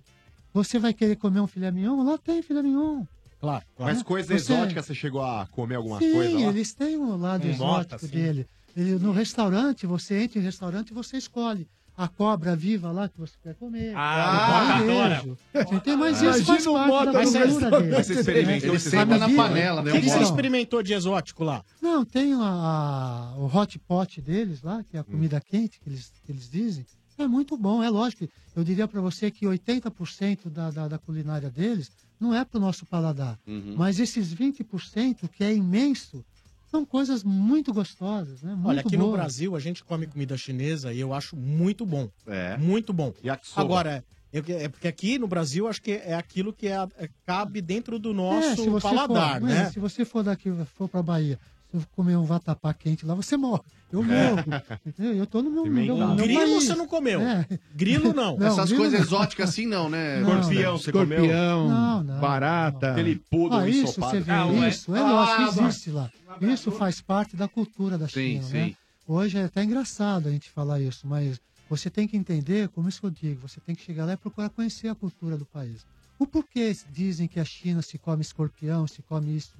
Você vai querer comer um filé mignon? Lá tem filé mignon. Claro, claro. Mas coisa você... exótica, você chegou a comer alguma sim, coisa lá? Sim, eles têm um lado é, exótico nota, dele. Ele, no restaurante, você entra em restaurante e você escolhe a cobra viva lá que você quer comer. Ah, bota então, mas isso faz parte da cultura dele. Mas você experimentou, você senta na panela, né? O que, que você experimentou de exótico lá? Não, tem a, a, o hot pot deles lá, que é a comida hum. quente que eles, que eles dizem. É muito bom, é lógico. Eu diria para você que oitenta por cento da, da, da culinária deles não é para o nosso paladar. Uhum. Mas esses vinte por cento, que é imenso, são coisas muito gostosas, né? Muito Olha, aqui boas. No Brasil a gente come comida chinesa e eu acho muito bom. É. Muito bom. Yakisoba. Agora, eu, é porque aqui no Brasil acho que é aquilo que é, é, cabe dentro do nosso é, paladar, for, né? Se você for daqui, for para a Bahia, se eu comer um vatapá quente lá, você morre. Eu morro. É. Eu tô no meu... meu, meu grilo país. Você não comeu. É. Grilo não. não Essas grilo coisas não. exóticas assim não, né? Não, Corpião, não. você Corpião, comeu? Não, não. Barata. Aquele pudo ah, isso, ensopado. Você vê, ah, isso, é, é ah, nosso, ah, existe lá. Isso faz parte da cultura da China, sim, né? Sim. Hoje é até engraçado a gente falar isso, mas você tem que entender, como isso eu digo, você tem que chegar lá e procurar conhecer a cultura do país. O porquê dizem que a China se come escorpião, se come isso,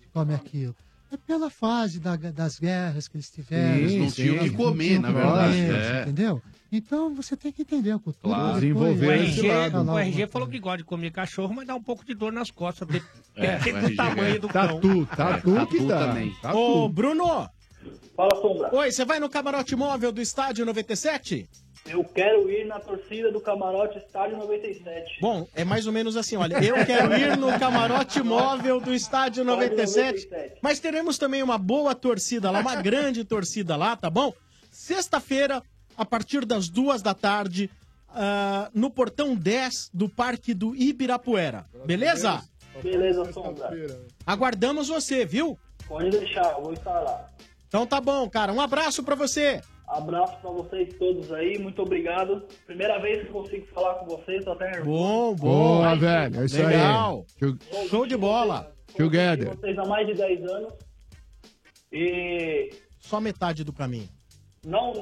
se come aquilo. É pela fase da, das guerras que eles tiveram. Eles não tinham o que comer, na verdade. É. Entendeu? Então, você tem que entender a cultura. Claro, desenvolver. O R G, o R G falou que gosta de comer cachorro, mas dá um pouco de dor nas costas. Depende é, do tamanho do cão. Tatu, tatu, tatu que dá. Também. Tatu. Ô, Bruno! Fala, Sombra. Oi, você vai no camarote móvel do Estádio noventa e sete? Eu quero ir na torcida do camarote Estádio noventa e sete. Bom, é mais ou menos assim, olha. Eu quero ir no camarote móvel do Estádio noventa e sete. Mas teremos também uma boa torcida lá, uma grande torcida lá, tá bom? Sexta-feira, a partir das duas da tarde, uh, no portão dez do Parque do Ibirapuera. Beleza? Beleza, Sombra. Aguardamos você, viu? Pode deixar, eu vou estar lá. Então tá bom, cara. Um abraço pra você. Abraço pra vocês todos aí, muito obrigado. Primeira vez que consigo falar com vocês, tô até nervoso. Bom, boa, Ai, velho, é isso legal. Aí. Legal. Show de bola. Together. Conheci vocês há mais de dez anos e... Só metade do caminho. Não...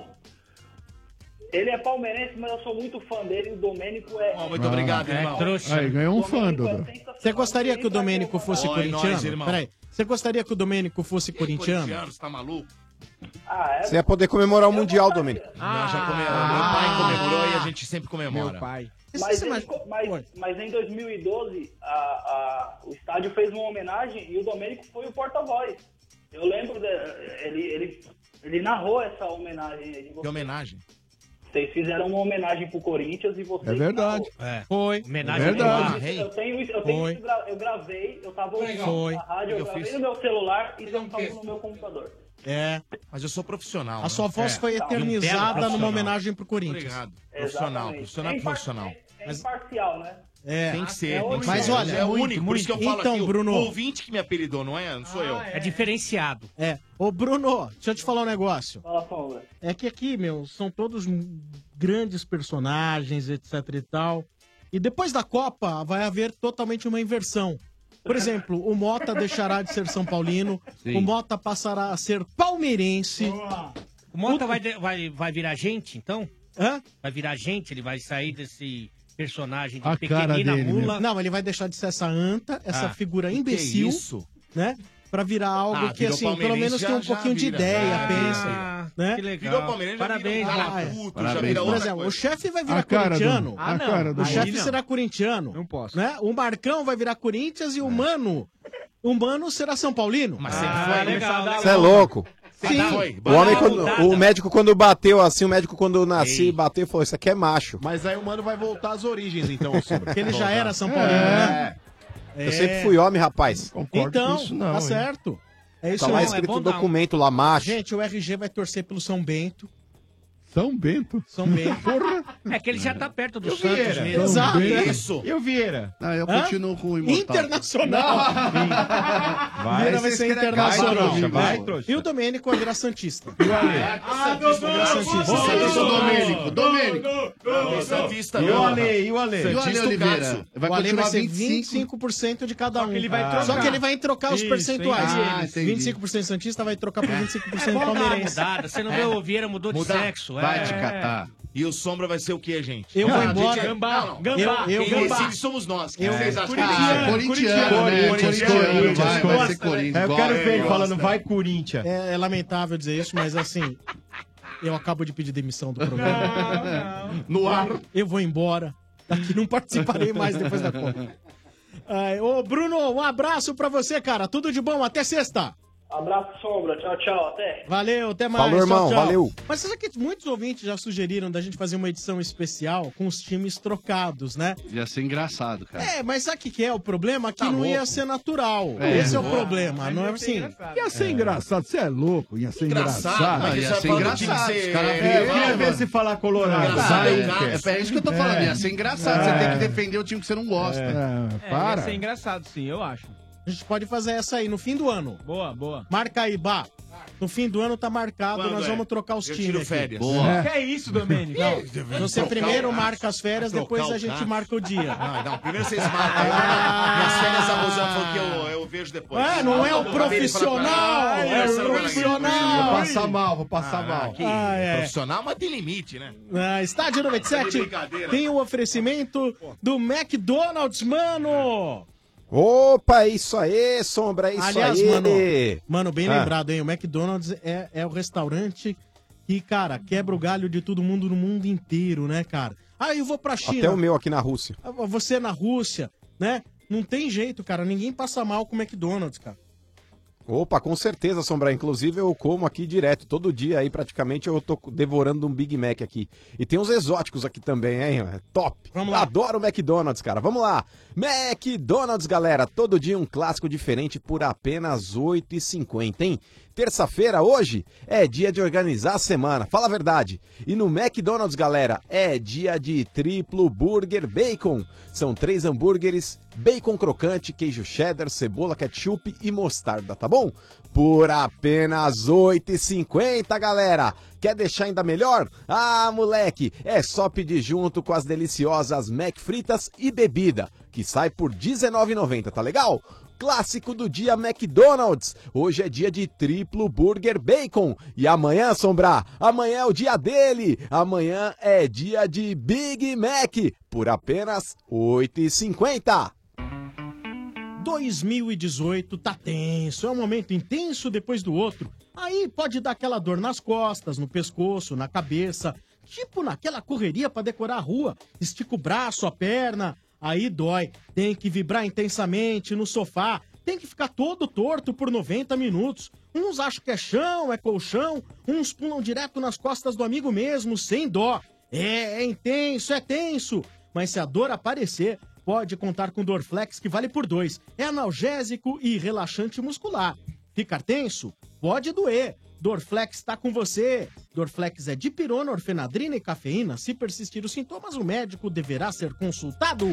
Ele é palmeirense, mas eu sou muito fã dele. O Domênico é... Oh, muito ah, obrigado, irmão. É trouxa. Aí, ganhou um fã, Dudu. Você gostaria que o Domênico fosse oh, corintiano? Peraí, você gostaria que o Domênico fosse corintiano? corintiano? Você tá maluco? Ah, é? Você ia poder comemorar o eu Mundial, Domênico. Ah, já comemorou. Ah, meu pai comemorou e a gente sempre comemora. Meu pai. Mas, mas, mas, mas em dois mil e doze, a, a, o estádio fez uma homenagem e o Domênico foi o porta-voz. Eu lembro, de, ele, ele, ele narrou essa homenagem. Aí de você. Que homenagem? Vocês fizeram uma homenagem pro Corinthians e vocês... É verdade. É. Foi. Homenagem é verdade. Eu, eu tenho isso, eu, tenho isso gra, eu gravei, eu tava ouvindo a rádio, eu, eu gravei fiz... no meu celular e não tava no meu computador. É, mas eu sou profissional. A né? sua voz é. foi eternizada um numa homenagem pro Corinthians. Obrigado. Profissional, profissional, é profissional. É, é mas... imparcial, né? É. Tem que ser. É único, mas olha, é único, único. Por isso que eu falo então, aqui, Bruno... o ouvinte que me apelidou, não é? Não sou ah, eu. É. é diferenciado. É. Ô, Bruno, deixa eu te falar um negócio. Fala, Paulo. É que aqui, meu, são todos grandes personagens, etc e tal. E depois da Copa, vai haver totalmente uma inversão. Por exemplo, o Mota deixará de ser São Paulino, sim. O Mota passará a ser palmeirense. Boa. O Mota o... Vai, vai, vai virar gente, então? Hã? Vai virar gente, ele vai sair desse personagem de a pequenina dele, mula. Mesmo. Não, ele vai deixar de ser essa anta, essa ah, figura imbecil, que que é isso? Né? Pra virar algo ah, que, assim, pelo menos já, tem um pouquinho de ideia, ah, pensa. Ah, né? Que legal. Virou palmeirense, parabéns. Já vira um cara puto, parabéns. Já vira outra. Por exemplo, o chefe vai virar corintiano. Do... Ah, não. Cara do... O chefe será corintiano. Não posso. Né? O Marcão vai virar Corinthians e o Mano, o Mano será São Paulino. Mas sempre ah, foi legal. Você é louco. Sim. O, homem quando, o médico quando bateu assim, o médico quando eu nasci, ei. Bateu e falou, isso aqui é macho. Mas aí o Mano vai voltar às origens, então. Porque ele já era São Paulino, né? É. É. Eu sempre fui homem, rapaz. Concordo então, com isso não, tá hein? Certo. É isso tá lá não, escrito é um documento lá, macho. Gente, o R G vai torcer pelo São Bento. São Bento. São Bento. Porra. É que ele já tá perto do eu Santos Vieira. Mesmo. Exato. Bento. Isso. E o Vieira? Ah, eu Hã? Continuo com o Imortal. Internacional. Vai, Vieira vai ser internacional. Vai, vai, trouxa. E o Domênico vai virar Santista. E o Ale? Ah, Santista. O Domênico. Domênico. Santista. E o Ale? E o Ale? Santista Oliveira. O Ale vai ser vinte e cinco por cento de cada um. Só que ele vai trocar os percentuais. vinte e cinco por cento Santista vai trocar por vinte e cinco por cento palmeirense. Você não vê o Vieira mudou de sexo. Vai te catar. E o Sombra vai ser o que, gente? Eu vou embora. Gambá. Gambá. Quem decide somos nós. Quem vocês acham? Corintiano, né? Corintiano. Vai ser Corinthians. Eu quero ver ele falando, vai Corinthians. É lamentável dizer isso, mas assim... Eu acabo de pedir demissão do programa. No ar. Eu vou embora. Daqui não participarei mais depois da Copa. Ô, Bruno, um abraço pra você, cara. Tudo de bom. Até sexta. Abraço, Sombra. Tchau, tchau. Até. Valeu, até mais. Falou, irmão. Tchau, tchau. Valeu. Mas será que muitos ouvintes já sugeriram da gente fazer uma edição especial com os times trocados, né? Ia ser engraçado, cara. É, mas sabe o que, que é o problema? Que tá não louco. Ia ser natural. É. Esse é o problema. É. Não é assim. Ia ser engraçado. Você é louco. Ia ser engraçado. engraçado. Mas ia ser engraçado. Ser... Cara, é, eu queria ver se falar colorado. É, é isso que eu tô falando. É. Ia ser engraçado. É. Você tem que defender o time que você não gosta. É. É. Para. Ia ser engraçado, sim. Eu acho. A gente pode fazer essa aí, no fim do ano. Boa, boa. Marca aí, Bá. No fim do ano tá marcado, quando nós vamos é? trocar os eu times. Tiro férias. Boa. Que é isso, Domênico? Você primeiro marca as férias, depois a gente marca o dia. Não, não, primeiro vocês marcam. Ah, as férias a Rosana falou que eu, eu vejo depois. É, não, não é o profissional. É o profissional. Vou passar mal, vou passar ah, mal. Ah, é. Profissional, mas tem limite, né? Ah, Estádio noventa e sete tem o um oferecimento do McDonald's, mano. Opa, isso aí, Sombra, isso Aliás, aí. Mano, mano bem ah. lembrado, hein? O McDonald's é, é o restaurante que, cara, quebra o galho de todo mundo no mundo inteiro, né, cara? Ah, eu vou pra China. Até o meu aqui na Rússia. Você na Rússia, né? Não tem jeito, cara. Ninguém passa mal com o McDonald's, cara. Opa, com certeza, Sombra. Inclusive, eu como aqui direto. Todo dia aí, praticamente, eu tô devorando um Big Mac aqui. E tem uns exóticos aqui também, hein? Top! Vamos lá. Adoro o McDonald's, cara. Vamos lá. McDonald's, galera. Todo dia um clássico diferente por apenas oito e cinquenta, hein? Terça-feira, hoje, é dia de organizar a semana. Fala a verdade. E no McDonald's, galera, é dia de triplo burger bacon. São três hambúrgueres, bacon crocante, queijo cheddar, cebola, ketchup e mostarda, tá bom? Por apenas oito e cinquenta, galera. Quer deixar ainda melhor? Ah, moleque, é só pedir junto com as deliciosas Mac fritas e bebida, que sai por dezenove e noventa, tá legal? Clássico do dia McDonald's. Hoje é dia de triplo burger bacon. E amanhã, Sombra, amanhã é o dia dele. Amanhã é dia de Big Mac por apenas oito e cinquenta. dois mil e dezoito tá tenso. É um momento intenso depois do outro. Aí pode dar aquela dor nas costas, no pescoço, na cabeça. Tipo naquela correria pra decorar a rua. Estica o braço, a perna. Aí dói, tem que vibrar intensamente no sofá, tem que ficar todo torto por noventa minutos. Uns acham que é chão, é colchão, uns pulam direto nas costas do amigo mesmo, sem dó. É, é intenso, é tenso. Mas se a dor aparecer, pode contar com Dorflex, que vale por dois. É analgésico e relaxante muscular. Ficar tenso? Pode doer. Dorflex está com você. Dorflex é dipirona, orfenadrina e cafeína. Se persistir os sintomas, o médico deverá ser consultado.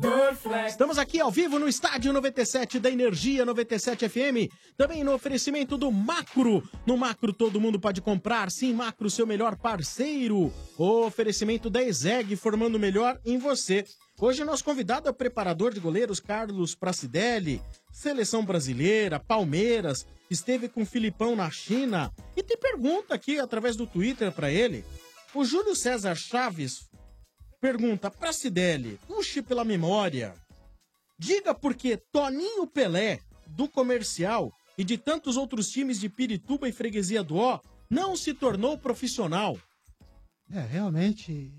Dorflex. Estamos aqui ao vivo no Estádio noventa e sete da Energia noventa e sete F M. Também no oferecimento do Makro. No Makro todo mundo pode comprar. Sim, Makro, seu melhor parceiro. O oferecimento da ESEG, formando o melhor em você. Hoje nosso convidado é o preparador de goleiros Carlos Pracidelli. Seleção brasileira, Palmeiras... Esteve com o Felipão na China. E tem pergunta aqui através do Twitter pra ele. O Júlio César Chaves pergunta: Pracidelli, puxe pela memória. Diga por que Toninho Pelé, do Comercial e de tantos outros times de Pirituba e Freguesia do Ó, não se tornou profissional. É, realmente,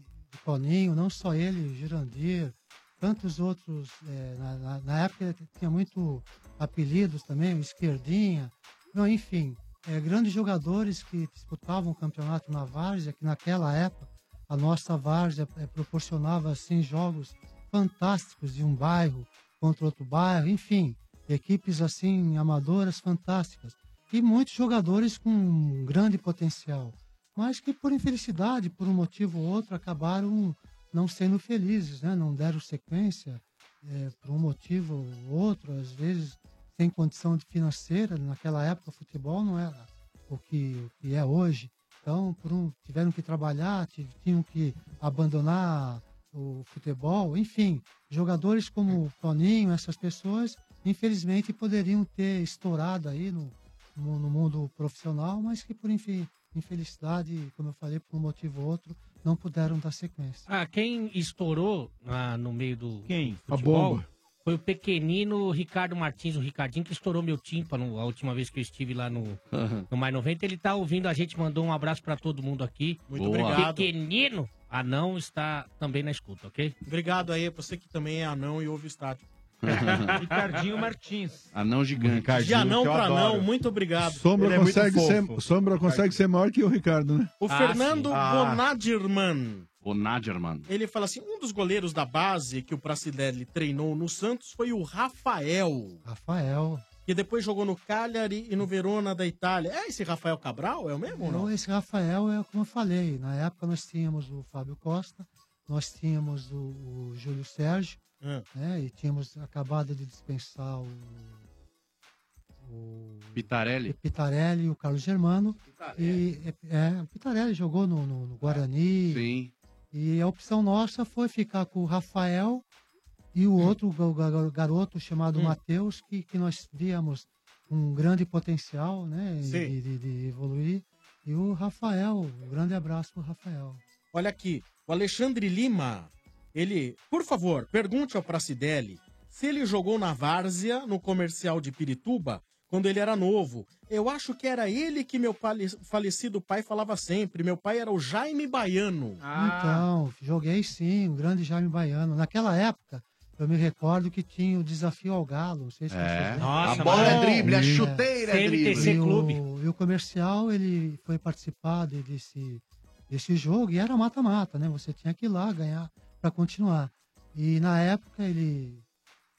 Toninho, não só ele, Girandir, tantos outros. É, na, na época tinha muito apelidos também, Esquerdinha. Não, enfim, é, grandes jogadores que disputavam o campeonato na várzea, que naquela época a nossa várzea é, proporcionava assim, jogos fantásticos de um bairro contra outro bairro, enfim, equipes assim, amadoras fantásticas. E muitos jogadores com um grande potencial. mas que por infelicidade, por um motivo ou outro, acabaram não sendo felizes, né? Não deram sequência é, por um motivo ou outro, às vezes sem condição financeira. Naquela época o futebol não era o que, o que é hoje, então por um, tiveram que trabalhar, tinham que abandonar o futebol, enfim, jogadores como o Toninho, essas pessoas, infelizmente poderiam ter estourado aí no, no, no mundo profissional, mas que por enfim, infelicidade, como eu falei, por um motivo ou outro, não puderam dar sequência. Ah, quem estourou ah, no meio do quem? Futebol, a bomba. Foi o pequenino Ricardo Martins, o Ricardinho, que estourou meu tímpano a última vez que eu estive lá no, uhum. no Mais noventa. Ele tá ouvindo a gente, mandou um abraço pra todo mundo aqui. Muito Boa. Obrigado. Pequenino anão está também na escuta, ok? Obrigado aí, você que também é anão e ouve o estádio. Ricardinho Martins. Anão gigante. Ricardinho, de anão pra anão, muito obrigado. Sombra Ele consegue, é ser, Sombra consegue ser maior que o Ricardo, né? O ah, Fernando ah. Bonadirman. Bonadirman. Ele fala assim, um dos goleiros da base que o Pracidelli treinou no Santos foi o Rafael. Rafael. Que depois jogou no Cagliari e no Verona da Itália. É esse Rafael Cabral? É o mesmo ou não? Esse Rafael é como eu falei. Na época nós tínhamos o Fábio Costa, nós tínhamos o, o Júlio Sérgio. É. Né? E tínhamos acabado de dispensar o, o Pitarelli. Pitarelli, o Carlos Germano. Pitarelli. E é, o Pitarelli jogou no, no, no Guarani. Sim. E a opção nossa foi ficar com o Rafael e o outro hum. garoto chamado hum. Matheus, que, que nós víamos um grande potencial, né? de, de, de evoluir. E o Rafael, um grande abraço pro Rafael. Olha aqui, o Alexandre Lima. Ele, por favor, pergunte ao Pracidelli se ele jogou na várzea, no comercial de Pirituba, quando ele era novo. Eu acho que era ele que meu falecido pai falava sempre. Meu pai era o Jaime Baiano. Ah. Então, joguei sim, o grande Jaime Baiano. Naquela época, eu me recordo que tinha o desafio ao Galo. Não sei se é. Nossa, a bola é drible, a chuteira é drible. E o, e o comercial, ele foi participar desse, desse jogo e era mata-mata, né? Você tinha que ir lá ganhar para continuar. E na época ele,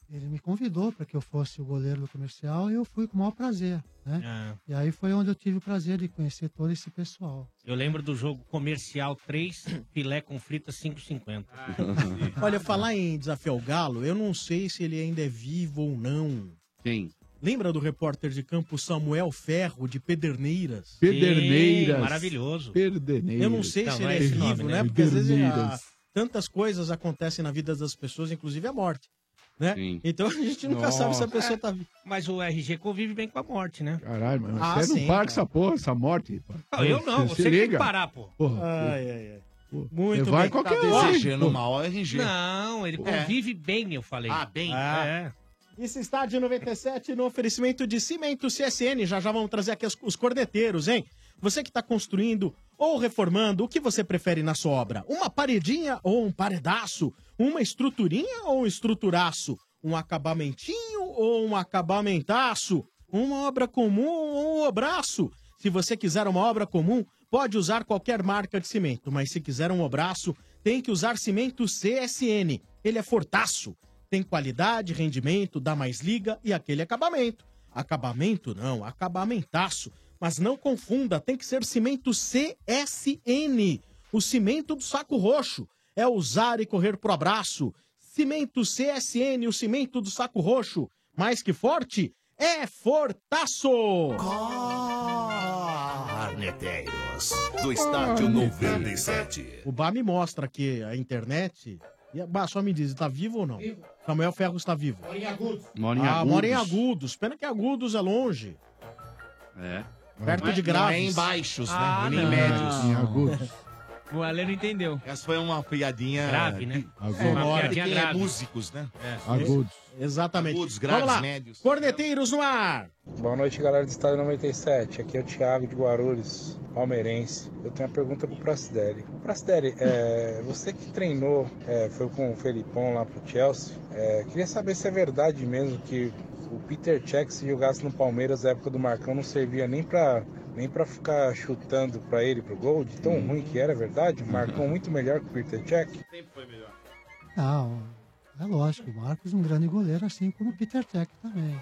ele me convidou para que eu fosse o goleiro do comercial e eu fui com o maior prazer, né? É. E aí foi onde eu tive o prazer de conhecer todo esse pessoal. Eu lembro do jogo comercial três, filé com frita cinco e cinquenta. Ah, olha, falar em Desafio ao Galo, eu não sei se ele ainda é vivo ou não. Quem? Lembra do repórter de campo Samuel Ferro, de Pederneiras? Pederneiras. Sim, maravilhoso. Pederneiras. Eu não sei então, se ele é, é vivo, nome, né? Porque às vezes a... tantas coisas acontecem na vida das pessoas, inclusive a morte, né? Sim. Então a gente nunca Nossa. sabe se a pessoa tá viva. Mas o R G convive bem com a morte, né? Caralho, mas ah, você sim, não para com essa porra, essa morte. Não, eu não, você, você tem que parar, pô. Porra, ai, ai, ai. Muito você vai bem. Qualquer tá desejando mal ao R G. Não, ele convive é. bem, eu falei. Ah, bem? Ah. É. Esse Estádio noventa e sete no oferecimento de Cimento C S N. Já já vamos trazer aqui os, os corneteiros, hein? Você que está construindo ou reformando, o que você prefere na sua obra? Uma paredinha ou um paredaço? Uma estruturinha ou um estruturaço? Um acabamentinho ou um acabamentaço? Uma obra comum ou um obraço? Se você quiser uma obra comum, pode usar qualquer marca de cimento. Mas se quiser um obraço, tem que usar Cimento C S N. Ele é fortaço. Tem qualidade, rendimento, dá mais liga e aquele acabamento. Acabamento não, acabamentaço. Mas não confunda, tem que ser Cimento C S N. O cimento do saco roxo é usar e correr pro abraço. Cimento C S N, o cimento do saco roxo. Mais que forte, é fortaço! Corneteiros do Estádio noventa e sete. O Bá me mostra aqui a internet. E, bah, só me diz, tá vivo ou não? Vivo. Samuel Ferro está vivo. Mora em Agudos. Mora em Agudos. Ah, mora em Agudos. Pena que Agudos é longe. É. Perto mas de graves. Nem baixos, ah, né? Nem médios. Em agudos. O Ale não entendeu. Essa foi uma piadinha grave, né? Agudos. É, uma piadinha de grave. É músicos, né? É. Agudos. Exatamente. Agudos, graves, vamos lá. Médios. Corneteiros no ar! Boa noite, galera do Estádio noventa e sete. Aqui é o Thiago de Guarulhos, palmeirense. Eu tenho uma pergunta pro Pracidelli. Pracidelli, é, você que treinou, é, foi com o Felipão lá pro Chelsea, é, queria saber se é verdade mesmo que o Petr Čech, se jogasse no Palmeiras na época do Marcão, não servia nem pra, nem pra ficar chutando pra ele pro gol, de tão ruim que era, verdade? Marcão muito melhor que o Petr Čech? Sempre foi melhor. Não, é lógico, o Marcos é um grande goleiro, assim como o Petr Čech também.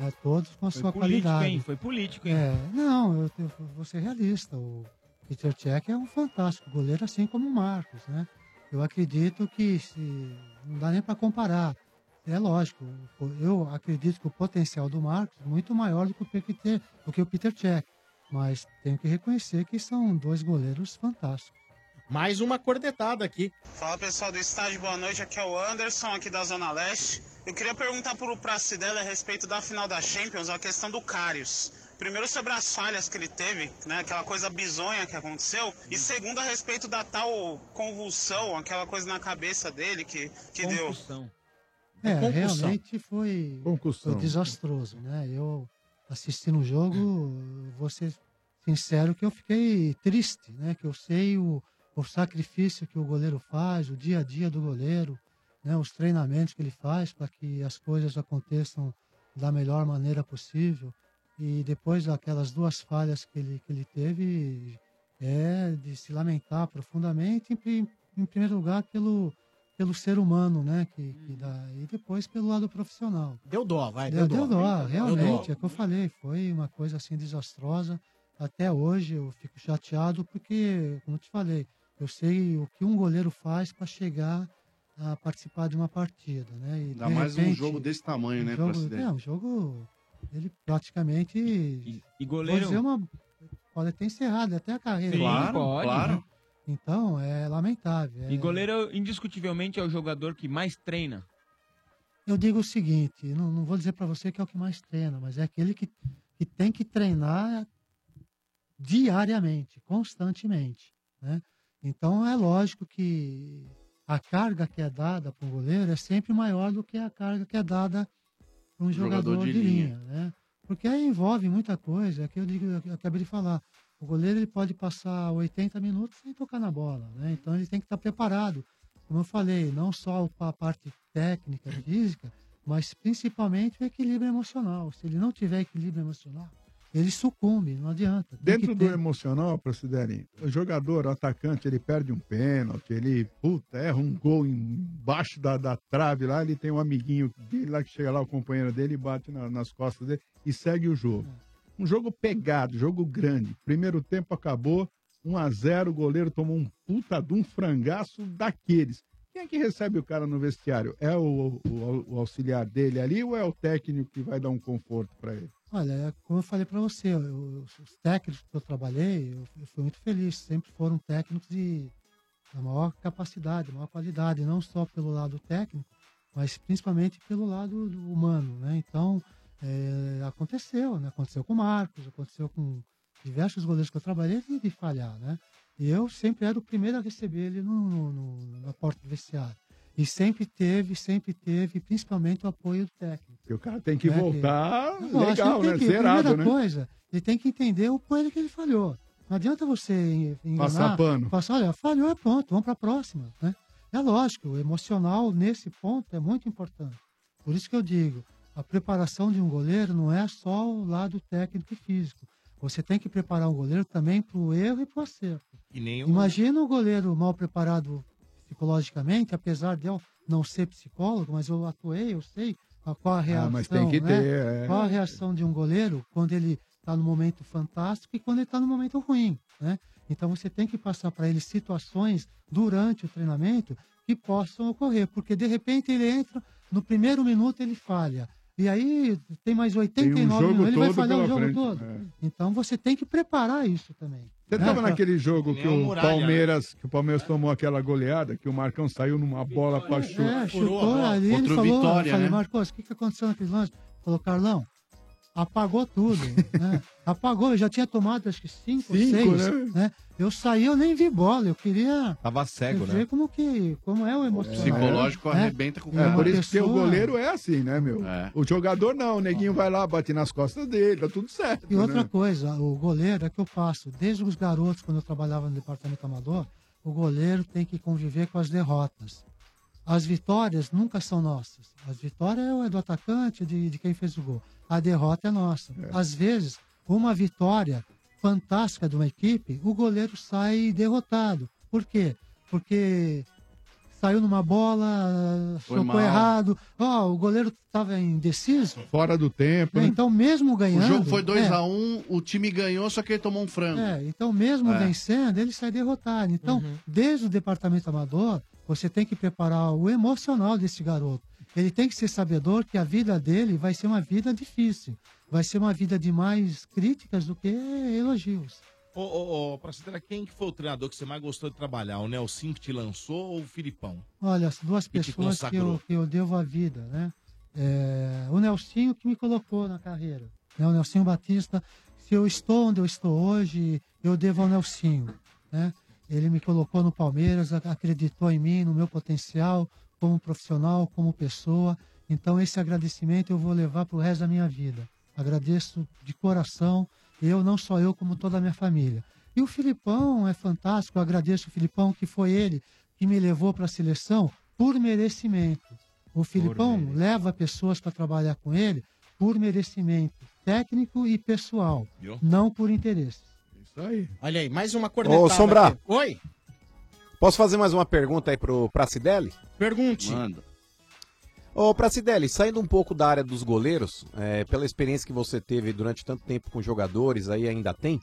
É, todos com a foi sua político, qualidade. Hein? Foi político, hein? É, não, eu, eu vou ser realista. O Petr Čech é um fantástico goleiro, assim como o Marcos, né? Eu acredito que se, não dá nem para comparar. É lógico, eu acredito que o potencial do Marcos é muito maior do que o Petr, do que o Petr Čech, mas tenho que reconhecer que são dois goleiros fantásticos. Mais uma cornetada aqui. Fala, pessoal do estádio, boa noite, aqui é o Anderson, aqui da Zona Leste. Eu queria perguntar para o Pracidelli a respeito da final da Champions, a questão do Karius. Primeiro, sobre as falhas que ele teve, né, aquela coisa bizonha que aconteceu. E segundo, a respeito da tal convulsão, aquela coisa na cabeça dele que, que deu. Convulsão. É, Concussão. realmente foi, foi desastroso, né? Eu assistindo o jogo, vou ser sincero que eu fiquei triste, né? Que eu sei o, o sacrifício que o goleiro faz, o dia a dia do goleiro, né? Os treinamentos que ele faz para que as coisas aconteçam da melhor maneira possível. E depois daquelas duas falhas que ele, que ele teve, é de se lamentar profundamente, em, em primeiro lugar, pelo... pelo ser humano, né? Que, que dá, e depois pelo lado profissional. Deu dó, vai. Deu, deu dó, dó, realmente. Deu dó. É o que eu falei. Foi uma coisa assim desastrosa. Até hoje eu fico chateado porque, como eu te falei, eu sei o que um goleiro faz para chegar a participar de uma partida, né? Ainda mais repente, um jogo desse tamanho, um né? Jogo, é, um jogo... Ele praticamente... E, e goleiro... Pode, uma, pode ter encerrado até a carreira. Sim, claro, pode, claro. Né? Então, é lamentável. É... E goleiro, indiscutivelmente, é o jogador que mais treina? Eu digo o seguinte, não, não vou dizer para você que é o que mais treina, mas é aquele que, que tem que treinar diariamente, constantemente, né? Então, é lógico que a carga que é dada para um goleiro é sempre maior do que a carga que é dada para um jogador, jogador de, de linha, linha, né? Porque aí envolve muita coisa, é que eu, digo, eu acabei de falar. O goleiro ele pode passar oitenta minutos sem tocar na bola, né? Então ele tem que estar preparado. Como eu falei, não só a parte técnica, física, mas principalmente o equilíbrio emocional. Se ele não tiver equilíbrio emocional, ele sucumbe, não adianta. Tem Dentro do ter... emocional, Pracidelli, o jogador, o atacante, ele perde um pênalti, ele puta, erra um gol embaixo da, da trave lá, ele tem um amiguinho dele lá que chega lá, o companheiro dele, bate na, nas costas dele e segue o jogo. É. Um jogo pegado, jogo grande. Primeiro tempo acabou, um a zero, o goleiro tomou um puta de um frangaço daqueles. Quem é que recebe o cara no vestiário? É o, o, o auxiliar dele ali ou é o técnico que vai dar um conforto para ele? Olha, como eu falei para você, eu, os técnicos que eu trabalhei, eu, eu fui muito feliz. Sempre foram técnicos de, de maior capacidade, maior qualidade, não só pelo lado técnico, mas principalmente pelo lado humano, né? Então... É, aconteceu, né? Aconteceu com o Marcos, aconteceu com diversos goleiros que eu trabalhei de, de falhar, né? E eu sempre era o primeiro a receber ele no, no, no, na porta do vestiário. E sempre teve, sempre teve, principalmente o apoio do técnico. E o cara tem que né? voltar que... Não, legal, né? Que, zerado, primeira né? coisa, ele tem que entender o coelho que ele falhou. Não adianta você enganar, passar pano. Passar, olha, falhou é pronto, vamos para a próxima, né? É lógico, o emocional nesse ponto é muito importante. Por isso que eu digo... A preparação de um goleiro não é só o lado técnico e físico. Você tem que preparar o goleiro também para o erro e para o acerto. E nenhum... Imagina o goleiro mal preparado psicologicamente, apesar de eu não ser psicólogo, mas eu atuei, eu sei qual a reação, ah, mas tem que né? ter, é... qual a reação de um goleiro quando ele está no momento fantástico e quando ele está no momento ruim, né? Então você tem que passar para ele situações durante o treinamento que possam ocorrer, porque de repente ele entra, no primeiro minuto ele falha. E aí tem mais oitenta e nove minutos, ele vai falhar o jogo todo. É. Então você tem que preparar isso também. Você estava é, pra... naquele jogo que o, Palmeiras, que o Palmeiras tomou aquela goleada, que o Marcão saiu numa bola para chutar. É, chutou ali, ele falou, Vitória, eu falei, né? Marcos, o que, que aconteceu naquele lance? Falou, Carlão, apagou tudo, né? Apagou, eu já tinha tomado acho que cinco, cinco seis, né? né? Eu saí, eu nem vi bola, eu queria... Tava cego, ver né? como que, como é o emocional. O psicológico né? arrebenta com o cara. É, por isso pessoa... que o goleiro é assim, né, meu? É. O jogador não, o neguinho vai lá, bate nas costas dele, tá tudo certo. E outra né? coisa, o goleiro é que eu passo, desde os garotos, quando eu trabalhava no departamento amador, o goleiro tem que conviver com as derrotas. As vitórias nunca são nossas. As vitórias é do atacante, de, de quem fez o gol. A derrota é nossa. É. Às vezes, uma vitória fantástica de uma equipe, o goleiro sai derrotado. Por quê? Porque saiu numa bola, foi socou mal. errado. Ó, oh, o goleiro estava indeciso. Fora do tempo, é, né? Então, mesmo ganhando... O jogo foi dois a um, um, o time ganhou, só que ele tomou um frango. É, então, mesmo é. vencendo, ele sai derrotado. Então, uhum. desde o departamento amador, você tem que preparar o emocional desse garoto. Ele tem que ser sabedor que a vida dele vai ser uma vida difícil. Vai ser uma vida de mais críticas do que elogios. Ô, ô, ô, Pracidelli, quem que foi o treinador que você mais gostou de trabalhar? O Nelson que te lançou ou o Felipão? Olha, as duas que pessoas que eu, que eu devo a vida, né? É, o Nelson que me colocou na carreira, né? O Nelson Batista. Se eu estou onde eu estou hoje, eu devo ao Nelson, né? Ele me colocou no Palmeiras, acreditou em mim, no meu potencial, como profissional, como pessoa. Então, esse agradecimento eu vou levar para o resto da minha vida. Agradeço de coração. Eu, não só eu, como toda a minha família. E o Felipão é fantástico, eu agradeço o Felipão, que foi ele que me levou para a seleção por merecimento. O Felipão leva pessoas para trabalhar com ele por merecimento técnico e pessoal, eu? não por interesse. Isso aí. Olha aí, mais uma cornetada. Ô, Sombra. Aqui. Oi? Posso fazer mais uma pergunta aí pro Pracidelli? Pergunte. Manda. Ô, Pracidelli, saindo um pouco da área dos goleiros, é, pela experiência que você teve durante tanto tempo com jogadores, aí ainda tem,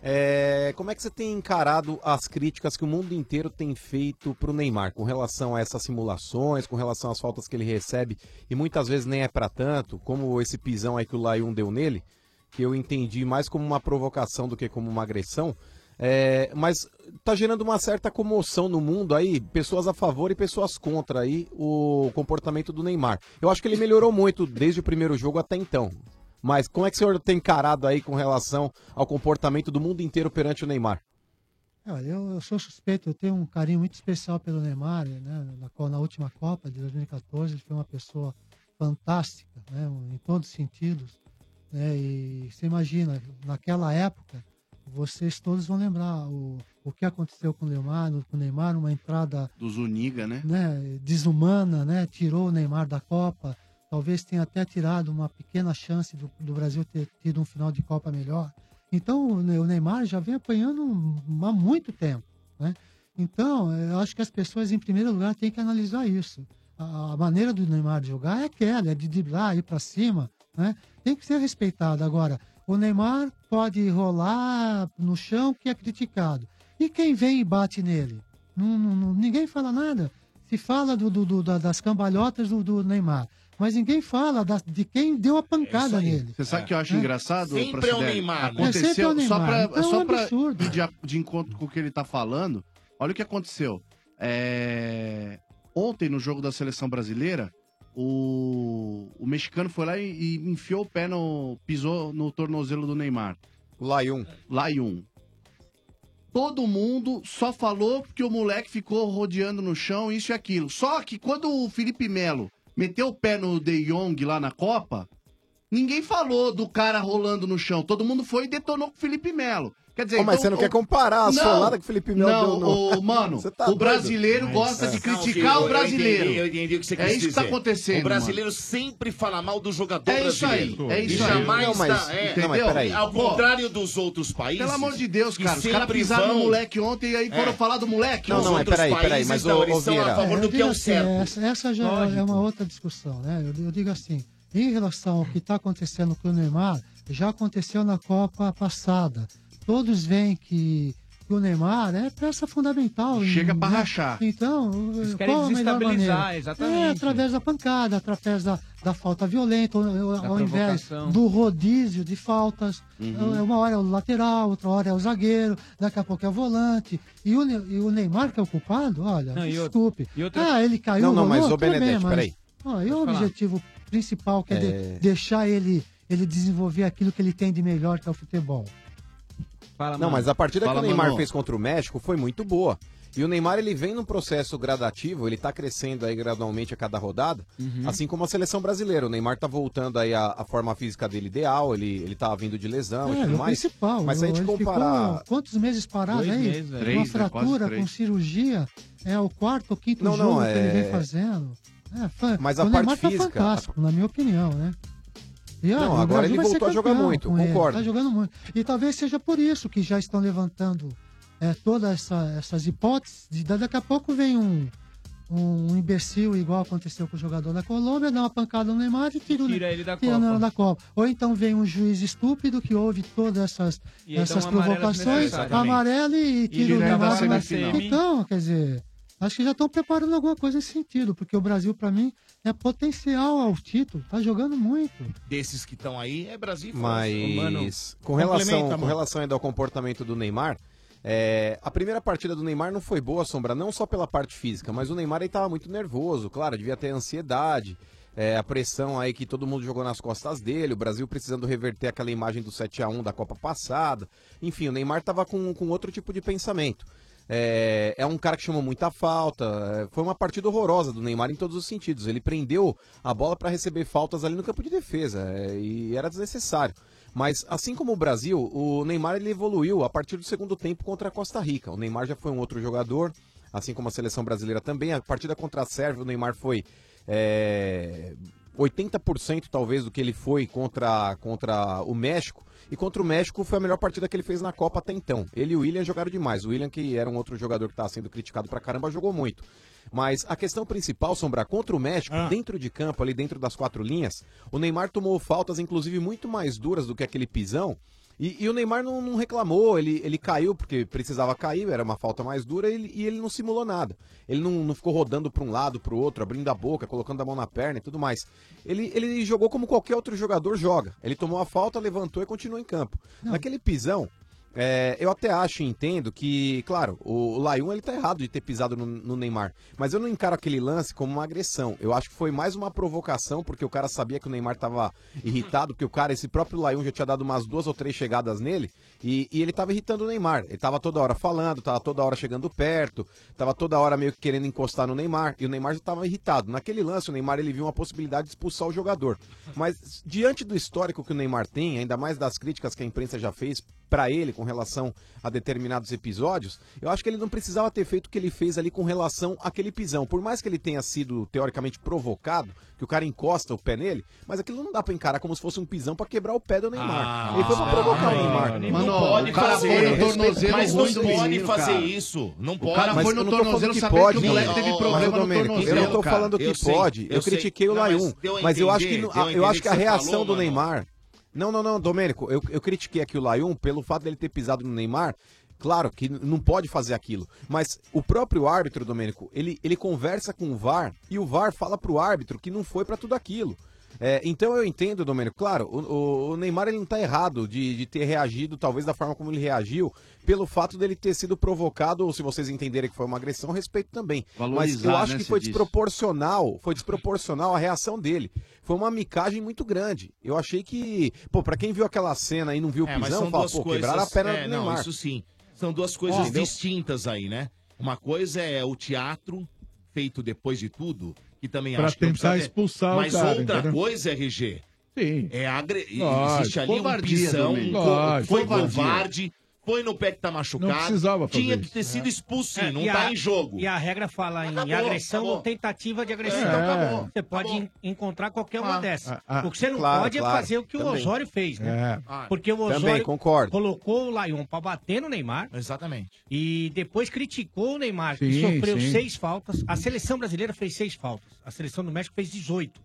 é, como é que você tem encarado as críticas que o mundo inteiro tem feito pro Neymar, com relação a essas simulações, com relação às faltas que ele recebe, e muitas vezes nem é pra tanto, como esse pisão aí que o Laion deu nele, que eu entendi mais como uma provocação do que como uma agressão, é, mas tá gerando uma certa comoção no mundo aí, pessoas a favor e pessoas contra aí o comportamento do Neymar. Eu acho que ele melhorou muito desde o primeiro jogo até então, mas como é que o senhor tem encarado aí com relação ao comportamento do mundo inteiro perante o Neymar? Olha, eu, eu sou suspeito, eu tenho um carinho muito especial pelo Neymar, né? na, na última Copa de dois mil e quatorze ele foi uma pessoa fantástica, né? Em todos os sentidos, né? E você imagina, naquela época vocês todos vão lembrar o, o que aconteceu com o Neymar, com o Neymar, uma entrada do Zuniga, né? né? Desumana, né? Tirou o Neymar da Copa, talvez tenha até tirado uma pequena chance do, do Brasil ter tido um final de Copa melhor. Então o Neymar já vem apanhando há muito tempo, né? Então eu acho que as pessoas em primeiro lugar têm que analisar isso. A, a maneira do Neymar de jogar é aquela, é de driblar, ir para cima, né? Tem que ser respeitado. Agora, o Neymar pode rolar no chão, que é criticado. E quem vem e bate nele? Não, não, ninguém fala nada. Se fala do, do, do, das cambalhotas do, do Neymar, mas ninguém fala da, de quem deu a pancada é nele. Você sabe o é. que eu acho é. engraçado? Sempre é o Neymar. Aconteceu, é o Neymar. Só para então, só é de, de encontro com o que ele está falando, olha o que aconteceu. É... Ontem, no jogo da Seleção Brasileira, O, o mexicano foi lá e, e enfiou o pé no... pisou no tornozelo do Neymar. Laion. Laion. Todo mundo só falou porque o moleque ficou rodeando no chão, isso e aquilo. Só que quando o Felipe Melo meteu o pé no De Jong lá na Copa, ninguém falou do cara rolando no chão. Todo mundo foi e detonou com o Felipe Melo. Quer dizer, oh, mas então, você não o... quer comparar a solada que o Felipe Melo deu no... Não, mano, tá o brasileiro doido. gosta mas, de criticar não, o brasileiro. Eu entendi, eu entendi o que você quer dizer. É isso que tá acontecendo. O brasileiro mano. sempre fala mal do jogador é brasileiro. É isso aí, é isso aí. Jamais não, mas, tá, é, entendeu? Não, mas, Ao contrário dos outros países... Pelo amor de Deus, cara, os caras pisaram vão... no moleque ontem e aí foram é. falar do moleque. Não, não, não, outros peraí, peraí, mas então, eles são a favor do que é o certo. Essa já é uma outra discussão, né? Eu digo assim, em relação ao que tá acontecendo com o Neymar, já aconteceu na Copa passada. Todos veem que, que o Neymar é peça fundamental. Chega para rachar. Então, qual a melhor maneira? Exatamente. É através da pancada, através da, da falta violenta, ou, da ao invés do rodízio de faltas. Uhum. Uma hora é o lateral, outra hora é o zagueiro, daqui a pouco é o volante. E o, e o Neymar que é o culpado? Olha, não, desculpe. E outra... Ah, ele caiu. Não, não, mas o Benedete, mas... peraí. Ó, e o objetivo principal que é, é... De, deixar ele, ele desenvolver aquilo que ele tem de melhor, que é o futebol. Fala, não, mas a partida Fala, que o Neymar mano. fez contra o México foi muito boa. E o Neymar, ele vem num processo gradativo, ele tá crescendo aí gradualmente a cada rodada, uhum. assim como a seleção brasileira. O Neymar tá voltando aí a, a forma física dele ideal, ele, ele tá vindo de lesão é, e tudo mais. Principal. Mas se a gente comparar... Ficou, quantos meses parado Dois aí? Meses, né? três, uma fratura, né? com cirurgia, é o quarto ou quinto não, jogo não, é... que ele vem fazendo. É, foi... Mas a o parte Neymar física... tá fantástico, na minha opinião, né? E, olha, não, agora ele voltou a jogar muito, concordo. Ele, tá jogando muito. E talvez seja por isso que já estão levantando é, todas essa, essas hipóteses. De, daqui a pouco vem um, um imbecil, igual aconteceu com o jogador da Colômbia, dá uma pancada no Neymar e tira, tira ele da Copa. da Copa. Ou então vem um juiz estúpido que ouve todas essas, essas provocações, amarela e tira o Neymar da semifinal. Então, quer dizer, acho que já estão preparando alguma coisa nesse sentido, porque o Brasil, pra mim, é potencial ao título, tá jogando muito. Desses que estão aí, é Brasil. Mas, com relação, com relação ainda ao comportamento do Neymar, É, a primeira partida do Neymar não foi boa, Sombra, não só pela parte física, mas o Neymar estava muito nervoso, claro, devia ter ansiedade, é, a pressão aí que todo mundo jogou nas costas dele, o Brasil precisando reverter aquela imagem do sete a um da Copa passada, enfim, o Neymar estava com, com outro tipo de pensamento. É, é um cara que chamou muita falta, foi uma partida horrorosa do Neymar em todos os sentidos, ele prendeu a bola para receber faltas ali no campo de defesa, é, e era desnecessário. Mas, assim como o Brasil, o Neymar ele evoluiu a partir do segundo tempo contra a Costa Rica. O Neymar já foi um outro jogador, assim como a seleção brasileira também. A partida contra a Sérvia, o Neymar foi é, oitenta por cento talvez do que ele foi contra, contra o México. E contra o México foi a melhor partida que ele fez na Copa até então. Ele e o Willian jogaram demais. O Willian, que era um outro jogador que estava sendo criticado pra caramba, jogou muito. Mas a questão principal, Sombra, contra o México, ah. dentro de campo, ali dentro das quatro linhas, o Neymar tomou faltas, inclusive, muito mais duras do que aquele pisão. E, e o Neymar não, não reclamou, ele, ele caiu porque precisava cair, era uma falta mais dura e ele, e ele não simulou nada. Ele não, não ficou rodando para um lado, para o outro, abrindo a boca, colocando a mão na perna e tudo mais. Ele, ele jogou como qualquer outro jogador joga. Ele tomou a falta, levantou e continuou em campo. Não. Naquele pisão, é, eu até acho e entendo que, claro, o, o Layun, ele tá errado de ter pisado no, no Neymar, mas eu não encaro aquele lance como uma agressão. Eu acho que foi mais uma provocação, porque o cara sabia que o Neymar tava irritado, porque o cara, esse próprio Layun já tinha dado umas duas ou três chegadas nele, e, e ele tava irritando o Neymar. Ele tava toda hora falando, tava toda hora chegando perto, tava toda hora meio que querendo encostar no Neymar, e o Neymar já tava irritado. Naquele lance, o Neymar, ele viu uma possibilidade de expulsar o jogador. Mas, diante do histórico que o Neymar tem, ainda mais das críticas que a imprensa já fez pra ele, com relação a determinados episódios, eu acho que ele não precisava ter feito o que ele fez ali com relação àquele pisão. Por mais que ele tenha sido teoricamente provocado, que o cara encosta o pé nele, mas aquilo não dá pra encarar como se fosse um pisão pra quebrar o pé do Neymar. Ah, ele foi pra provocar ah, o Neymar. Não, mano, pode o cara fazer, foi no tornozelo, mas não pode fazer cara. isso. Não pode. O cara mas foi no tornozelo sabendo que o moleque teve problema no tornozelo. Eu não tô falando que pode. Eu critiquei o Layun, mas eu acho que a reação do Neymar... Não, não, não, Domênico, eu, eu critiquei aqui o Layun pelo fato dele ter pisado no Neymar. Claro que não pode fazer aquilo, mas o próprio árbitro, Domênico, ele, ele conversa com o V A R e o V A R fala pro árbitro que não foi pra tudo aquilo. É, então eu entendo, Domênico, claro, o, o Neymar ele não tá errado de, de ter reagido, talvez da forma como ele reagiu, pelo fato dele ter sido provocado, ou se vocês entenderem que foi uma agressão, respeito também. Valorizar, mas eu acho né, que foi desproporcional, foi desproporcional a reação dele. Foi uma micagem muito grande. Eu achei que, pô, pra quem viu aquela cena e não viu o é, pisão, fala, pô, coisas... quebraram a perna é, do Neymar. Não, isso sim. São duas coisas oh, distintas aí, né? Uma coisa é o teatro, feito depois de tudo, que também pra acho que... Pra tentar expulsar mas o cara. Mas outra entendeu? coisa, R G, sim. é agre... Lógico, existe ali um pisão, Lógico, foi covarde... Põe no pé que tá machucado. Não precisava fazer Tinha que ter isso. sido expulso, sim. É, não tá a, em jogo. E a regra fala em acabou, agressão acabou. ou tentativa de agressão. É, então, acabou, você pode acabou. encontrar qualquer uma ah, dessas. Ah, ah, o que você não claro, pode claro, é fazer o que também. o Osório fez, né? É. Porque o Osório também, concordo. colocou o Layun pra bater no Neymar. Exatamente. E depois criticou o Neymar, sim, que sofreu sim. seis faltas. A seleção brasileira fez seis faltas. A seleção do México fez dezoito.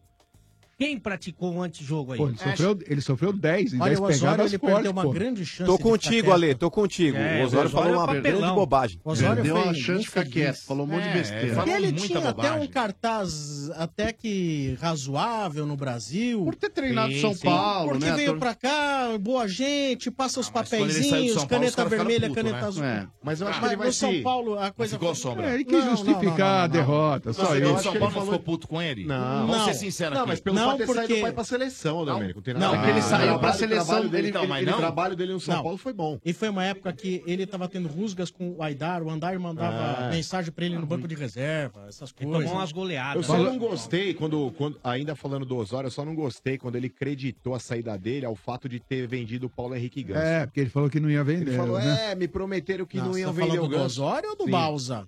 Quem praticou o antijogo aí? Pô, ele, sofreu, ele sofreu dez, em dez pegadas fortes, uma grande chance. Tô contigo, Ale, tô contigo. É, o Osório, Osório falou uma papelão. grande bobagem. O Osório deu uma chance de ficar quieto, falou um monte de besteira. É, ele tinha bobagem. até um cartaz até que razoável no Brasil. Por ter treinado sim, São sim. Paulo, Porque né? Porque veio pra cá, boa gente, passa os ah, papeizinhos, caneta vermelha, caneta azul. Mas eu acho que ele vai São Paulo a coisa ficou sombra. Ele quis justificar a derrota, só isso. O São Paulo não ficou puto com ele? Não. Vamos ser sinceros aqui. Não, porque ele saiu pra seleção, Domênico. Não, não, porque ele saiu pra seleção dele. Então, mas não. O trabalho dele no São não. Paulo foi bom. E foi uma época que ele tava tendo rusgas com o Aidar, o Aidar mandava é. mensagem pra ele no banco de reserva, essas coisas. Ele tomou umas goleadas. Eu só não gostei quando, quando, ainda falando do Osório, eu só não gostei quando ele creditou a saída dele ao fato de ter vendido o Paulo Henrique Ganso. É, porque ele falou que não ia vender. Ele falou, né? é, me prometeram que Nossa, não iam vender o Ganso. Do Osório ou do Sim. Balsa?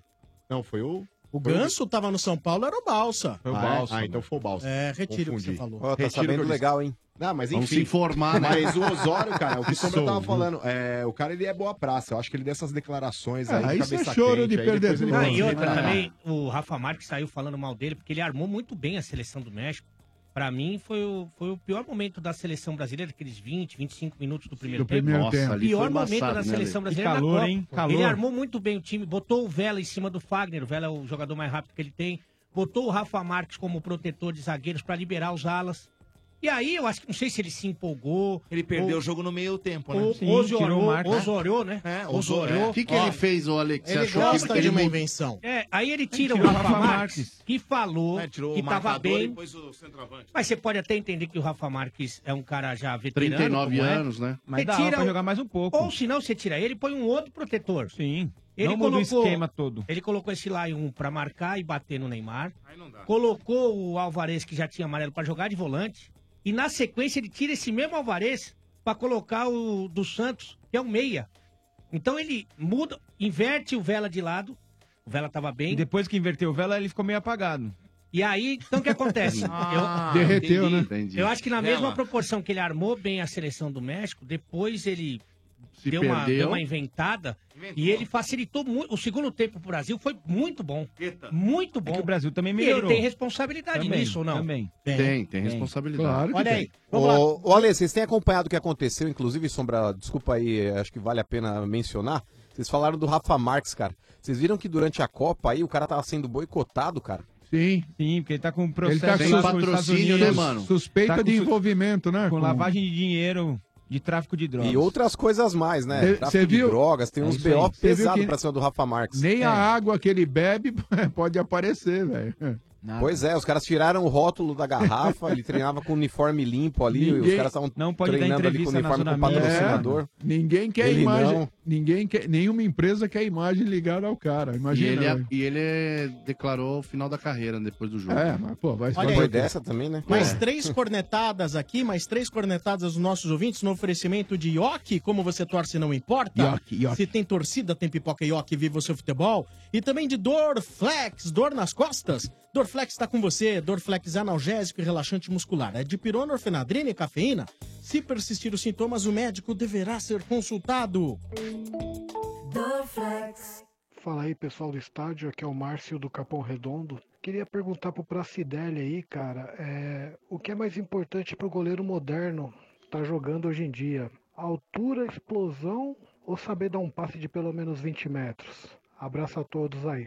Não, foi o... O Ganso tava no São Paulo, era o Balsa. Foi o ah, Balsa. É? Ah, né? Então foi o Balsa. É, retiro o que você falou. Oh, tá retiro sabendo legal, hein? Não, mas enfim. Vamos se informar, né? Mas o Osório, cara, o que o Sombra tava falando, é, o cara, ele é boa praça. Eu acho que ele deu essas declarações é, aí. Aí isso é choro quente, de perder. Ele... Ah, e outra, ah. também, o Rafa Marques saiu falando mal dele, porque ele armou muito bem a seleção do México. Pra mim, foi o, foi o pior momento da seleção brasileira, aqueles vinte, vinte e cinco minutos do primeiro do tempo. Primeiro Nossa, tempo. O pior momento maçado, da seleção né, brasileira calor, da Copa. Hein? Calor. Ele armou muito bem o time, botou o Vela em cima do Fagner, o Vela é o jogador mais rápido que ele tem, botou o Rafa Marques como protetor de zagueiros pra liberar os alas. E aí, eu acho que, não sei se ele se empolgou... Ele perdeu ou, o jogo no meio tempo, né? Osório, né? É, Osório. O que que ó, ele fez, o Alex? Ele achou gosta que ele de uma invenção. É, aí ele tira ele o Rafa Marques, Marques, que falou é, que estava bem. Mas você pode até entender que o Rafa Marques é um cara já veterano. trinta e nove é. anos, né? Mas você dá tira, pra jogar mais um pouco. Ou se não, você tira ele e põe um outro protetor. Sim. Ele não colocou o esquema todo. Ele colocou esse Lyon pra marcar e bater no Neymar. Aí não dá. Colocou o Alvarez, que já tinha amarelo, pra jogar de volante. E na sequência ele tira esse mesmo Alvarez para colocar o do Santos, que é o meia. Então ele muda, inverte o Vela de lado. O Vela tava bem. E depois que inverteu o Vela, ele ficou meio apagado. E aí, então o que acontece? ah, eu, derreteu, entendi, né? Entendi. Eu acho que na mesma é, proporção que ele armou bem a seleção do México, depois ele deu uma, deu uma inventada. Inventou. E ele facilitou muito. O segundo tempo pro Brasil foi muito bom. Eita. Muito bom. É que o Brasil também melhorou. E ele tem responsabilidade também, nisso ou não? Também. Tem, tem, tem responsabilidade. Claro que Olha tem. Aí. Vamos ô, lá. Ô, Ale, vocês têm acompanhado o que aconteceu, inclusive, Sombra, desculpa aí, acho que vale a pena mencionar. Vocês falaram do Rafa Marques, cara. Vocês viram que durante a Copa aí o cara tava sendo boicotado, cara? Sim. Sim, porque ele tá com um processo. Ele tá com patrocínio, né, mano? Suspeita tá de su... envolvimento, né? Com, com lavagem de dinheiro. De tráfico de drogas. E outras coisas mais, né? Cê, tráfico de drogas, tem uns B O pesados pra cima do Rafa Marques. Nem é. a água que ele bebe pode aparecer, velho. Pois é, os caras tiraram o rótulo da garrafa, ele treinava com uniforme limpo ali, ninguém, os caras estavam treinando ali com uniforme com patrocinador. É, ninguém quer ele imagem, não. ninguém quer, nenhuma empresa quer imagem ligada ao cara, imagina. E ele, e ele declarou o final da carreira depois do jogo. É, mas pô, vai ser dessa também, né? Mais é. três cornetadas aqui, mais três cornetadas dos nossos ouvintes no oferecimento de Iokí, como você torce não importa. Iokí, Iokí. Se tem torcida, tem pipoca Iokí, viva o seu futebol. E também de Dorflex, dor nas costas. Dorflex está com você, Dorflex analgésico e relaxante muscular. É dipirona, orfenadrina e cafeína. Se persistir os sintomas, o médico deverá ser consultado. Dorflex. Fala aí, pessoal do estádio, aqui é o Márcio do Capão Redondo. Queria perguntar pro Pracidelli aí, cara, é... o que é mais importante pro goleiro moderno tá jogando hoje em dia? Altura, explosão ou saber dar um passe de pelo menos vinte metros? Abraço a todos aí.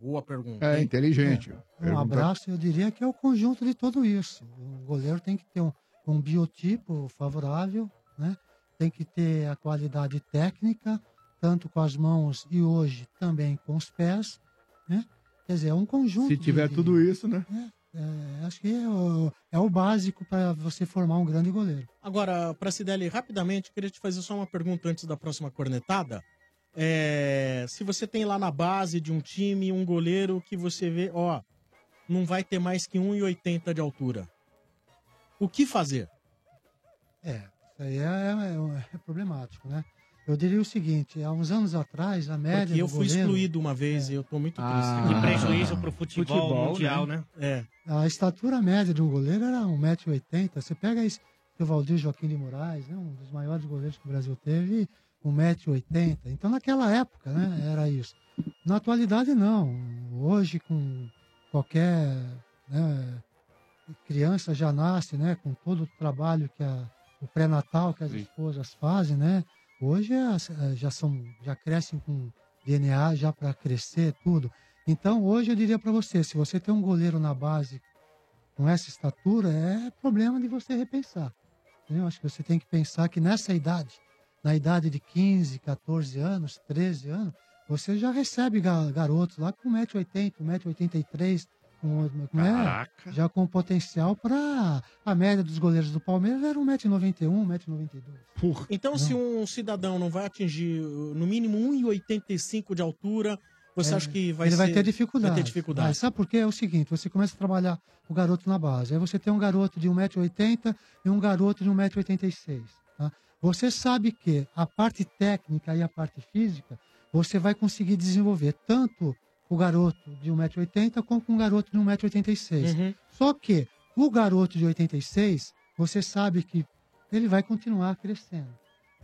Boa pergunta. É, inteligente. É, um abraço, eu diria que é o conjunto de tudo isso. O goleiro tem que ter um, um biotipo favorável, né? Tem que ter a qualidade técnica, tanto com as mãos e hoje também com os pés, né? Quer dizer, é um conjunto. Se tiver de, tudo isso, né? É, é, acho que é o, é o básico para você formar um grande goleiro. Agora, Pracidelli, rapidamente, queria te fazer só uma pergunta antes da próxima cornetada. É, se você tem lá na base de um time um goleiro que você vê, ó, não vai ter mais que um e oitenta de altura, o que fazer? É, isso aí é, é, é problemático, né? Eu diria o seguinte, há uns anos atrás a média Porque eu do fui goleiro, excluído uma vez é, e eu tô muito ah, triste. Que prejuízo pro futebol, futebol mundial, né? né? É. A estatura média de um goleiro era um metro e oitenta. Você pega esse o Valdir Joaquim de Moraes, né? Um dos maiores goleiros que o Brasil teve, um metro e oitenta. Então, naquela época, né, era isso. Na atualidade, não. Hoje, com qualquer, né, criança já nasce, né, com todo o trabalho que a, o pré-natal que as Sim. esposas fazem, né? Hoje as, já são, já crescem com D N A já para crescer tudo. Então, hoje eu diria para você, se você tem um goleiro na base com essa estatura, é problema de você repensar. Eu acho que você tem que pensar que nessa idade, na idade de quinze, quatorze anos, treze anos, você já recebe garotos lá com um metro e oitenta, um metro e oitenta e três, com, né? Já com potencial para... A média dos goleiros do Palmeiras era um metro e noventa e um, um metro e noventa e dois. Então, não. se um cidadão não vai atingir no mínimo um metro e oitenta e cinco de altura, você é, acha que vai ele ser... Ele vai ter dificuldade. Vai ter dificuldade. Ah, sabe por quê? É o seguinte, você começa a trabalhar o garoto na base, aí você tem um garoto de um metro e oitenta e um garoto de um metro e oitenta e seis, tá? Você sabe que a parte técnica e a parte física você vai conseguir desenvolver tanto o garoto de um metro e oitenta com um garoto de um metro e oitenta e seis. Uhum. Só que o garoto de oitenta e seis, você sabe que ele vai continuar crescendo.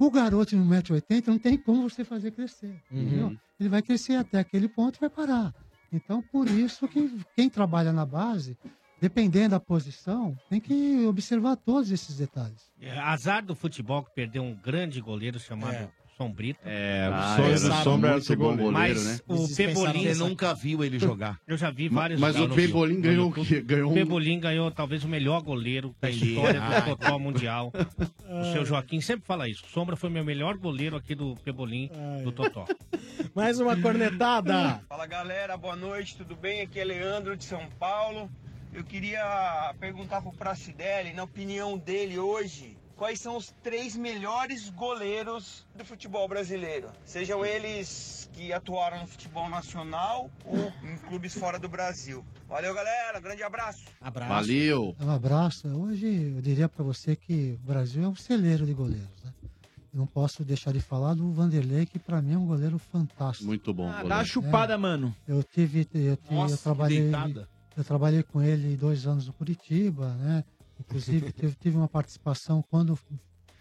O garoto de um metro e oitenta não tem como você fazer crescer. Uhum. Entendeu? Ele vai crescer até aquele ponto e vai parar. Então, por isso que quem trabalha na base, dependendo da posição, tem que observar todos esses detalhes. É, azar do futebol que perdeu um grande goleiro chamado... É. Sombrito. É, ah, o Sombra, Sombra era o segundo goleiro, mas né? O Pebolim, você nunca viu ele jogar. Eu já vi vários. Mas o Pebolim ganhou o quê? Ganhou... O Pebolim ganhou talvez o melhor goleiro da história do futebol mundial. O seu Joaquim sempre fala isso. Sombra foi meu melhor goleiro aqui do Pebolim, do Totó. Mais uma cornetada. Fala, galera. Boa noite. Tudo bem? Aqui é Leandro de São Paulo. Eu queria perguntar pro Pracidelli, na opinião dele hoje, quais são os três melhores goleiros do futebol brasileiro? Sejam eles que atuaram no futebol nacional ou em clubes fora do Brasil. Valeu, galera. Grande abraço. Abraço. Valeu. Um abraço. Hoje eu diria para você que o Brasil é um celeiro de goleiros, né? Não posso deixar de falar do Vanderlei, que para mim é um goleiro fantástico. Muito bom. Ah, dá uma chupada, é, mano. Eu tive... Eu, tive, Nossa, eu, trabalhei, eu trabalhei com ele dois anos no Curitiba, né? Inclusive, tive uma participação quando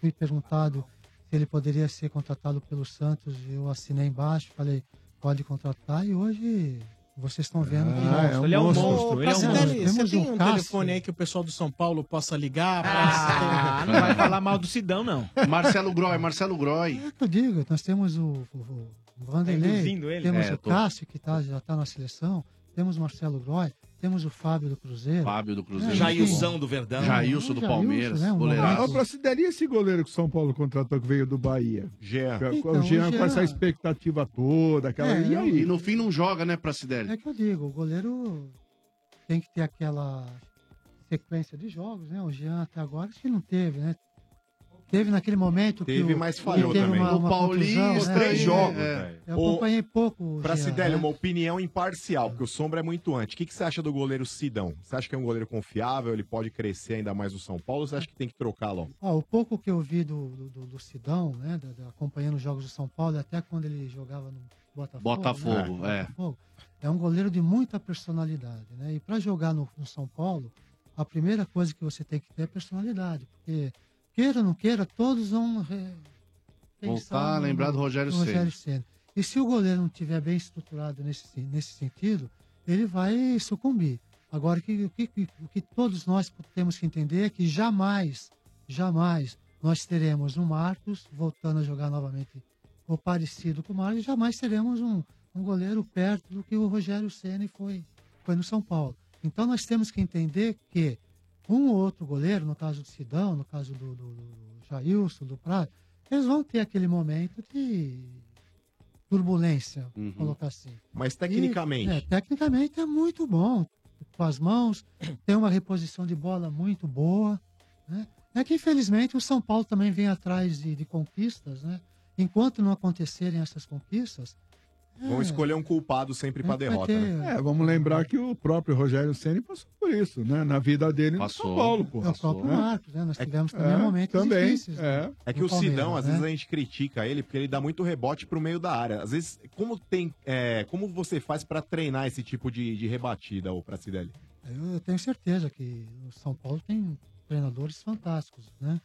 fui perguntado se ele poderia ser contratado pelo Santos. Eu assinei embaixo, falei, pode contratar. E hoje vocês estão vendo que... Ah, é um ele é um monstro. monstro. Ele é um monstro. Você tem um, um telefone aí que o pessoal do São Paulo possa ligar? Ah, pra... não vai falar mal do Sidão, não. Marcelo Groy, Marcelo Groy. É que eu digo, nós temos o, o, o Vanderlei, tá temos é, o tô... Cássio, que tá, já está na seleção, temos o Marcelo Groy. Temos o Fábio do Cruzeiro. Fábio do Cruzeiro. É, Jailson do Verdão. Jailson do Palmeiras. Né, um ah, eu consideraria esse goleiro que o São Paulo contratou, que veio do Bahia. Jean. Então, o Jean, Jean com essa expectativa toda. Aquela... É, e aí? E no fim não joga, né, Pracidelli? É que eu digo, o goleiro tem que ter aquela sequência de jogos, né? O Jean até agora acho que não teve, né? Teve naquele momento teve, que... Teve, mas falhou também. Uma, uma o Paulinho, os né? três é, jogos. É, é. Eu acompanhei o... pouco. Pracidelli, né? Uma opinião imparcial, porque o Sombra é muito antes. O que, que você acha do goleiro Sidão? Você acha que é um goleiro confiável? Ele pode crescer ainda mais no São Paulo? Ou você acha que tem que trocá-lo? Ó, o pouco que eu vi do, do, do, do Sidão, né? Da, da, acompanhando os jogos do São Paulo, até quando ele jogava no Botafogo. Botafogo, né? é. Botafogo. É um goleiro de muita personalidade, né? E para jogar no, no São Paulo, a primeira coisa que você tem que ter é personalidade, porque... Queira ou não queira, todos vão re... voltar, lembrar do Rogério Ceni. E se o goleiro não estiver bem estruturado nesse, nesse sentido, ele vai sucumbir. Agora, o que, que, que todos nós temos que entender é que jamais, jamais nós teremos um Marcos voltando a jogar novamente ou parecido com o Marcos, jamais teremos um, um goleiro perto do que o Rogério Ceni foi, foi no São Paulo. Então, nós temos que entender que um ou outro goleiro, no caso do Sidão, no caso do, do, do Jailson, do Prado, eles vão ter aquele momento de turbulência, uhum. colocar assim. Mas tecnicamente? E, é, tecnicamente é muito bom. Com as mãos, tem uma reposição de bola muito boa. Né? É que, infelizmente, o São Paulo também vem atrás de, de conquistas. Né? Enquanto não acontecerem essas conquistas, É, vão escolher um culpado sempre é, para derrota. Ter... Né? É, vamos lembrar que o próprio Rogério Ceni passou por isso, né? Na vida dele passou, no São Paulo, pô. É o próprio Marcos, né? Nós tivemos é, também é, momentos também, difíceis. É, né? é que o Sidão, né? Às vezes a gente critica ele porque ele dá muito rebote pro meio da área. Às vezes, como tem, é, como você faz para treinar esse tipo de, de rebatida, ô Pracidelli? Eu tenho certeza que o São Paulo tem treinadores fantásticos, né?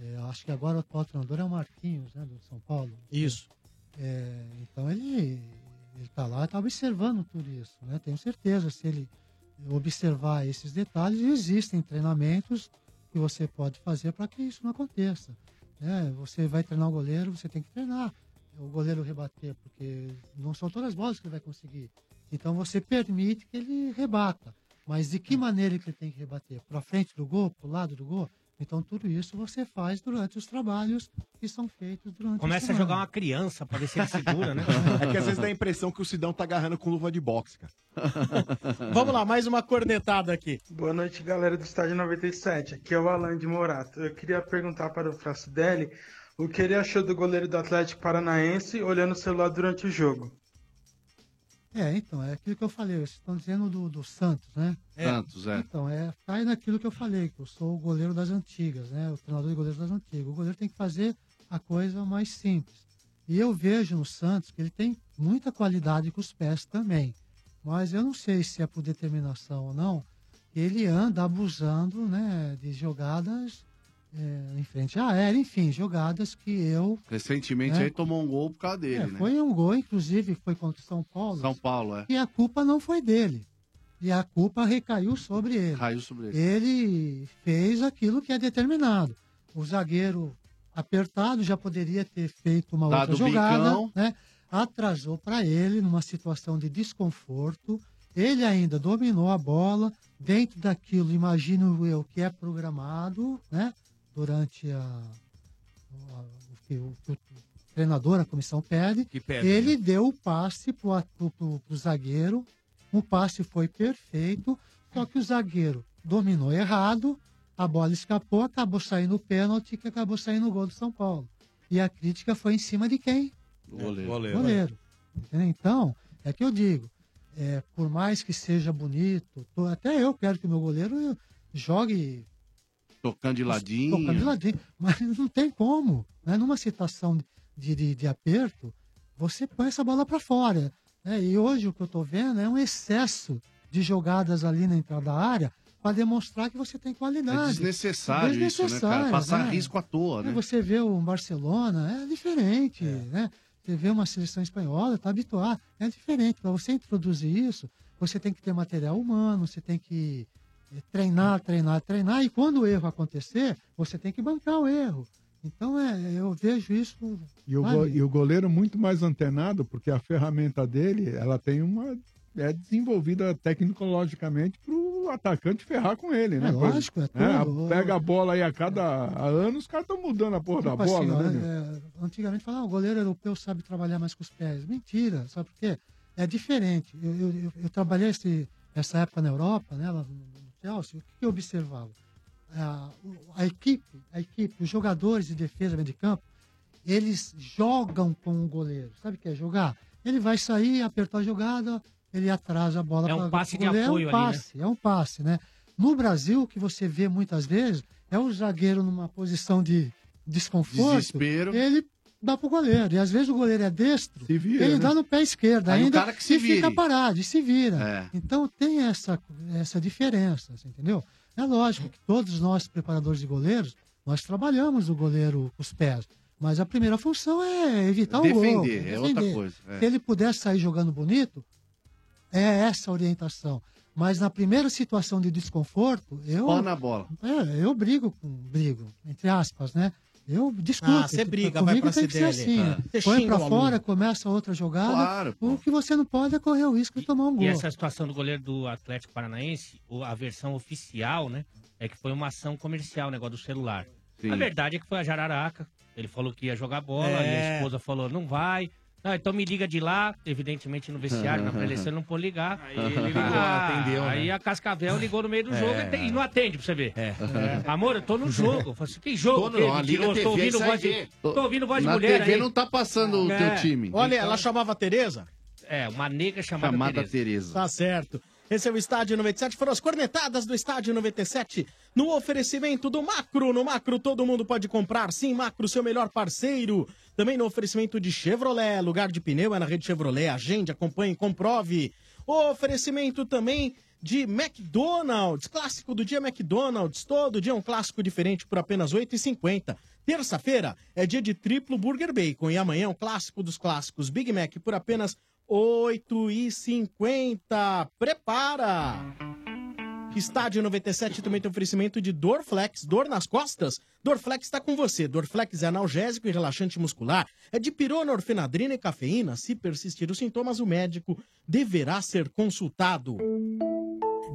É, acho que agora o atual treinador é o Marquinhos, né? Do São Paulo. Isso. É, então ele está lá, está observando tudo isso, né? Tenho certeza, se ele observar esses detalhes, existem treinamentos que você pode fazer para que isso não aconteça, né? Você vai treinar o goleiro, você tem que treinar o goleiro rebater, porque não são todas as bolas que ele vai conseguir. Então você permite que ele rebata, mas de que maneira que ele tem que rebater? Para frente do gol, para o lado do gol? Então, tudo isso você faz durante os trabalhos que são feitos durante Começa a, a jogar uma criança para ver se ele segura, né? É que às vezes dá a impressão que o Sidão tá agarrando com luva de boxe, cara. Vamos lá, mais uma cornetada aqui. Boa noite, galera do Estádio noventa e sete. Aqui é o Alan de Morato. Eu queria perguntar para o Pracidelli o que ele achou do goleiro do Atlético Paranaense olhando o celular durante o jogo. É, então, é aquilo que eu falei, vocês estão dizendo do, do Santos, né? É. Santos, é. Então, é, cai naquilo que eu falei, que eu sou o goleiro das antigas, né? O treinador de goleiros das antigas. O goleiro tem que fazer a coisa mais simples. E eu vejo no Santos que ele tem muita qualidade com os pés também. mas eu não sei se é por determinação ou não, ele anda abusando, né, de jogadas é, em frente à área, enfim, jogadas que eu... Recentemente, né, aí tomou um gol por causa dele, é, né? Foi um gol, inclusive, foi contra o São Paulo. São Paulo, é. E a culpa não foi dele. E a culpa recaiu sobre ele. Caiu sobre ele. Ele fez aquilo que é determinado. O zagueiro apertado já poderia ter feito uma Dado outra jogada, bicão, né? Atrasou para ele numa situação de desconforto. Ele ainda dominou a bola. Dentro daquilo, imagino eu, que é programado, né? Durante a, a, o, que, o que o treinador, a comissão pede. Que pede ele, né? Deu o passe para o zagueiro. O passe foi perfeito, só que o zagueiro dominou errado, a bola escapou, acabou saindo o pênalti, que acabou saindo o gol do São Paulo. E a crítica foi em cima de quem? Do goleiro. goleiro. goleiro. Então, é que eu digo, é, por mais que seja bonito, tô, até eu quero que o meu goleiro jogue... Tocando de ladinho. Tocando de ladinho, mas não tem como. Né? Numa situação de, de, de aperto, você põe essa bola para fora. É, e hoje o que eu estou vendo é um excesso de jogadas ali na entrada da área para demonstrar que você tem qualidade. É desnecessário, desnecessário isso, né, cara? Passar, né, risco à toa, né? Você vê o Barcelona, é diferente, é, né? Você vê uma seleção espanhola, tá habituado, é diferente. Para você introduzir isso, você tem que ter material humano, você tem que treinar, treinar, treinar, e quando o erro acontecer, você tem que bancar o erro. Então, é, eu vejo isso... E o, go, e o goleiro muito mais antenado, porque a ferramenta dele, ela tem uma... É desenvolvida tecnologicamente para o atacante ferrar com ele, né? É lógico, é tudo. É, pega a bola aí a cada é. ano, os caras estão mudando a porra tipo da bola, assim, né? É, antigamente falavam, o goleiro europeu sabe trabalhar mais com os pés. Mentira, sabe por quê? É diferente. Eu, eu, eu, eu trabalhei esse, essa época na Europa, né, no Chelsea, o que, que eu observava? A, a equipe, a equipe, os jogadores de defesa de campo, eles jogam com o goleiro. Sabe o que é jogar? Ele vai sair, apertar a jogada, ele atrasa a bola. É um pra, passe de apoio, é um passe, ali, né? É um passe, né? No Brasil, o que você vê muitas vezes é o zagueiro numa posição de desconforto. Desespero. Ele dá pro goleiro. E às vezes o goleiro é destro, vira, ele, né, dá no pé esquerdo. Aí ainda o cara que se vire, fica parado e se vira. É. Então tem essa, essa diferença, assim, entendeu? É lógico que todos nós, preparadores de goleiros, nós trabalhamos o goleiro com os pés. Mas a primeira função é evitar defender, o gol. Defender, é outra coisa. É. Se ele puder sair jogando bonito, é essa a orientação. Mas na primeira situação de desconforto, eu... Pô na bola. É, eu brigo com... Brigo, entre aspas, né? Eu discuto. Ah, você briga, vai pra C D L. Comigo tem que ser assim. Põe pra fora, começa outra jogada. Claro, o que você não pode é correr o risco de tomar um gol. E essa situação do goleiro do Atlético Paranaense, a versão oficial, né, é que foi uma ação comercial, o negócio do celular. Sim. A verdade é que foi a jararaca. Ele falou que ia jogar bola, é... e a esposa falou, não vai. Não, então me liga de lá, evidentemente no vestiário, na preleção ele não pôde ligar. Aí ele ligou, ah, atendeu, né? Aí a Cascavel ligou no meio do jogo é, e não atende, pra você ver. É. É. Amor, eu tô no jogo. Eu falei assim, que jogo? Tô, não, que, tô, tô ouvindo voz de, tô ouvindo voz de mulher aí. Na T V não tá passando o é. teu time. Olha, então, ela chamava a Tereza? É, uma negra chamada, chamada Tereza. Tá certo. Esse é o Estádio noventa e sete, foram as cornetadas do Estádio noventa e sete, no oferecimento do Makro. No Makro todo mundo pode comprar, sim, Makro, seu melhor parceiro. Também no oferecimento de Chevrolet, lugar de pneu é na rede Chevrolet, agende, acompanhe, comprove. O oferecimento também de McDonald's, clássico do dia McDonald's, todo dia um clássico diferente por apenas oito e cinquenta. Terça-feira é dia de triplo Burger Bacon e amanhã é um clássico dos clássicos, Big Mac por apenas oito e cinquenta, prepara! Estádio noventa e sete também tem oferecimento de Dorflex, dor nas costas? Dorflex está com você. Dorflex é analgésico e relaxante muscular, é de pirona, orfenadrina e cafeína. Se persistir os sintomas, o médico deverá ser consultado.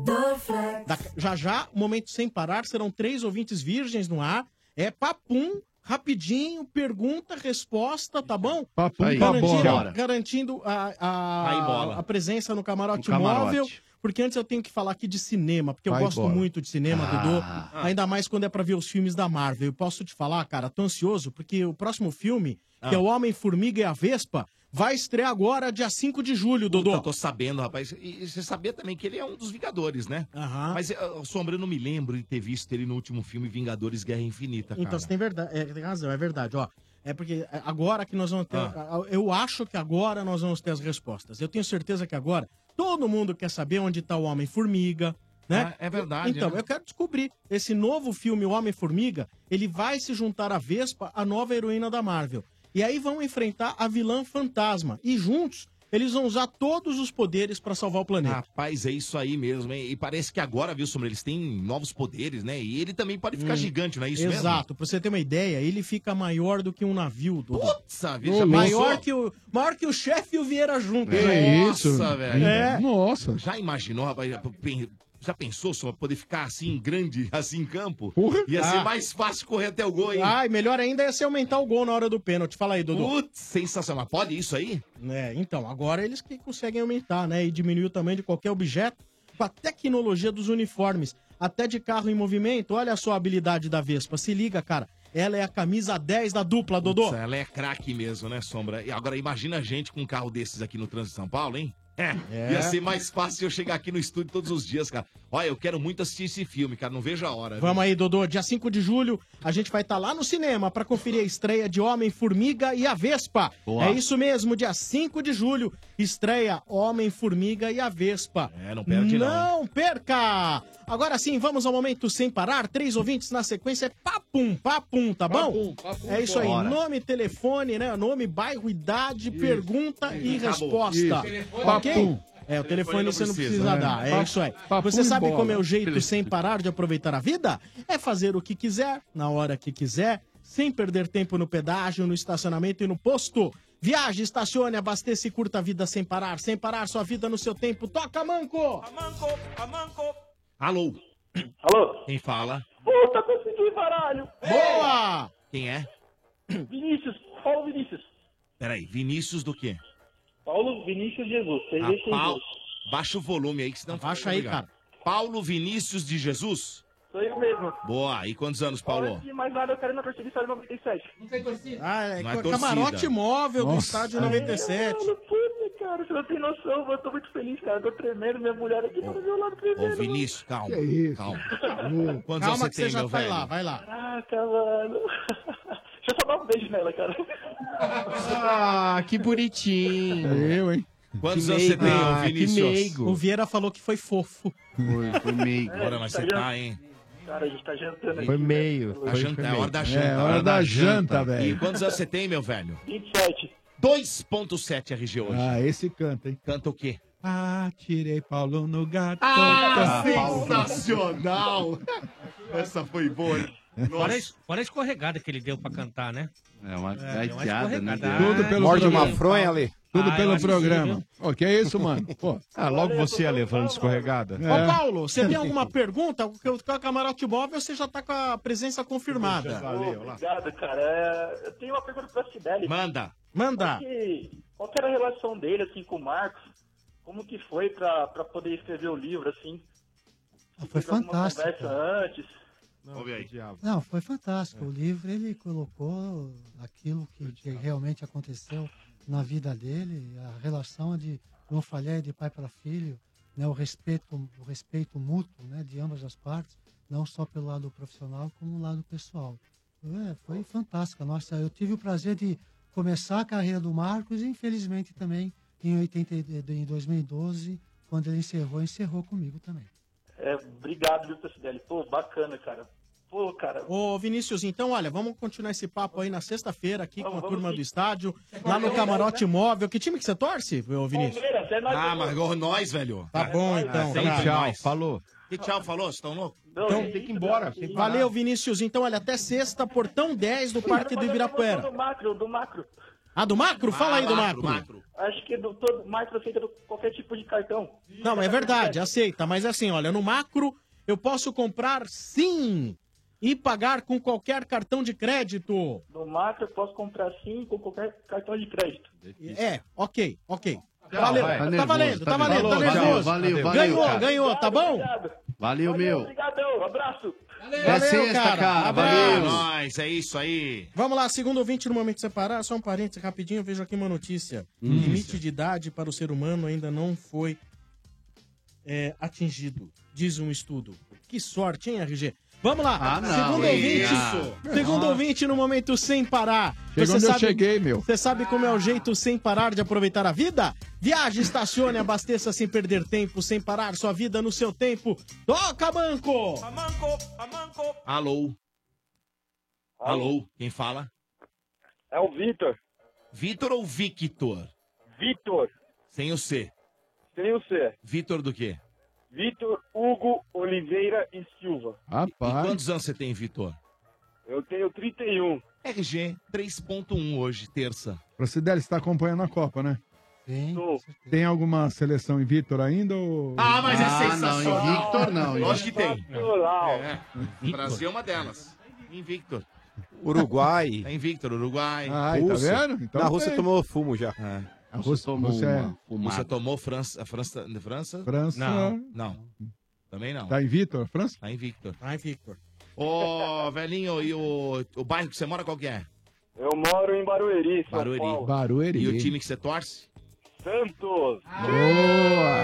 Dorflex. Da, já já, momento sem parar, serão três ouvintes virgens no ar. É papum. Rapidinho, pergunta, resposta, tá bom? Papo, aí, garantindo garantindo a, a, a presença no camarote, camarote móvel, porque antes eu tenho que falar aqui de cinema, porque eu vai gosto bola. muito de cinema, ah. Dudu, ainda mais quando é pra ver os filmes da Marvel. Eu posso te falar, cara, tô ansioso, porque o próximo filme, ah. que é o Homem-Formiga e a Vespa, vai estrear agora, dia cinco de julho, Dodô. Eu tô sabendo, rapaz. E você sabia também que ele é um dos Vingadores, né? Uhum. Mas, eu, Sombra, eu não me lembro de ter visto ele no último filme Vingadores Guerra Infinita, cara. Então, você tem, verdade, é, tem razão, é verdade, ó. É porque agora que nós vamos ter... Ah. Eu acho que agora nós vamos ter as respostas. Eu tenho certeza que agora todo mundo quer saber onde está o Homem-Formiga, né? Ah, é verdade. Eu, então, né? eu quero descobrir. Esse novo filme, o Homem-Formiga, ele vai se juntar à Vespa, a nova heroína da Marvel. E aí vão enfrentar a vilã fantasma. E juntos... eles vão usar todos os poderes pra salvar o planeta. Rapaz, é isso aí mesmo, hein? E parece que agora, viu, Sombra, eles têm novos poderes, né? E ele também pode ficar hum, gigante, não é isso exato. mesmo? Exato. Pra você ter uma ideia, ele fica maior do que um navio. Do... Puta vida, maior que, o, maior que o chefe e o Vieira juntos. É Nossa, isso. velho. É. Nossa. Já imaginou, rapaz? Já pensou só poder ficar assim, grande, assim em campo? Porra. Ia ser ah. mais fácil correr até o gol, hein? Ah, e melhor ainda ia ser aumentar o gol na hora do pênalti. Fala aí, Dudu. Putz, sensacional. Pode isso aí? É, então, agora eles que conseguem aumentar, né? E diminuir o tamanho de qualquer objeto com a tecnologia dos uniformes. Até de carro em movimento. Olha só a habilidade da Vespa. Se liga, cara. Ela é a camisa dez da dupla, Dodô. Putz, ela é craque mesmo, né, Sombra? E agora imagina a gente com um carro desses aqui no Trânsito de São Paulo, hein? É, é, ia ser mais fácil eu chegar aqui no estúdio todos os dias, cara. Olha, eu quero muito assistir esse filme, cara, não vejo a hora. Viu? Vamos aí, Dodô, dia cinco de julho, a gente vai estar tá lá no cinema pra conferir a estreia de Homem-Formiga e a Vespa. Boa. É isso mesmo, dia cinco de julho, estreia Homem-Formiga e a Vespa. É, não perde não. Não perca! Agora sim, vamos ao momento sem parar, três ouvintes na sequência, é papum, papum, tá bom? Papum, papum, é isso aí, hora. Nome, telefone, né, nome, bairro, idade, isso. pergunta isso. e Acabou. resposta. Ok? É, o telefone, telefone você não precisa, não precisa né? dar, é Papo, isso aí. Você sabe bola. como é o jeito sem parar de aproveitar a vida? É fazer o que quiser, na hora que quiser, sem perder tempo no pedágio, no estacionamento e no posto. Viaje, estacione, abasteça e curta a vida sem parar, sem parar sua vida no seu tempo. Toca, Amanco! Amanco, Amanco! Alô? Alô? Quem fala? Puta, consegui, baralho! Boa! Quem é? Vinícius, Paulo Vinícius. Peraí, Vinícius do quê? Paulo Vinícius Jesus. Ah, Paulo... Baixa o volume aí, que senão... Baixa aí, cara. Paulo Vinícius de Jesus? Sou eu mesmo. Boa. E quantos anos, Paulo? Antes de mais nada, eu quero ir na torcida do Estádio noventa e sete. Não tem torcida? Ah, é, é camarote móvel do Estádio noventa e sete. Mano, puta, cara, você não tem noção. Eu tô muito feliz, cara. Eu tô tremendo, minha mulher aqui tá do meu lado tremendo. Ô, Vinícius, calma. Que isso? Calma. Calma, calma você que tem, você já vai velho? lá, vai lá. Caraca, mano. Deixa eu só dar um beijo nela, cara. Ah, que bonitinho. Eu, hein? Quantos que anos meigo. você tem, ah, Vinícius? O Vieira falou que foi fofo. Foi, foi meio. Agora, é, mas tá você jant... tá, hein? Cara, a gente tá jantando aí. Foi meio. Né? Foi, foi, janta... foi meio. É hora da janta. É hora, hora da, da janta, janta, velho. E quantos anos você tem, meu velho? vinte e sete. dois ponto sete R G hoje. Ah, esse canta, hein? Canta o quê? Ah, tirei Paulo no gato. Ah, tá sensacional! Essa foi boa, hein? Fora, es, fora a escorregada que ele deu pra cantar, né? É uma, é, é uma piada, né? Tudo pelo Morde programa. uma fronha ali. Tudo ah, pelo programa. Ô, que é isso, mano? Pô. Ah, logo você, Ale, falando escorregada. Ô, é. Paulo, você tem alguma pergunta? Porque o camarote móvel você já tá com a presença confirmada. Valeu, obrigado, cara. Eu tenho uma pergunta pra Pracidelli. Manda. Manda. Qual que, qual que era a relação dele, assim, com o Marcos? Como que foi pra, pra poder escrever o livro, assim? Você foi fantástico. Uma conversa antes. Não, não, foi fantástico. É. O livro, ele colocou aquilo que, que realmente aconteceu na vida dele, a relação de não falhar de pai para filho, né, o respeito, o respeito mútuo, né, de ambas as partes, não só pelo lado profissional, como o lado pessoal. É, foi fantástico. Nossa, eu tive o prazer de começar a carreira do Marcos e, infelizmente, também em, oitenta, em dois mil e doze, quando ele encerrou, encerrou comigo também. É, obrigado, viu, Pracidelli. Pô, bacana, cara. Pô, cara. Ô, Vinícius, então, olha, vamos continuar esse papo aí na sexta-feira aqui vamos, com a turma ir. do estádio, é lá no Camarote Móvel. Que time que você torce, ô, Vinícius? Palmeiras, é nós. Ah, mas nós, velho. Tá é bom, nós, então. Tá tá tchau, falou. E tchau, falou, estão loucos? Então, tem que ir embora. Tem que Valeu, Vinícius. Então, olha, até sexta, portão dez do Parque do Ibirapuera. Do Makro, do Makro. Ah, do Makro? Fala aí do Makro. Makro. Acho que do, todo Makro aceita qualquer tipo de cartão. Não, é verdade, aceita. Mas assim, olha, no Makro eu posso comprar sim e pagar com qualquer cartão de crédito. No Makro eu posso comprar sim com qualquer cartão de crédito. É, ok, ok. Valeu, tá, tá, nervoso, tá valendo, tá valendo, tá, valeu, tá nervoso. Valeu, valeu, ganhou, cara. ganhou, tá bom? Obrigado. Valeu, valeu, meu. Obrigadão, abraço. Valeu, valeu cara. cara. Valeu, nós, é isso aí. Vamos lá, segundo ouvinte no momento separado, só um parênteses rapidinho, eu vejo aqui uma notícia. Hum. Limite de idade para o ser humano ainda não foi é, atingido, diz um estudo. Que sorte, hein, R G? Vamos lá. Ah, não. Segundo Eita. ouvinte. Isso. Segundo ah. ouvinte no momento Sem Parar. Chegou onde eu cheguei, meu. Você sabe como é o jeito sem parar de aproveitar a vida? Viaje, estacione, abasteça sem perder tempo, sem parar sua vida no seu tempo. Toca, Amanco! Amanco, Amanco. Alô? Alô? Alô? Quem fala? É o Vitor. Vitor ou Victor? Vitor. Sem o C. Sem o C. Vitor do quê? Vitor Hugo Oliveira e Silva. Rapaz. E quantos anos você tem, Vitor? Eu tenho trinta e um. R G três ponto um hoje, terça. Pracidelli, você está acompanhando a Copa, né? Tem. Tem alguma seleção em Vitor ainda? Ou... Ah, mas ah, é sensacional. Não, em Victor não. Lógico que tem. É. O Brasil é uma delas. Em Victor. Uruguai. É em Victor, Uruguai. Ah, Rússia. Tá vendo? Então, na Rússia tem. Tomou fumo já. É. A Rússia tomou, Rússia, Rússia tomou França, França, França? França. Não, não. Também não. Tá em Victor, França? Tá em Victor. Tá em Victor. Ô, oh, velhinho, e o, o bairro que você mora, qual que é? Eu moro em Barueri, São Barueri. Paulo. Barueri. E o time que você torce? Santos. Boa!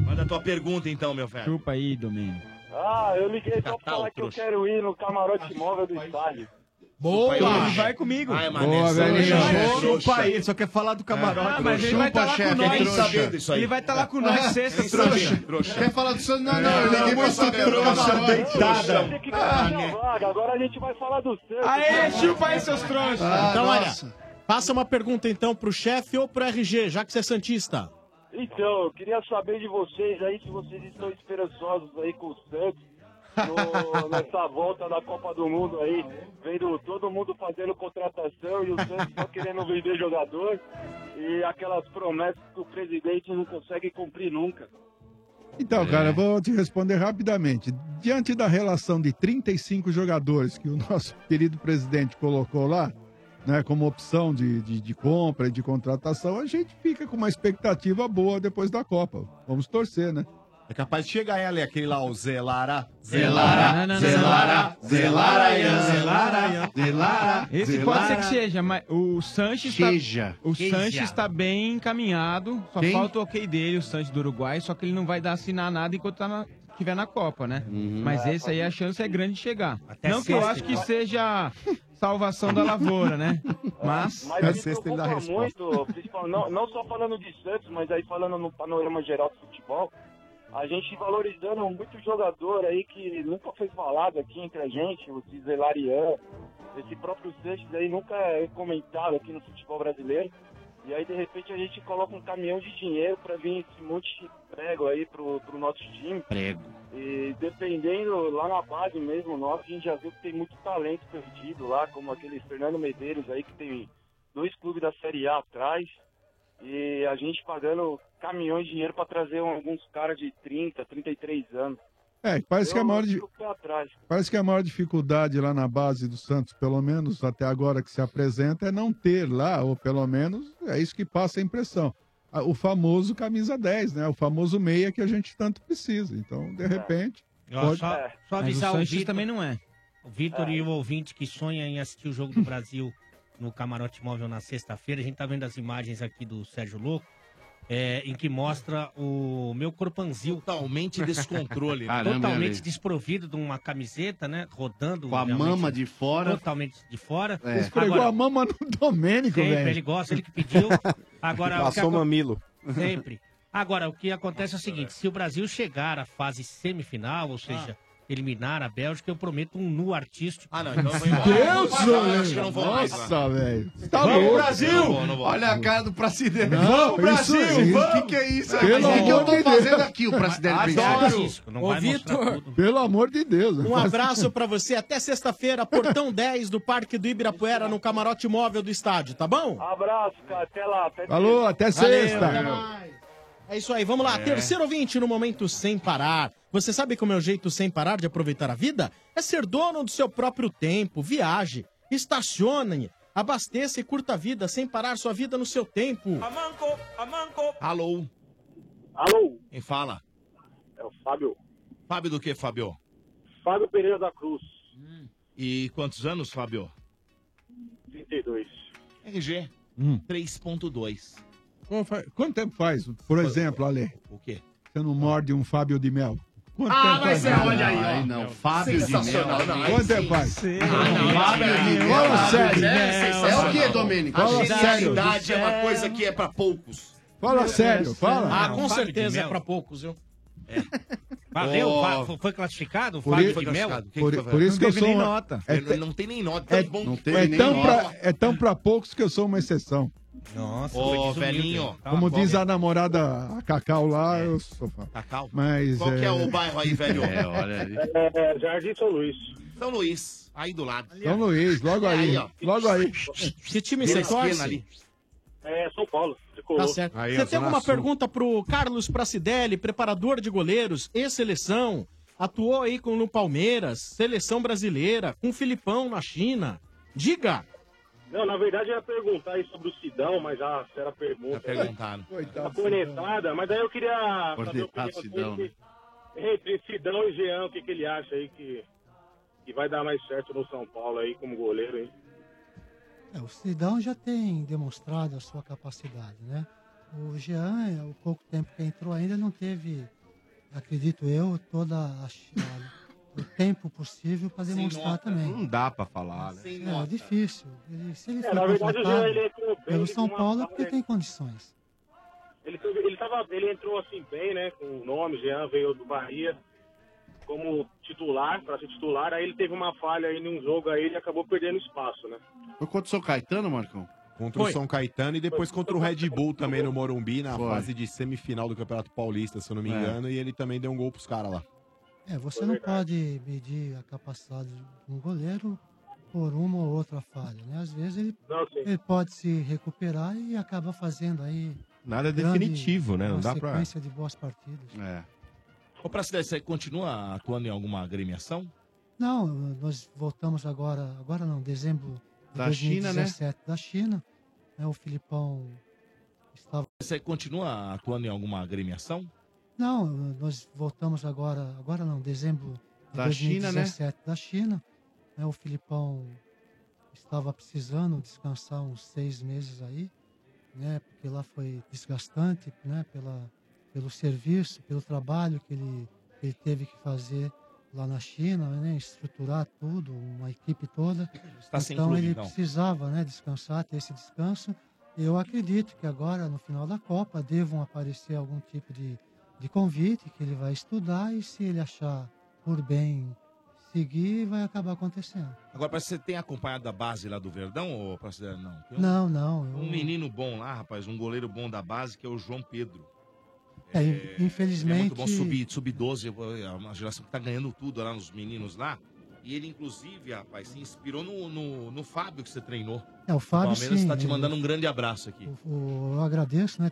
Manda a tua pergunta, então, meu velho. Chupa aí, Domingo. Ah, eu liguei só pra falar que eu quero ir no camarote móvel do estádio. Boa! Ele vai comigo. Ai, mané, boa, velhinho. Chupa aí, só quer falar do camarote. É. Ah, mas ele chupa, vai estar tá lá chefe, com nós. Sabendo isso aí. Ele vai estar tá lá com nós ah, sexta, trouxa. trouxa. Quer falar do Santos? Não, não, é, não. Ele vai estar trouxa, deitada. Ah, agora a gente vai falar do seu. Aê, chupa aí, seus trouxas. Ah, então, nossa. Olha, passa uma pergunta então pro chefe ou pro R G, já que você é santista. Então, eu queria saber de vocês aí, se vocês estão esperançosos aí com o Santos. No, nessa volta da Copa do Mundo aí, vendo todo mundo fazendo contratação e o Santos só querendo vender jogador e aquelas promessas que o presidente não consegue cumprir nunca. Então, cara, vou te responder rapidamente. Diante da relação de trinta e cinco jogadores que o nosso querido presidente colocou lá, né, como opção de, de, de compra e de contratação, a gente fica com uma expectativa boa depois da Copa. Vamos torcer, né? É capaz de chegar ela, é aquele lá, o Zelara, Zelara, Zelara, Zelarayan, Zelarayan, Zelara. Esse pode ser que seja, mas o Sanches está, o Sanches está bem encaminhado, só Quem? falta o ok dele, o Sanches do Uruguai, só que ele não vai dar assinar nada enquanto tá na, estiver na Copa, né? Uhum. Mas esse aí a chance é grande de chegar. Até não sexta, que eu acho que seja... salvação da lavoura, né? Mas, mas me preocupa muito, não, não só falando de Santos, mas aí falando no panorama geral do futebol, a gente valorizando muito jogador aí que nunca foi falado aqui entre a gente, o Zelarian, esse próprio Sanches aí nunca é comentado aqui no futebol brasileiro, e aí de repente a gente coloca um caminhão de dinheiro pra vir esse monte de prego aí pro, pro nosso time. Prego. E dependendo, lá na base mesmo, nós, a gente já viu que tem muito talento perdido lá, como aquele Fernando Medeiros aí, que tem dois clubes da Série A atrás, e a gente pagando caminhões de dinheiro para trazer alguns caras de trinta, trinta e três anos. É, parece que a, maior, parece que a maior dificuldade lá na base do Santos, pelo menos até agora que se apresenta, é não ter lá, ou pelo menos é isso que passa a impressão. O famoso camisa dez, né? O famoso meia que a gente tanto precisa. Então, de repente... É. Pode... Só, é. só avisar o, o Vitor também não é. O Vitor é. e o ouvinte que sonha em assistir o Jogo do Brasil no Camarote Móvel na sexta-feira. A gente tá vendo as imagens aqui do Sérgio Louco, é, em que mostra o meu corpanzil totalmente descontrole. Caramba, totalmente desprovido de uma camiseta, né? Rodando. Com a mama de fora. Totalmente de fora. É. Esfregou a mama no Domênico, velho. Sempre, ele gosta, ele que pediu. Agora, passou o que... mamilo. Sempre. Agora, o que acontece é o seguinte, se o Brasil chegar à fase semifinal, ou seja... Ah. eliminar a Bélgica, eu prometo um nu artístico. Ah, não, então eu vou embora. Deus, nossa, velho. Tá vamos, Brasil! Não vou, não vou. Olha a cara do Pracidelli. Vamos, Brasil! Isso, vamos. O que, que é isso aqui? O que eu tô fazendo aqui, o Pracidelli? Adoro. Não vai Ô, Vitor, pelo amor de Deus. Um abraço pra você. Até sexta-feira, portão dez do Parque do Ibirapuera, no camarote móvel do estádio, tá bom? Abraço, cara. Até lá. Até Alô, até sexta. Valeu, é isso aí, vamos lá. É. Terceiro ouvinte no momento Sem Parar. Você sabe como é o jeito sem parar de aproveitar a vida? É ser dono do seu próprio tempo. Viaje, estacione, abasteça e curta a vida sem parar sua vida no seu tempo. Amanco, Amanco. Alô. Alô. Quem fala? É o Fábio. Fábio do que, Fábio? Fábio Pereira da Cruz. Hum. E quantos anos, Fábio? trinta e dois. R G, hum. três ponto dois. Quanto tempo faz, por exemplo, Ale? O quê? Você não morde um Fábio de Mel? Quanto ah, mas você olha aí, ó. Ai, não. Fábio de Mel. Quanto é, pai? Fábio de Mel. Fala sério. É o que, Domênico? A genialidade é uma coisa que é pra poucos. Fala sério, fala. Ah, com certeza é pra poucos, viu? É. Valeu, oh. Foi classificado? Por Fábio de Mel? Por, por isso que eu sou. Nota. É, é, não tem nem nota. É, bom não tem é, nem tão nota. Pra, é tão pra poucos que eu sou uma exceção. Nossa, oh, velhinho. Como tá, diz bom, a namorada a Cacau lá, é. eu sou. Cacau? Mas, Qual é... que é o bairro aí, velho? É, olha aí. É, Jardim São Luís. São Luís, aí do lado. Ali, São Luís, logo aí. aí logo aí. Que time você torce? É, São Paulo. Tá certo. Aí, você tem alguma pergunta pro Carlos Pracidelli, preparador de goleiros, ex-seleção, atuou aí com o Palmeiras, seleção brasileira, com o Felipão na China? Diga! Não, na verdade eu ia perguntar aí sobre o Sidão, mas ah, era pergunta. Perguntaram. Tá conectada, mas aí eu queria saber o que Sidão, né? Entre Sidão e Jean, o que, que ele acha aí que, que vai dar mais certo no São Paulo aí como goleiro, hein? É, o Sidão já tem demonstrado a sua capacidade, né? O Jean, o pouco tempo que entrou ainda, não teve, acredito eu, toda a, a, o tempo possível para demonstrar também. Não dá para falar, né? É, é difícil. Ele, se ele foi contratado pelo São Paulo é porque tem condições. Ele, ele, tava, ele entrou assim bem, né? Com o nome, Jean veio do Bahia como titular, para ser titular, aí ele teve uma falha aí num jogo aí, ele acabou perdendo espaço, né? Foi contra o São Caetano, Marcão? Contra Foi. o São Caetano e depois Foi. contra o Red Bull também no Morumbi, na Foi. fase de semifinal do Campeonato Paulista, se eu não me engano, é. e ele também deu um gol pros caras lá. É, você Foi não verdade. pode medir a capacidade de um goleiro por uma ou outra falha, né? Às vezes ele, não, ele pode se recuperar e acaba fazendo aí... Nada definitivo, né? Não dá pra... sequência de boas partidas. É. Ô, Pracidelli, você continua atuando em alguma agremiação? Não, nós voltamos agora, agora não, dezembro de dois mil e dezessete, China, né? Da China. Né, o Filipão estava... Você continua atuando em alguma agremiação? Não, nós voltamos agora, agora não, dezembro de da dois mil e dezessete, China, né? Da China. Né, o Filipão estava precisando descansar uns seis meses aí, né? Porque lá foi desgastante, né? Pela... pelo serviço, pelo trabalho que ele, ele teve que fazer lá na China, né? Estruturar tudo, uma equipe toda. Está então clube, ele não. precisava, né, descansar, ter esse descanso. Eu acredito que agora, no final da Copa, devam aparecer algum tipo de, de convite que ele vai estudar e se ele achar por bem seguir, vai acabar acontecendo. Agora, parece que você tem acompanhado a base lá do Verdão, ou parceiro, não? Tem um, não, não. Eu... Um menino bom lá, rapaz, um goleiro bom da base, que é o João Pedro. É, infelizmente... É muito bom subir, subir doze, é uma geração que tá ganhando tudo lá nos meninos lá. E ele, inclusive, rapaz, se inspirou no, no, no Fábio que você treinou. É, o Fábio, o Palmeiras está te mandando eu, um grande abraço aqui. Eu, eu, eu agradeço, né?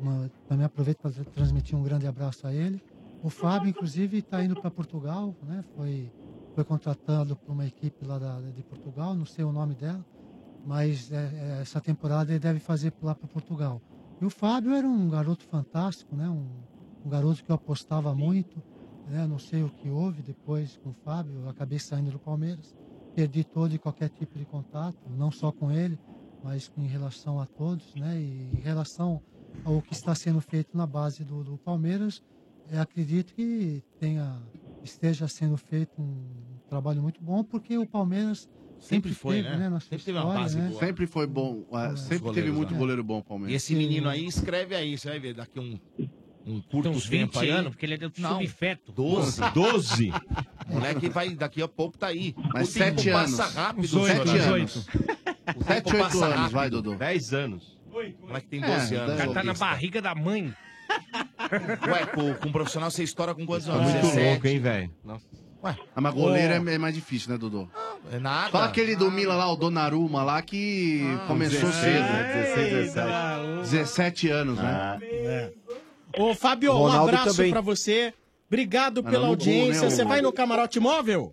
Uma, também aproveito para transmitir um grande abraço a ele. O Fábio, inclusive, está indo para Portugal, né? Foi, foi contratado por uma equipe lá da, de Portugal, não sei o nome dela, mas é, é, essa temporada ele deve fazer lá para Portugal. E o Fábio era um garoto fantástico, né? Um, um garoto que eu apostava muito, né? Não sei o que houve depois com o Fábio, eu acabei saindo do Palmeiras, perdi todo e qualquer tipo de contato, não só com ele, mas em relação a todos, né? E em relação ao que está sendo feito na base do, do Palmeiras, eu acredito que tenha, esteja sendo feito um trabalho muito bom, porque o Palmeiras... Sempre, sempre foi, teve, né? né? Sempre história, teve uma base né? boa. Sempre foi bom. É, sempre teve muito né? goleiro bom, Palmeiras. E esse menino aí, escreve aí, você vai ver, daqui um, um curto uns vinte anos, porque ele é do subfeto. doze. doze. O moleque vai, daqui a pouco tá aí. Mas o sete tempo anos. Passa rápido. sete anos. O sete, oito anos, vai, Dodô. dez anos. O moleque tem doze é, anos. O cara tá na barriga da mãe. Ué, com, com um profissional você estoura com quantos anos? Muito louco, hein, velho? Nossa. Ué, mas goleiro oh. é mais difícil, né, Dodô? É nada. Só aquele do Mila lá, o Donnarumma lá, que ah, começou cedo. dezesseis, dezessete. dezessete anos, ah, né? É. Ô, Fábio, um abraço também pra você. Obrigado mas pela audiência. Vou, né, você eu... vai no camarote móvel?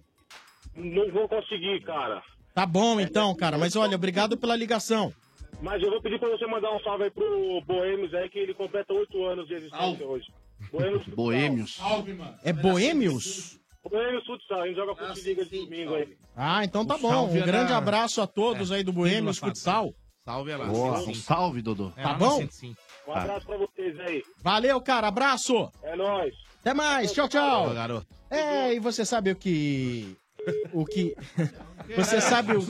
Não vou conseguir, cara. Tá bom, então, cara. Mas olha, obrigado pela ligação. Mas eu vou pedir pra você mandar um salve aí pro Boêmios aí, que ele completa oito anos de existência hoje. Boêmios. Boêmios. Salve, mano. É Boêmios? Boêmios Futsal, a gente joga Futiliga de domingo aí. Ah, então tá bom. Um grande abraço a todos aí do Boêmios Futsal. Salve, abraço. Salve, Dodô. Tá bom? Um abraço pra vocês aí. Valeu, cara. Abraço. É nóis. Até mais, tchau, tchau. É, e você sabe o que... O que... Você sabe o,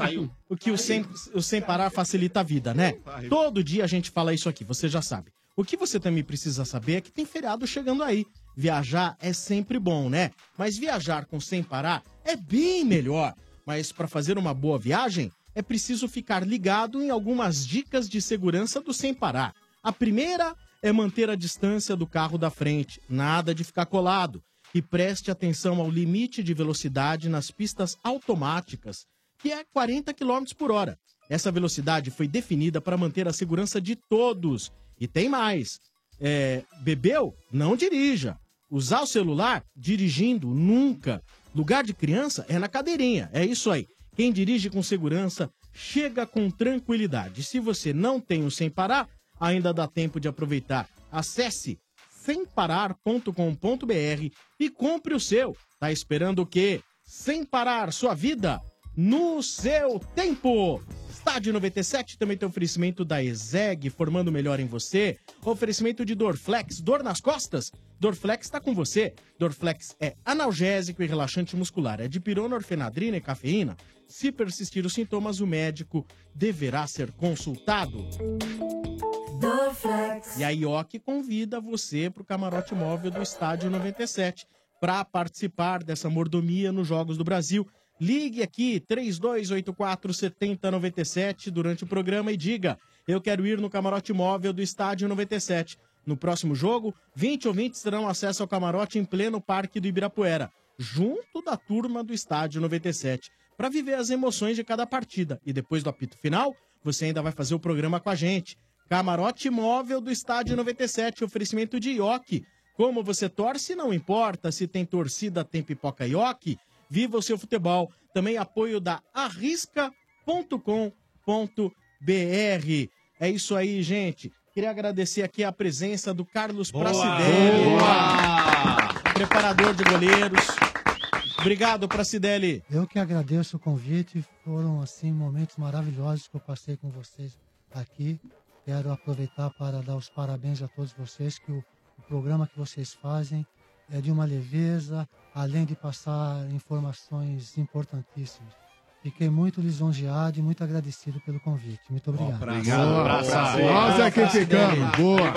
o que o sem, o sem parar facilita a vida, né? Todo dia a gente fala isso aqui, você já sabe. O que você também precisa saber é que tem feriado chegando aí. Viajar é sempre bom, né? Mas viajar com Sem Parar é bem melhor. Mas para fazer uma boa viagem, é preciso ficar ligado em algumas dicas de segurança do Sem Parar. A primeira é manter a distância do carro da frente, nada de ficar colado. E preste atenção ao limite de velocidade nas pistas automáticas, que é quarenta quilômetros por hora. Essa velocidade foi definida para manter a segurança de todos. E tem mais, é, bebeu? Não dirija. Usar o celular? Dirigindo, nunca. Lugar de criança é na cadeirinha, é isso aí. Quem dirige com segurança, chega com tranquilidade. Se você não tem o Sem Parar, ainda dá tempo de aproveitar. Acesse sem parar ponto com ponto b r e compre o seu. Tá esperando o quê? Sem Parar sua vida no seu tempo. Estádio noventa e sete também tem oferecimento da ESEG, formando o melhor em você. Oferecimento de Dorflex, dor nas costas? Dorflex está com você. Dorflex é analgésico e relaxante muscular. É de pirona, orfenadrina e cafeína. Se persistir os sintomas, o médico deverá ser consultado. Dorflex. E a Iokí convida você para o camarote móvel do Estádio noventa e sete para participar dessa mordomia nos Jogos do Brasil. Ligue aqui, três dois oito quatro, sete zero nove sete, durante o programa e diga: eu quero ir no camarote móvel do Estádio noventa e sete. No próximo jogo, vinte ouvintes terão acesso ao camarote em pleno Parque do Ibirapuera, junto da turma do Estádio noventa e sete, para viver as emoções de cada partida. E depois do apito final, você ainda vai fazer o programa com a gente. Camarote móvel do Estádio noventa e sete, oferecimento de Iokí. Como você torce, não importa. Se tem torcida, tem pipoca Iokí. Viva o seu futebol. Também apoio da arrisca ponto com ponto b r. É isso aí, gente. Queria agradecer aqui a presença do Carlos Pracidelli. Boa! Preparador de goleiros. Obrigado, Pracidelli. Eu que agradeço o convite. Foram, assim, momentos maravilhosos que eu passei com vocês aqui. Quero aproveitar para dar os parabéns a todos vocês, que o, o programa que vocês fazem é de uma leveza, além de passar informações importantíssimas. Fiquei muito lisonjeado e muito agradecido pelo convite. Muito obrigado. Oh, obrigado, Pracidelli. Nós é que ficamos. Boa.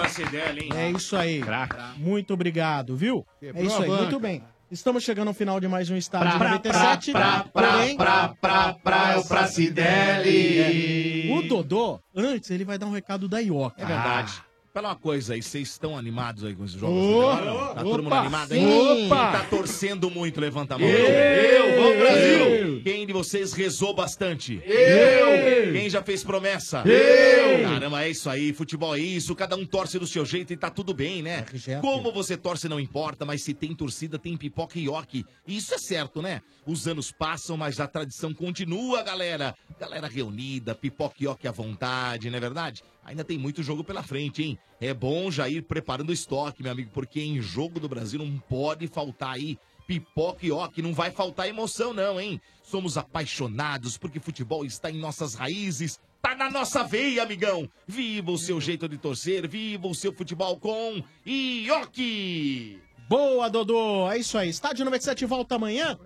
É isso aí. Craca. Muito obrigado, viu? É isso aí. Muito bem. Estamos chegando ao final de mais um Estádio noventa e sete. Pra, pra, pra, pra, pra, é o Pracidelli. O Dodô, antes, ele vai dar um recado da Iokí. É verdade. Fala uma coisa aí, vocês estão animados aí com esses jogos? Oh, tá todo mundo animado aí? Opa! Tá torcendo muito, levanta a mão. Eu, eu vamos Brasil! Eu. Quem de vocês rezou bastante? Eu! Quem já fez promessa? Eu! Caramba, é isso aí, futebol é isso, cada um torce do seu jeito e tá tudo bem, né? Como você torce não importa, mas se tem torcida, tem pipoca e Iokí. Isso é certo, né? Os anos passam, mas a tradição continua, galera. Galera reunida, pipoca e Iokí à vontade, não é verdade? Ainda tem muito jogo pela frente, hein? É bom já ir preparando o estoque, meu amigo, porque em jogo do Brasil não pode faltar aí pipoca e Iokí, não vai faltar emoção não, hein? Somos apaixonados porque futebol está em nossas raízes, tá na nossa veia, amigão! Viva o seu jeito de torcer, viva o seu futebol com Iokí! Boa, Dodô! É isso aí, Estádio noventa e sete volta amanhã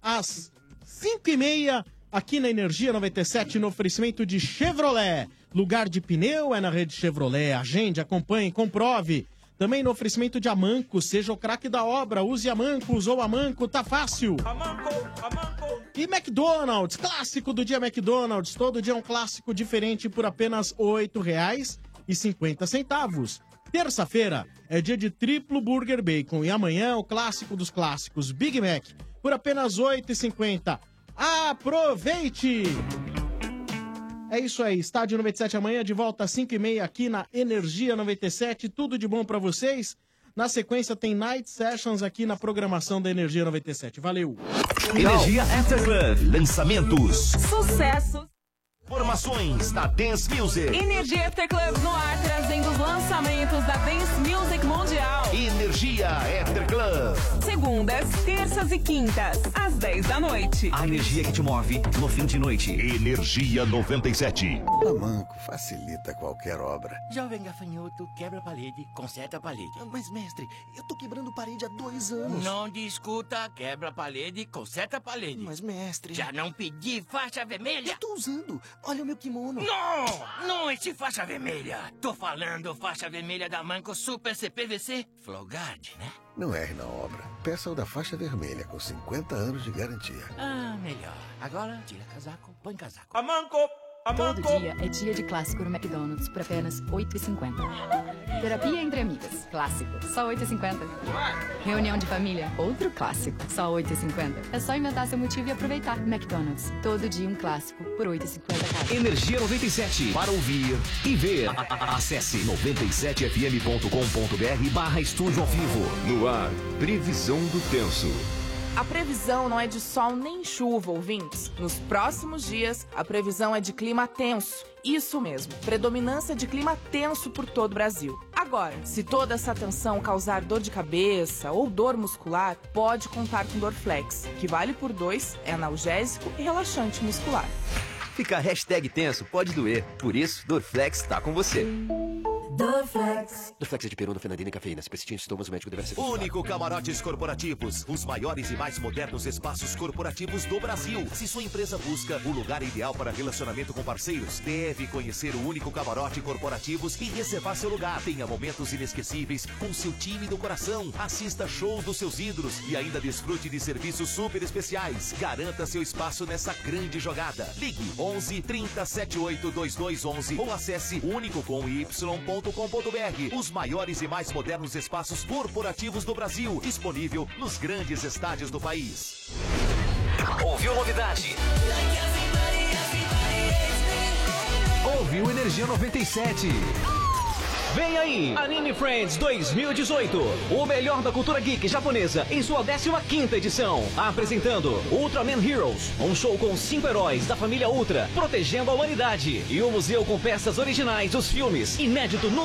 às cinco e meia aqui na Energia noventa e sete no oferecimento de Chevrolet. Lugar de pneu é na rede Chevrolet. Agende, acompanhe, comprove. Também no oferecimento de Amanco. Seja o craque da obra. Use Amanco, usou Amanco, tá fácil. Amanco, Amanco. E McDonald's, clássico do dia McDonald's. Todo dia um clássico diferente por apenas oito reais e cinquenta centavos. Terça-feira é dia de triplo burger bacon. E amanhã o clássico dos clássicos, Big Mac, por apenas oito reais e cinquenta centavos. Aproveite! É isso aí, Estádio noventa e sete amanhã, de volta às cinco e meia aqui na Energia noventa e sete. Tudo de bom pra vocês. Na sequência tem Night Sessions aqui na programação da Energia noventa e sete. Valeu! Energia After Club. Lançamentos. Sucessos. Formações da Dance Music. Energia After Club no ar, trazendo os lançamentos da Dance Music Mundial. Energia After Club. Segundas, terças e quintas, às dez da noite. A energia que te move no fim de noite. Energia noventa e sete. Amanco facilita qualquer obra. Jovem gafanhoto, quebra a parede, conserta a parede. Mas, mestre, eu tô quebrando parede há dois anos. Não discuta, quebra a parede, conserta a parede. Mas, mestre... Já não pedi faixa vermelha? Eu tô usando. Olha o meu kimono. Não! Não esse faixa vermelha. Tô falando faixa vermelha da Manco Super C P V C Flowguard, né? Não erre na obra. Peça o da faixa vermelha com cinquenta anos de garantia. Ah, melhor. Agora, tira casaco, põe casaco. Amanco! Amanco! Todo dia é dia de clássico no McDonald's por apenas oito e cinquenta. Terapia entre amigas, clássico, só oito e cinquenta. Reunião de família, outro clássico, só oito e cinquenta. É só inventar seu motivo e aproveitar. McDonald's, todo dia um clássico por oito e cinquenta. Energia noventa e sete, para ouvir e ver. Acesse noventa e sete f m ponto com ponto b r barra estúdio ao vivo. No ar, previsão do tenso. A previsão não é de sol nem chuva, ouvintes. Nos próximos dias, a previsão é de clima tenso. Isso mesmo, predominância de clima tenso por todo o Brasil. Agora, se toda essa tensão causar dor de cabeça ou dor muscular, pode contar com Dorflex, que vale por dois, é analgésico e relaxante muscular. Ficar hashtag tenso pode doer, por isso Dorflex está com você. Dorflex. Dorflex é de perona, fenadina e cafeína. Se persistirem sintomas, o médico deve ser consultado. Único Camarotes Corporativos. Os maiores e mais modernos espaços corporativos do Brasil. Se sua empresa busca o lugar ideal para relacionamento com parceiros, deve conhecer o Único Camarote Corporativos e reservar seu lugar. Tenha momentos inesquecíveis com seu time do coração. Assista show dos seus ídolos e ainda desfrute de serviços super especiais. Garanta seu espaço nessa grande jogada. Ligue onze, trinta, setenta e oito, vinte e dois onze ou acesse único com y ponto com ponto b r. Os maiores e mais modernos espaços corporativos do Brasil, disponível nos grandes estádios do país. Ouviu novidade? Ouviu Energia noventa e sete? Vem aí, Anime Friends dois mil e dezoito. O melhor da cultura geek japonesa em sua décima quinta edição. Apresentando Ultraman Heroes, um show com cinco heróis da família Ultra, protegendo a humanidade. E um museu com peças originais dos filmes, inédito no Brasil.